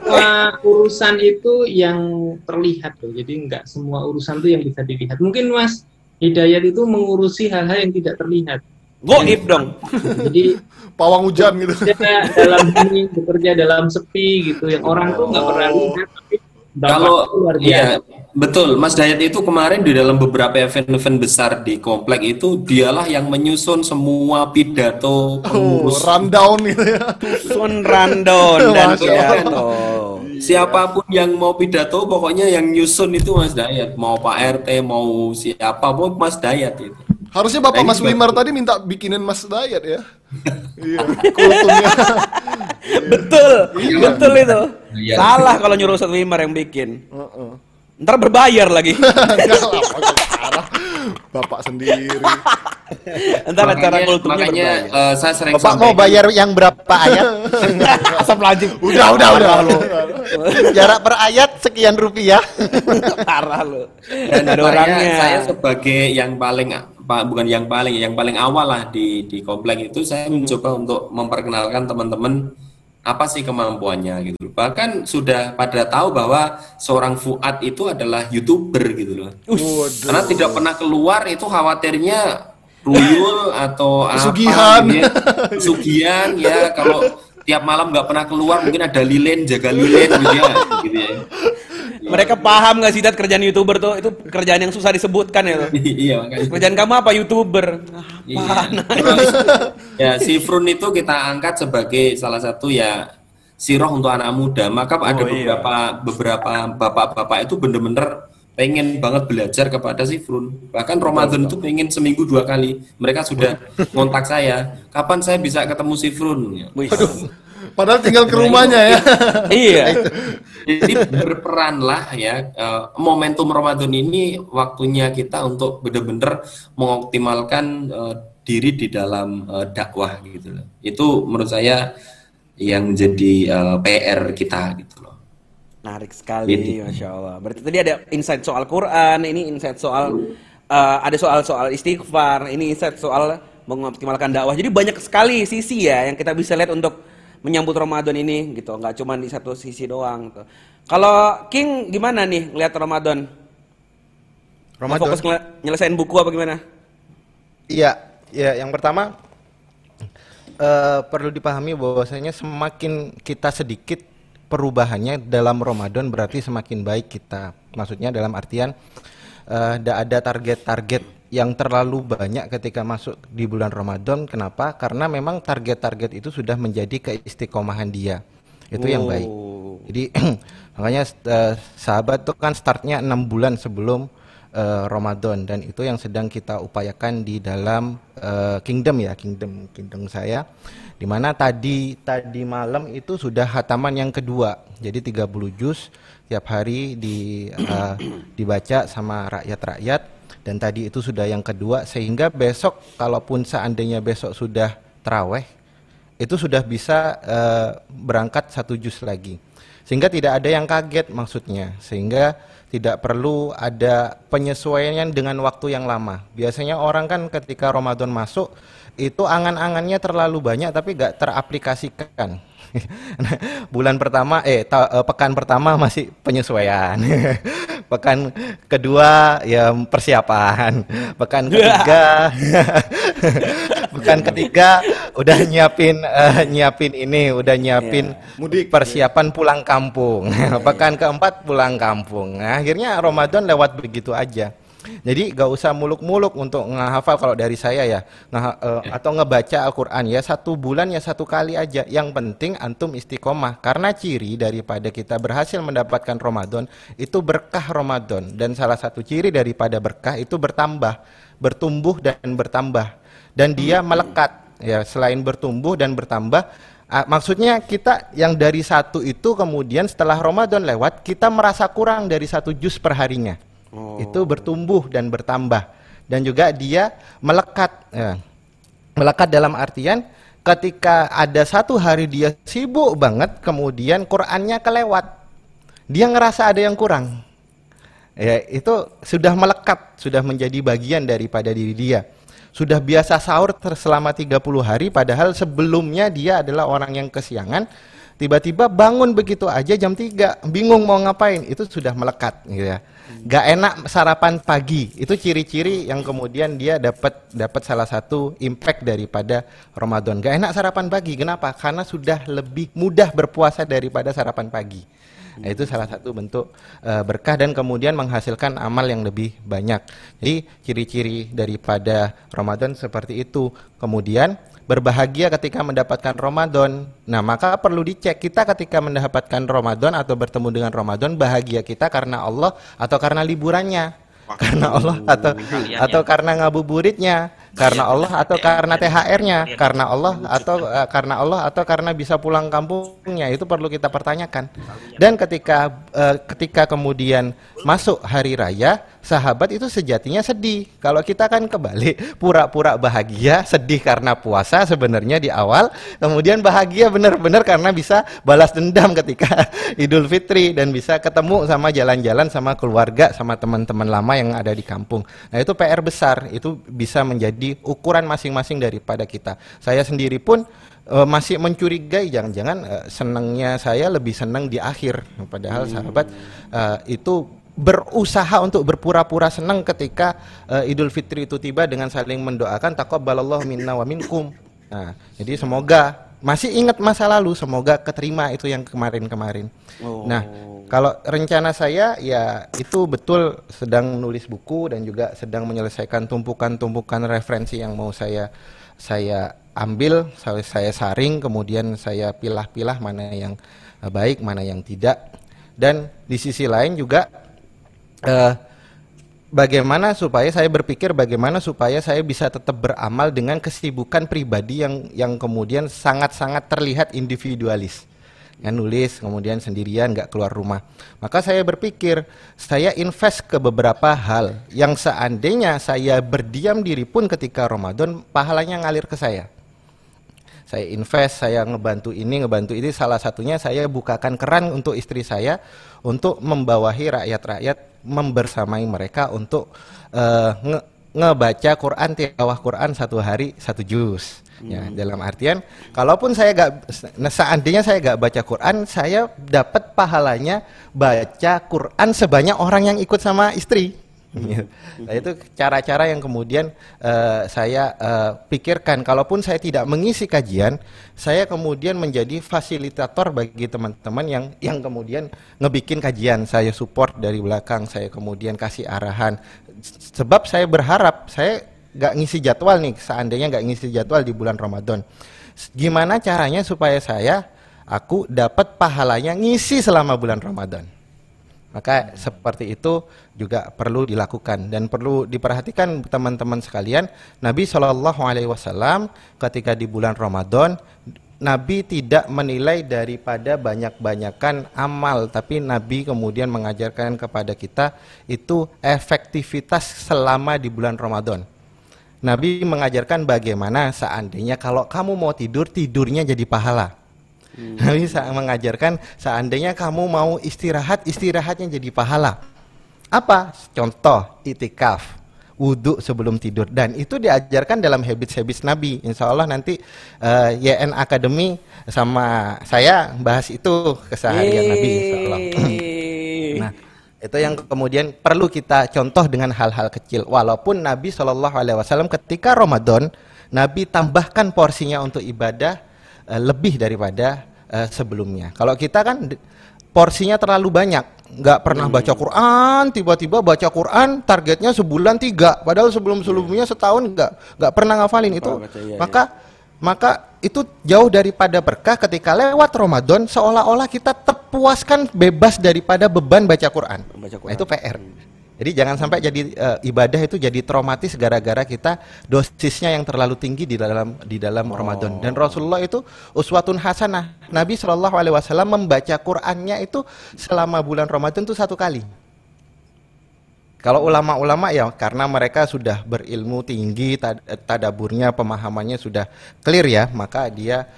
Urusan itu yang terlihat loh. Jadi nggak semua urusan itu yang bisa dilihat. Mungkin Mas Hidayat itu mengurusi hal-hal yang tidak terlihat. Goib dong. Jadi pawang hujan gitu. Dalam ini bekerja dalam sepi gitu, yang orang tuh nggak pernah lihat. Tapi kalau iya betul, Mas Dayat itu kemarin di dalam beberapa event-event besar di komplek itu dialah yang menyusun semua pidato pengurus. Rundown gitu ya. Susun rundown dan pidato. Siapapun yang mau pidato, pokoknya yang nyusun itu Mas Dayat. Mau Pak RT, mau siapa pun Mas Dayat itu. Harusnya Bapak Mas Wimar tadi minta bikinin Mas Dayat ya. Iya, kultumnya. Betul itu. Salah kalau nyuruh Ustaz Wimar yang bikin. Ntar berbayar lagi. Bapak sendiri. Entar acara kultumnya berbahaya. Saya sering Bapak sampaikan. Mau bayar yang berapa ayat? Asam lanjut. Udah lo. Jarak per ayat sekian rupiah. Parah lo. Dan ada orangnya. Saya sebagai yang paling bukan yang paling awal lah di komplek itu, saya mencoba untuk memperkenalkan teman-teman apa sih kemampuannya gitu. Bahkan sudah pada tahu bahwa seorang Fuad itu adalah YouTuber gitu loh. Karena tidak pernah keluar, itu khawatirnya ruyul atau pesugihan. Apa pesugihan ya, kalau tiap malam nggak pernah keluar mungkin ada lilin, jaga lilin gitu ya. Mereka paham nggak sih Dad, kerjaan YouTuber tuh itu kerjaan yang susah disebutkan ya tuh. Iya, makanya. Kerjaan kamu apa YouTuber? Apaan? Ya, si Frun itu kita angkat sebagai salah satu ya siroh untuk anak muda. Maka ada beberapa bapak-bapak itu bener-bener pengen banget belajar kepada si Frun. Bahkan Ramadan itu pengen seminggu 2 kali. Mereka sudah ngontak saya, kapan saya bisa ketemu si Frun? Aduh. Padahal tinggal ke rumahnya ya. Iya. Jadi berperanlah ya, momentum Ramadan ini waktunya kita untuk benar-benar mengoptimalkan diri di dalam dakwah gitu loh. Itu menurut saya yang menjadi PR kita gitu loh. Menarik sekali, gitu. Masya Allah. Berarti tadi ada insight soal Quran, ini insight soal ada soal istighfar, ini insight soal mengoptimalkan dakwah. Jadi banyak sekali sisi ya yang kita bisa lihat untuk menyambut Ramadan ini gitu, nggak cuma di satu sisi doang gitu. Kalau King gimana nih ngeliat Ramadan? Ramadan fokus nyelesain buku apa gimana? Iya, yang pertama perlu dipahami bahwasanya semakin kita sedikit perubahannya dalam Ramadan berarti semakin baik kita. Maksudnya dalam artian tidak ada target-target yang terlalu banyak ketika masuk di bulan Ramadan. Kenapa? Karena memang target-target itu sudah menjadi keistiqomahan dia. Itu yang baik. Jadi makanya sahabat itu kan startnya 6 bulan sebelum Ramadan, dan itu yang sedang kita upayakan di dalam kingdom saya, dimana tadi malam itu sudah khataman yang kedua. Jadi 30 juz tiap hari dibaca sama rakyat-rakyat. Dan tadi itu sudah yang kedua, sehingga besok kalaupun seandainya besok sudah taraweh, itu sudah bisa berangkat 1 juz lagi. Sehingga tidak ada yang kaget maksudnya, sehingga tidak perlu ada penyesuaian dengan waktu yang lama. Biasanya orang kan ketika Ramadan masuk, itu angan-angannya terlalu banyak tapi nggak teraplikasikan. Pekan pertama masih penyesuaian. Pekan kedua ya persiapan, pekan ketiga udah nyiapin mudik, persiapan pulang kampung, pekan keempat pulang kampung. Nah, akhirnya Ramadan lewat begitu aja. Jadi gak usah muluk-muluk untuk ngehafal, kalau dari saya ya, atau ngebaca Al-Quran ya, 1 bulan ya 1 kali aja. Yang penting antum istiqomah, karena ciri daripada kita berhasil mendapatkan Ramadan itu berkah Ramadan. Dan salah satu ciri daripada berkah itu bertambah, bertumbuh dan bertambah. Dan dia melekat ya, selain bertumbuh dan bertambah, maksudnya kita yang dari 1 itu kemudian setelah Ramadan lewat, kita merasa kurang dari 1 juz perharinya. Itu bertumbuh dan bertambah, dan juga dia melekat melekat dalam artian ketika ada 1 hari dia sibuk banget, kemudian Qurannya kelewat, dia ngerasa ada yang kurang ya, itu sudah melekat, sudah menjadi bagian daripada diri dia. Sudah biasa sahur selama 30 hari, padahal sebelumnya dia adalah orang yang kesiangan, tiba-tiba bangun begitu aja jam 3, bingung mau ngapain, itu sudah melekat gitu ya. Gak enak sarapan pagi, itu ciri-ciri yang kemudian dia dapat salah satu impact daripada Ramadan. Gak enak sarapan pagi, kenapa? Karena sudah lebih mudah berpuasa daripada sarapan pagi. Nah, itu salah satu bentuk berkah dan kemudian menghasilkan amal yang lebih banyak. Jadi ciri-ciri daripada Ramadan seperti itu. Kemudian berbahagia ketika mendapatkan Ramadan. Nah, maka perlu dicek kita ketika mendapatkan Ramadan atau bertemu dengan Ramadan, bahagia kita karena Allah atau karena liburannya, karena Allah atau karena ngabuburitnya, karena Allah atau karena THR-nya, karena Allah atau karena bisa pulang kampungnya. Itu perlu kita pertanyakan. Dan ketika kemudian masuk hari raya, sahabat itu sejatinya sedih. Kalau kita kan kebalik, pura-pura bahagia, sedih karena puasa sebenarnya di awal, kemudian bahagia benar-benar karena bisa balas dendam ketika Idul Fitri dan bisa ketemu sama jalan-jalan sama keluarga, sama teman-teman lama yang ada di kampung. Nah, itu PR besar, itu bisa menjadi ukuran masing-masing daripada kita. Saya sendiri pun masih mencurigai, jangan-jangan senangnya saya lebih senang di akhir. Padahal sahabat itu berusaha untuk berpura-pura senang ketika Idul Fitri itu tiba dengan saling mendoakan taqabbalallahu minna wa minkum. Nah, jadi semoga masih ingat masa lalu, semoga keterima itu yang kemarin-kemarin. Oh. Nah, kalau rencana saya ya itu betul sedang nulis buku dan juga sedang menyelesaikan tumpukan-tumpukan referensi yang mau saya ambil, saya saring, kemudian saya pilah-pilah mana yang baik, mana yang tidak. Dan di sisi lain juga bagaimana supaya saya berpikir bagaimana supaya saya bisa tetap beramal dengan kesibukan pribadi yang kemudian sangat-sangat terlihat individualis. Ya, nulis, kemudian sendirian, nggak keluar rumah. Maka saya berpikir, saya invest ke beberapa hal yang seandainya saya berdiam diri pun ketika Ramadan, pahalanya ngalir ke saya. Saya invest, saya ngebantu ini, salah satunya saya bukakan keran untuk istri saya untuk membawahi rakyat-rakyat, membersamai mereka untuk ngebaca Quran, tilawah Quran satu hari satu juz. Ya, dalam artian, kalaupun saya seandainya saya gak baca Quran, saya dapat pahalanya baca Quran sebanyak orang yang ikut sama istri. Nah, itu cara-cara yang kemudian saya pikirkan. Kalaupun saya tidak mengisi kajian, saya kemudian menjadi fasilitator bagi teman-teman yang kemudian ngebikin kajian. Saya support dari belakang, saya kemudian kasih arahan. Sebab saya berharap, saya gak ngisi jadwal nih, seandainya gak ngisi jadwal di bulan Ramadan, gimana caranya supaya aku dapat pahalanya ngisi selama bulan Ramadan. Maka seperti itu juga perlu dilakukan dan perlu diperhatikan teman-teman sekalian. Nabi SAW ketika di bulan Ramadan, Nabi tidak menilai daripada banyak-banyakan amal, tapi Nabi kemudian mengajarkan kepada kita itu efektivitas selama di bulan Ramadan. Nabi mengajarkan bagaimana seandainya kalau kamu mau tidur, tidurnya jadi pahala. Nabi mengajarkan seandainya kamu mau istirahat, istirahatnya jadi pahala. Apa? Contoh, itikaf, wudhu sebelum tidur. Dan itu diajarkan dalam habits-habits Nabi. Insya Allah nanti YN Academy sama saya bahas itu keseharian Nabi, insya Allah. Nah, itu yang kemudian perlu kita contoh dengan hal-hal kecil. Walaupun Nabi SAW ketika Ramadan, Nabi tambahkan porsinya untuk ibadah lebih daripada sebelumnya. Kalau kita kan porsinya terlalu banyak, nggak pernah baca Quran, tiba-tiba baca Quran targetnya sebulan 3, padahal sebelum-sebelumnya setahun nggak pernah ngafalin itu. Maka itu jauh daripada berkah. Ketika lewat Ramadan, seolah-olah kita terpuaskan bebas daripada beban baca Quran. Nah, itu PR. Jadi jangan sampai jadi ibadah itu jadi traumatis gara-gara kita dosisnya yang terlalu tinggi di dalam Ramadan. Dan Rasulullah itu uswatun hasanah. Nabi SAW membaca Qur'annya itu selama bulan Ramadan itu 1 kali. Kalau ulama-ulama ya karena mereka sudah berilmu tinggi, tadaburnya, pemahamannya sudah clear ya, maka dia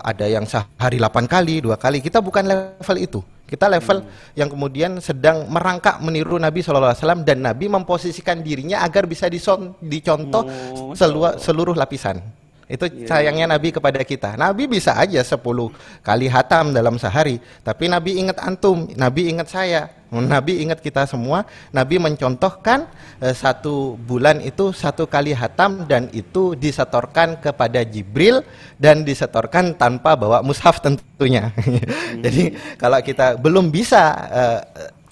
ada yang sehari 8 kali, 2 kali. Kita bukan level itu. Kita level yang kemudian sedang merangkak meniru Nabi SAW, dan Nabi memposisikan dirinya agar bisa dicontoh seluruh lapisan. Itu sayangnya Nabi kepada kita. Nabi bisa aja 10 kali hatam dalam sehari, tapi Nabi ingat antum, Nabi ingat saya, Nabi ingat kita semua. Nabi mencontohkan 1 bulan itu 1 kali hatam, dan itu disetorkan kepada Jibril dan disetorkan tanpa bawa mushaf tentunya. Jadi kalau kita belum bisa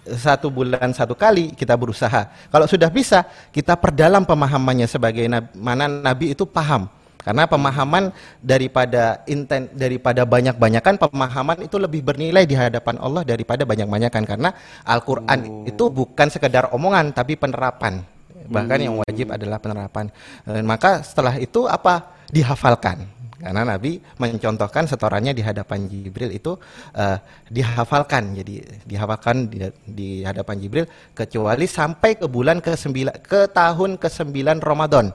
1 bulan 1 kali, kita berusaha. Kalau sudah bisa, kita perdalam pemahamannya sebagaimana Nabi itu paham. Karena pemahaman daripada banyak-banyakan, pemahaman itu lebih bernilai di hadapan Allah daripada banyak-banyakan. Karena Al-Quran itu bukan sekedar omongan, tapi penerapan. Bahkan yang wajib adalah penerapan. Maka setelah itu apa? Dihafalkan. Karena Nabi mencontohkan setorannya di hadapan Jibril itu dihafalkan. Jadi dihafalkan di hadapan Jibril kecuali sampai ke bulan ke-9, ke tahun ke-9 Ramadan.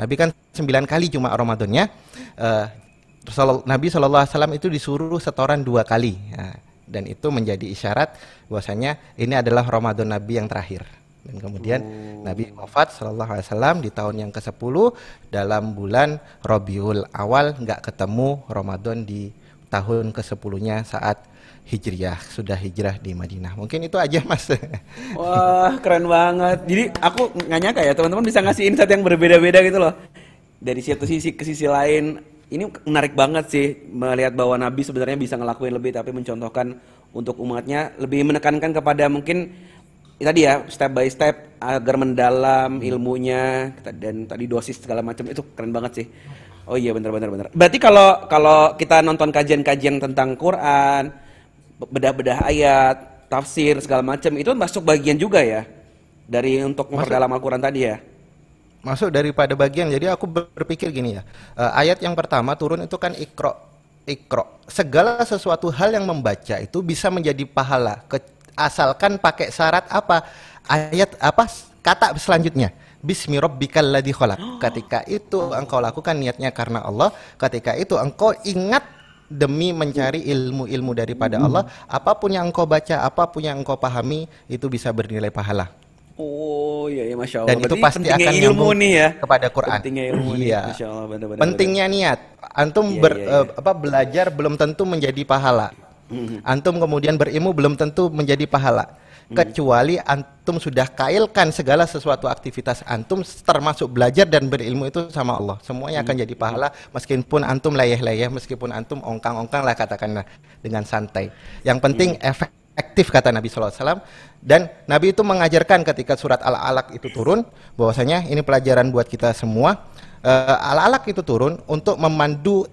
Nabi kan 9 kali cuma Ramadannya. Nabi SAW itu disuruh setoran 2 kali. Nah, dan itu menjadi isyarat bahwasanya ini adalah Ramadan Nabi yang terakhir. Dan kemudian Nabi wafat sallallahu alaihi wasallam di tahun yang ke-10 dalam bulan Rabiul Awal, nggak ketemu Ramadan di tahun ke-10-nya saat hijriah, sudah hijrah di Madinah. Mungkin itu aja, Mas. Wah, keren banget. Jadi aku nggak nyangka ya teman-teman bisa ngasih insight yang berbeda-beda gitu loh. Dari satu sisi ke sisi lain, ini menarik banget sih melihat bahwa Nabi sebenarnya bisa ngelakuin lebih tapi mencontohkan untuk umatnya, lebih menekankan kepada mungkin tadi ya, step by step agar mendalam ilmunya, dan tadi dosis segala macam itu keren banget sih. Oh iya, benar. Berarti kalau kita nonton kajian-kajian tentang Quran, bedah-bedah ayat, tafsir segala macam itu masuk bagian juga ya dari untuk memperdalam Al-Quran tadi ya. Masuk daripada bagian. Jadi aku berpikir gini ya, ayat yang pertama turun itu kan Iqra. Segala sesuatu hal yang membaca itu bisa menjadi pahala. Asalkan pakai syarat apa? Ayat apa? Kata selanjutnya. Bismi rabbikal ladzi khalaq. Ketika itu engkau lakukan niatnya karena Allah. Ketika itu engkau ingat demi mencari ilmu-ilmu daripada Allah. Apapun yang engkau baca, apapun yang engkau pahami, itu bisa bernilai pahala. Oh iya, Masya Allah. Dan berarti itu pasti akan ilmu nih ya kepada Quran. Pentingnya ilmu nih, ya. Masya Allah, benar-benar. Pentingnya niat. Antum belajar belum tentu menjadi pahala. Antum kemudian berilmu belum tentu menjadi pahala, kecuali antum sudah kailkan segala sesuatu aktivitas antum termasuk belajar dan berilmu itu sama Allah, semuanya akan jadi pahala, meskipun antum layeh-layeh, meskipun antum ongkang-ongkang lah katakanlah, dengan santai. Yang penting efektif, kata Nabi SAW. Dan Nabi itu mengajarkan ketika surat Al-Alaq itu turun bahwasanya ini pelajaran buat kita semua. Al-Alaq itu turun untuk memandu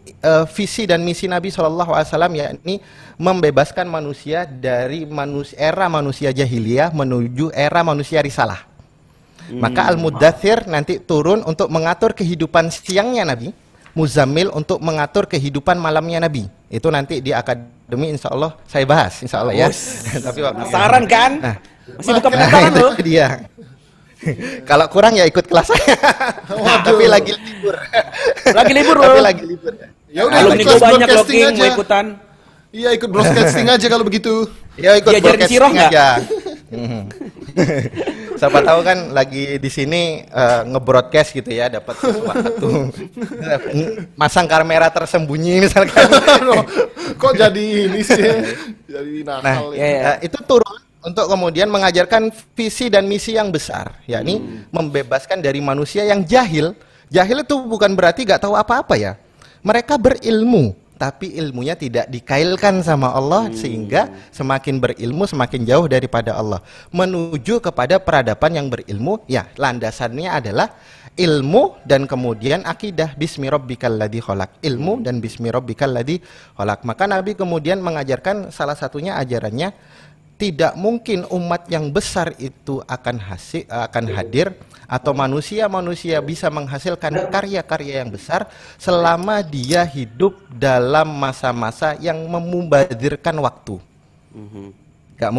visi dan misi Nabi SAW, yakni membebaskan manusia dari era manusia jahiliyah menuju era manusia risalah. Maka Al-Muddathir nanti turun untuk mengatur kehidupan siangnya Nabi, Muzammil untuk mengatur kehidupan malamnya Nabi. Itu nanti di akademi insya Allah saya bahas, insya Allah ya. Tapi penasaran kan? Nah, masih buka penasaran loh. Dia. Kalau kurang ya ikut kelas saya. Tapi lagi libur. Lagi libur. Ya udah, ikut kelas broadcasting aja. Iya, ikut broadcasting aja kalau begitu. Ya ikut broadcasting aja. Siapa tahu kan lagi di sini ngebroadcast gitu ya, dapat sesuatu. Masang kamera tersembunyi misalkan. Kok jadi ini sih? Jadi nakal. Nah, itu turun untuk kemudian mengajarkan visi dan misi yang besar, yakni membebaskan dari manusia yang jahil. Jahil itu bukan berarti gak tahu apa-apa ya. Mereka berilmu, tapi ilmunya tidak dikailkan sama Allah, sehingga semakin berilmu semakin jauh daripada Allah. Menuju kepada peradaban yang berilmu, ya landasannya adalah ilmu dan kemudian akidah. Bismi rabbikal ladzi khalaq. Ilmu dan bismi rabbikal ladzi khalaq. Maka Nabi kemudian mengajarkan salah satunya ajarannya, tidak mungkin umat yang besar itu akan hadir atau manusia bisa menghasilkan karya-karya yang besar selama dia hidup dalam masa-masa yang memubadirkan waktu. Gak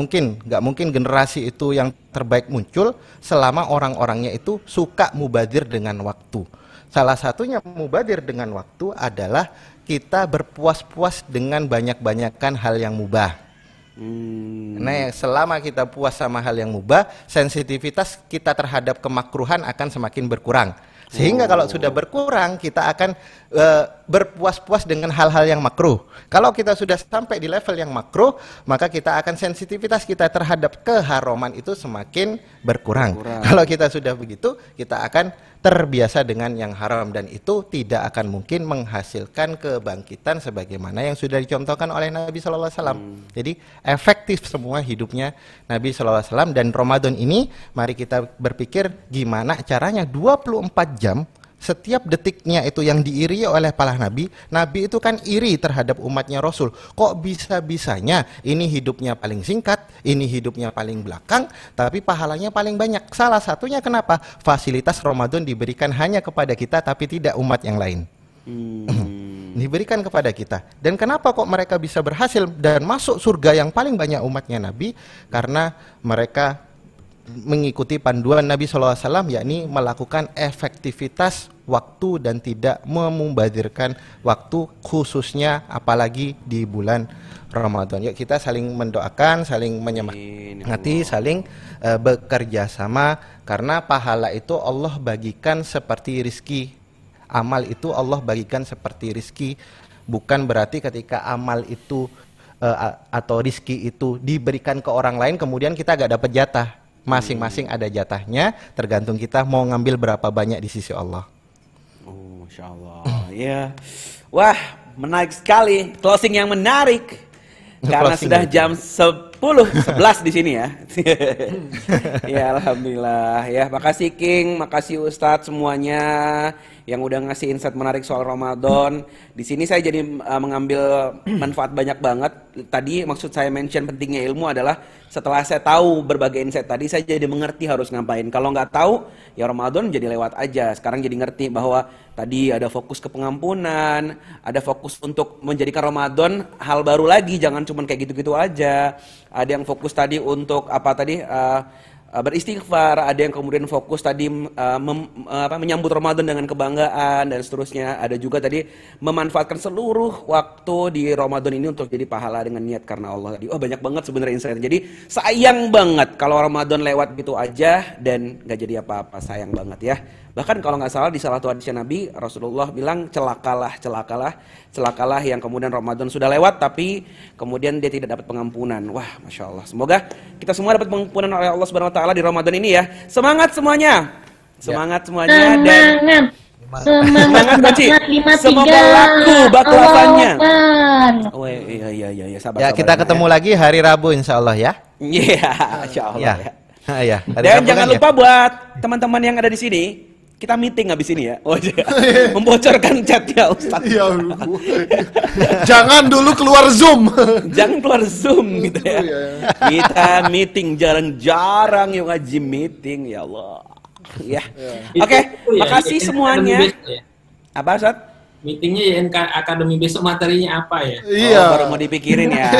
mungkin generasi itu yang terbaik muncul selama orang-orangnya itu suka mubadir dengan waktu. Salah satunya mubadir dengan waktu adalah kita berpuas-puas dengan banyak-banyakan hal yang mubah. Nah, selama kita puas sama hal yang mubah, sensitivitas kita terhadap kemakruhan akan semakin berkurang. Sehingga kalau sudah berkurang, kita akan berpuas-puas dengan hal-hal yang makruh. Kalau kita sudah sampai di level yang makruh, maka kita akan sensitivitas kita terhadap keharuman itu semakin berkurang. Kalau kita sudah begitu, kita akan terbiasa dengan yang haram, dan itu tidak akan mungkin menghasilkan kebangkitan sebagaimana yang sudah dicontohkan oleh Nabi SAW. Jadi efektif semua hidupnya Nabi SAW, dan Ramadan ini mari kita berpikir gimana caranya 24 jam setiap detiknya itu yang diiri oleh pahala Nabi. Nabi itu kan iri terhadap umatnya Rasul. Kok bisa-bisanya ini hidupnya paling singkat, ini hidupnya paling belakang, tapi pahalanya paling banyak. Salah satunya kenapa? Fasilitas Ramadan diberikan hanya kepada kita tapi tidak umat yang lain. diberikan kepada kita. Dan kenapa kok mereka bisa berhasil dan masuk surga yang paling banyak umatnya Nabi? Karena mereka mengikuti panduan Nabi SAW, yakni melakukan efektivitas waktu dan tidak memubazirkan waktu, khususnya apalagi di bulan Ramadan. Yuk kita saling mendoakan, saling menyemangati, saling bekerja sama, karena pahala itu Allah bagikan seperti rizki. Amal itu Allah bagikan seperti rizki, bukan berarti ketika amal itu atau rizki itu diberikan ke orang lain kemudian kita gak dapat jatah. Masing-masing ada jatahnya, tergantung kita mau ngambil berapa banyak di sisi Allah. Oh, Masya Allah. Ya. Wah, menarik sekali. Closing yang menarik. Karena sudah jam 10:11 di sini ya. Ya, Alhamdulillah. Ya, makasih King, makasih Ustadz semuanya yang udah ngasih insight menarik soal Ramadan. Di sini saya jadi mengambil manfaat banyak banget. Tadi maksud saya mention pentingnya ilmu adalah setelah saya tahu berbagai insight tadi, saya jadi mengerti harus ngapain. Kalau nggak tahu, ya Ramadan jadi lewat aja. Sekarang jadi ngerti bahwa tadi ada fokus ke pengampunan, ada fokus untuk menjadikan Ramadan hal baru lagi. Jangan cuma kayak gitu-gitu aja. Ada yang fokus tadi untuk apa tadi beristighfar, ada yang kemudian fokus tadi menyambut Ramadan dengan kebanggaan dan seterusnya. Ada juga tadi memanfaatkan seluruh waktu di Ramadan ini untuk jadi pahala dengan niat karena Allah tadi. Oh, banyak banget sebenarnya insight. Jadi sayang banget kalau Ramadan lewat gitu aja dan nggak jadi apa-apa, sayang banget ya. Bahkan kalau nggak salah di salah satu hadis Nabi Rasulullah bilang celakalah yang kemudian Ramadan sudah lewat tapi kemudian dia tidak dapat pengampunan. Wah, Masya Allah. Semoga kita semua dapat pengampunan oleh Allah Subhanahu wa Ta'ala di Ramadan ini ya. Semangat semuanya. Semangat semuanya. Dan semangat Baci. Semoga laku bakul apannya. Oh iya, sabar. Ya, kita ketemu lagi hari Rabu insyaallah ya. Iya, insyaallah ya. Ya. Dan jangan lupa buat teman-teman yang ada di sini, kita meeting habis ini ya. Oh iya. Membocorkan chat ya Ustaz. Ya, jangan dulu keluar Zoom. Jangan keluar Zoom gitu ya. Kita meeting jarang-jarang yang ngaji meeting ya Allah. Ya. Oke, makasih semuanya. Apa Ustaz? Meetingnya ya Akademi besok materinya apa ya? Iya. Oh, baru mau dipikirin ya.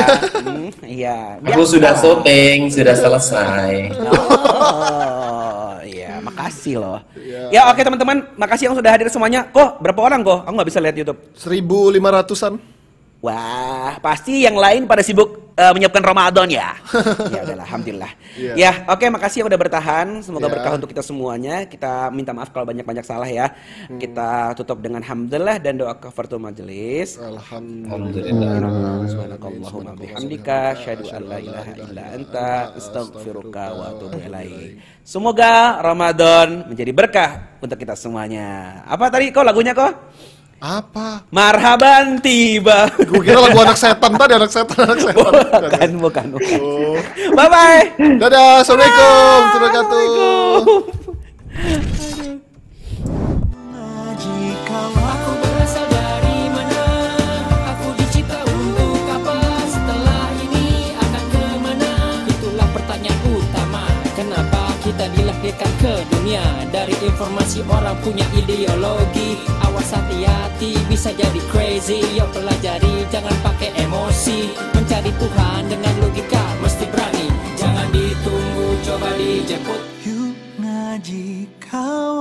Iya. Aku sudah syuting, sudah selesai. Oh iya, makasih loh. Ya, oke teman-teman, makasih yang sudah hadir semuanya. Kok berapa orang kok? Aku nggak bisa lihat YouTube. 1.500-an. Wah, pasti yang lain pada sibuk menyiapkan Ramadan ya. Ya udahlah, alhamdulillah. Ya, oke, makasih yang udah bertahan. Semoga berkah untuk kita semuanya. Kita minta maaf kalau banyak-banyak salah ya. Kita tutup dengan hamdalah dan doa kafaratul majelis. Alhamdulillah. Subhanakallahumma bihamdika asyhadu an la ilaha illa anta astaghfiruka wa atubu ilaik. Semoga Ramadan menjadi berkah untuk kita semuanya. Apa tadi kok lagunya kok? Apa? Marhaban tiba. Gue kira lagu anak setan tadi, anak setan. Bukan. Oh. Bye bye. Dadah, assalamualaikum. Terima kasih. Aku berasal dari mana? Aku dicipta untuk apa? Setelah ini akan kemana? Itulah pertanyaan utama. Kenapa kita dilahirkan ke dunia? Dari informasi orang punya ideologi. Hati-hati bisa jadi crazy. Yo pelajari jangan pakai emosi. Mencari Tuhan dengan logika mesti berani. Jangan ditunggu coba dijemput. Yuk ngaji kau.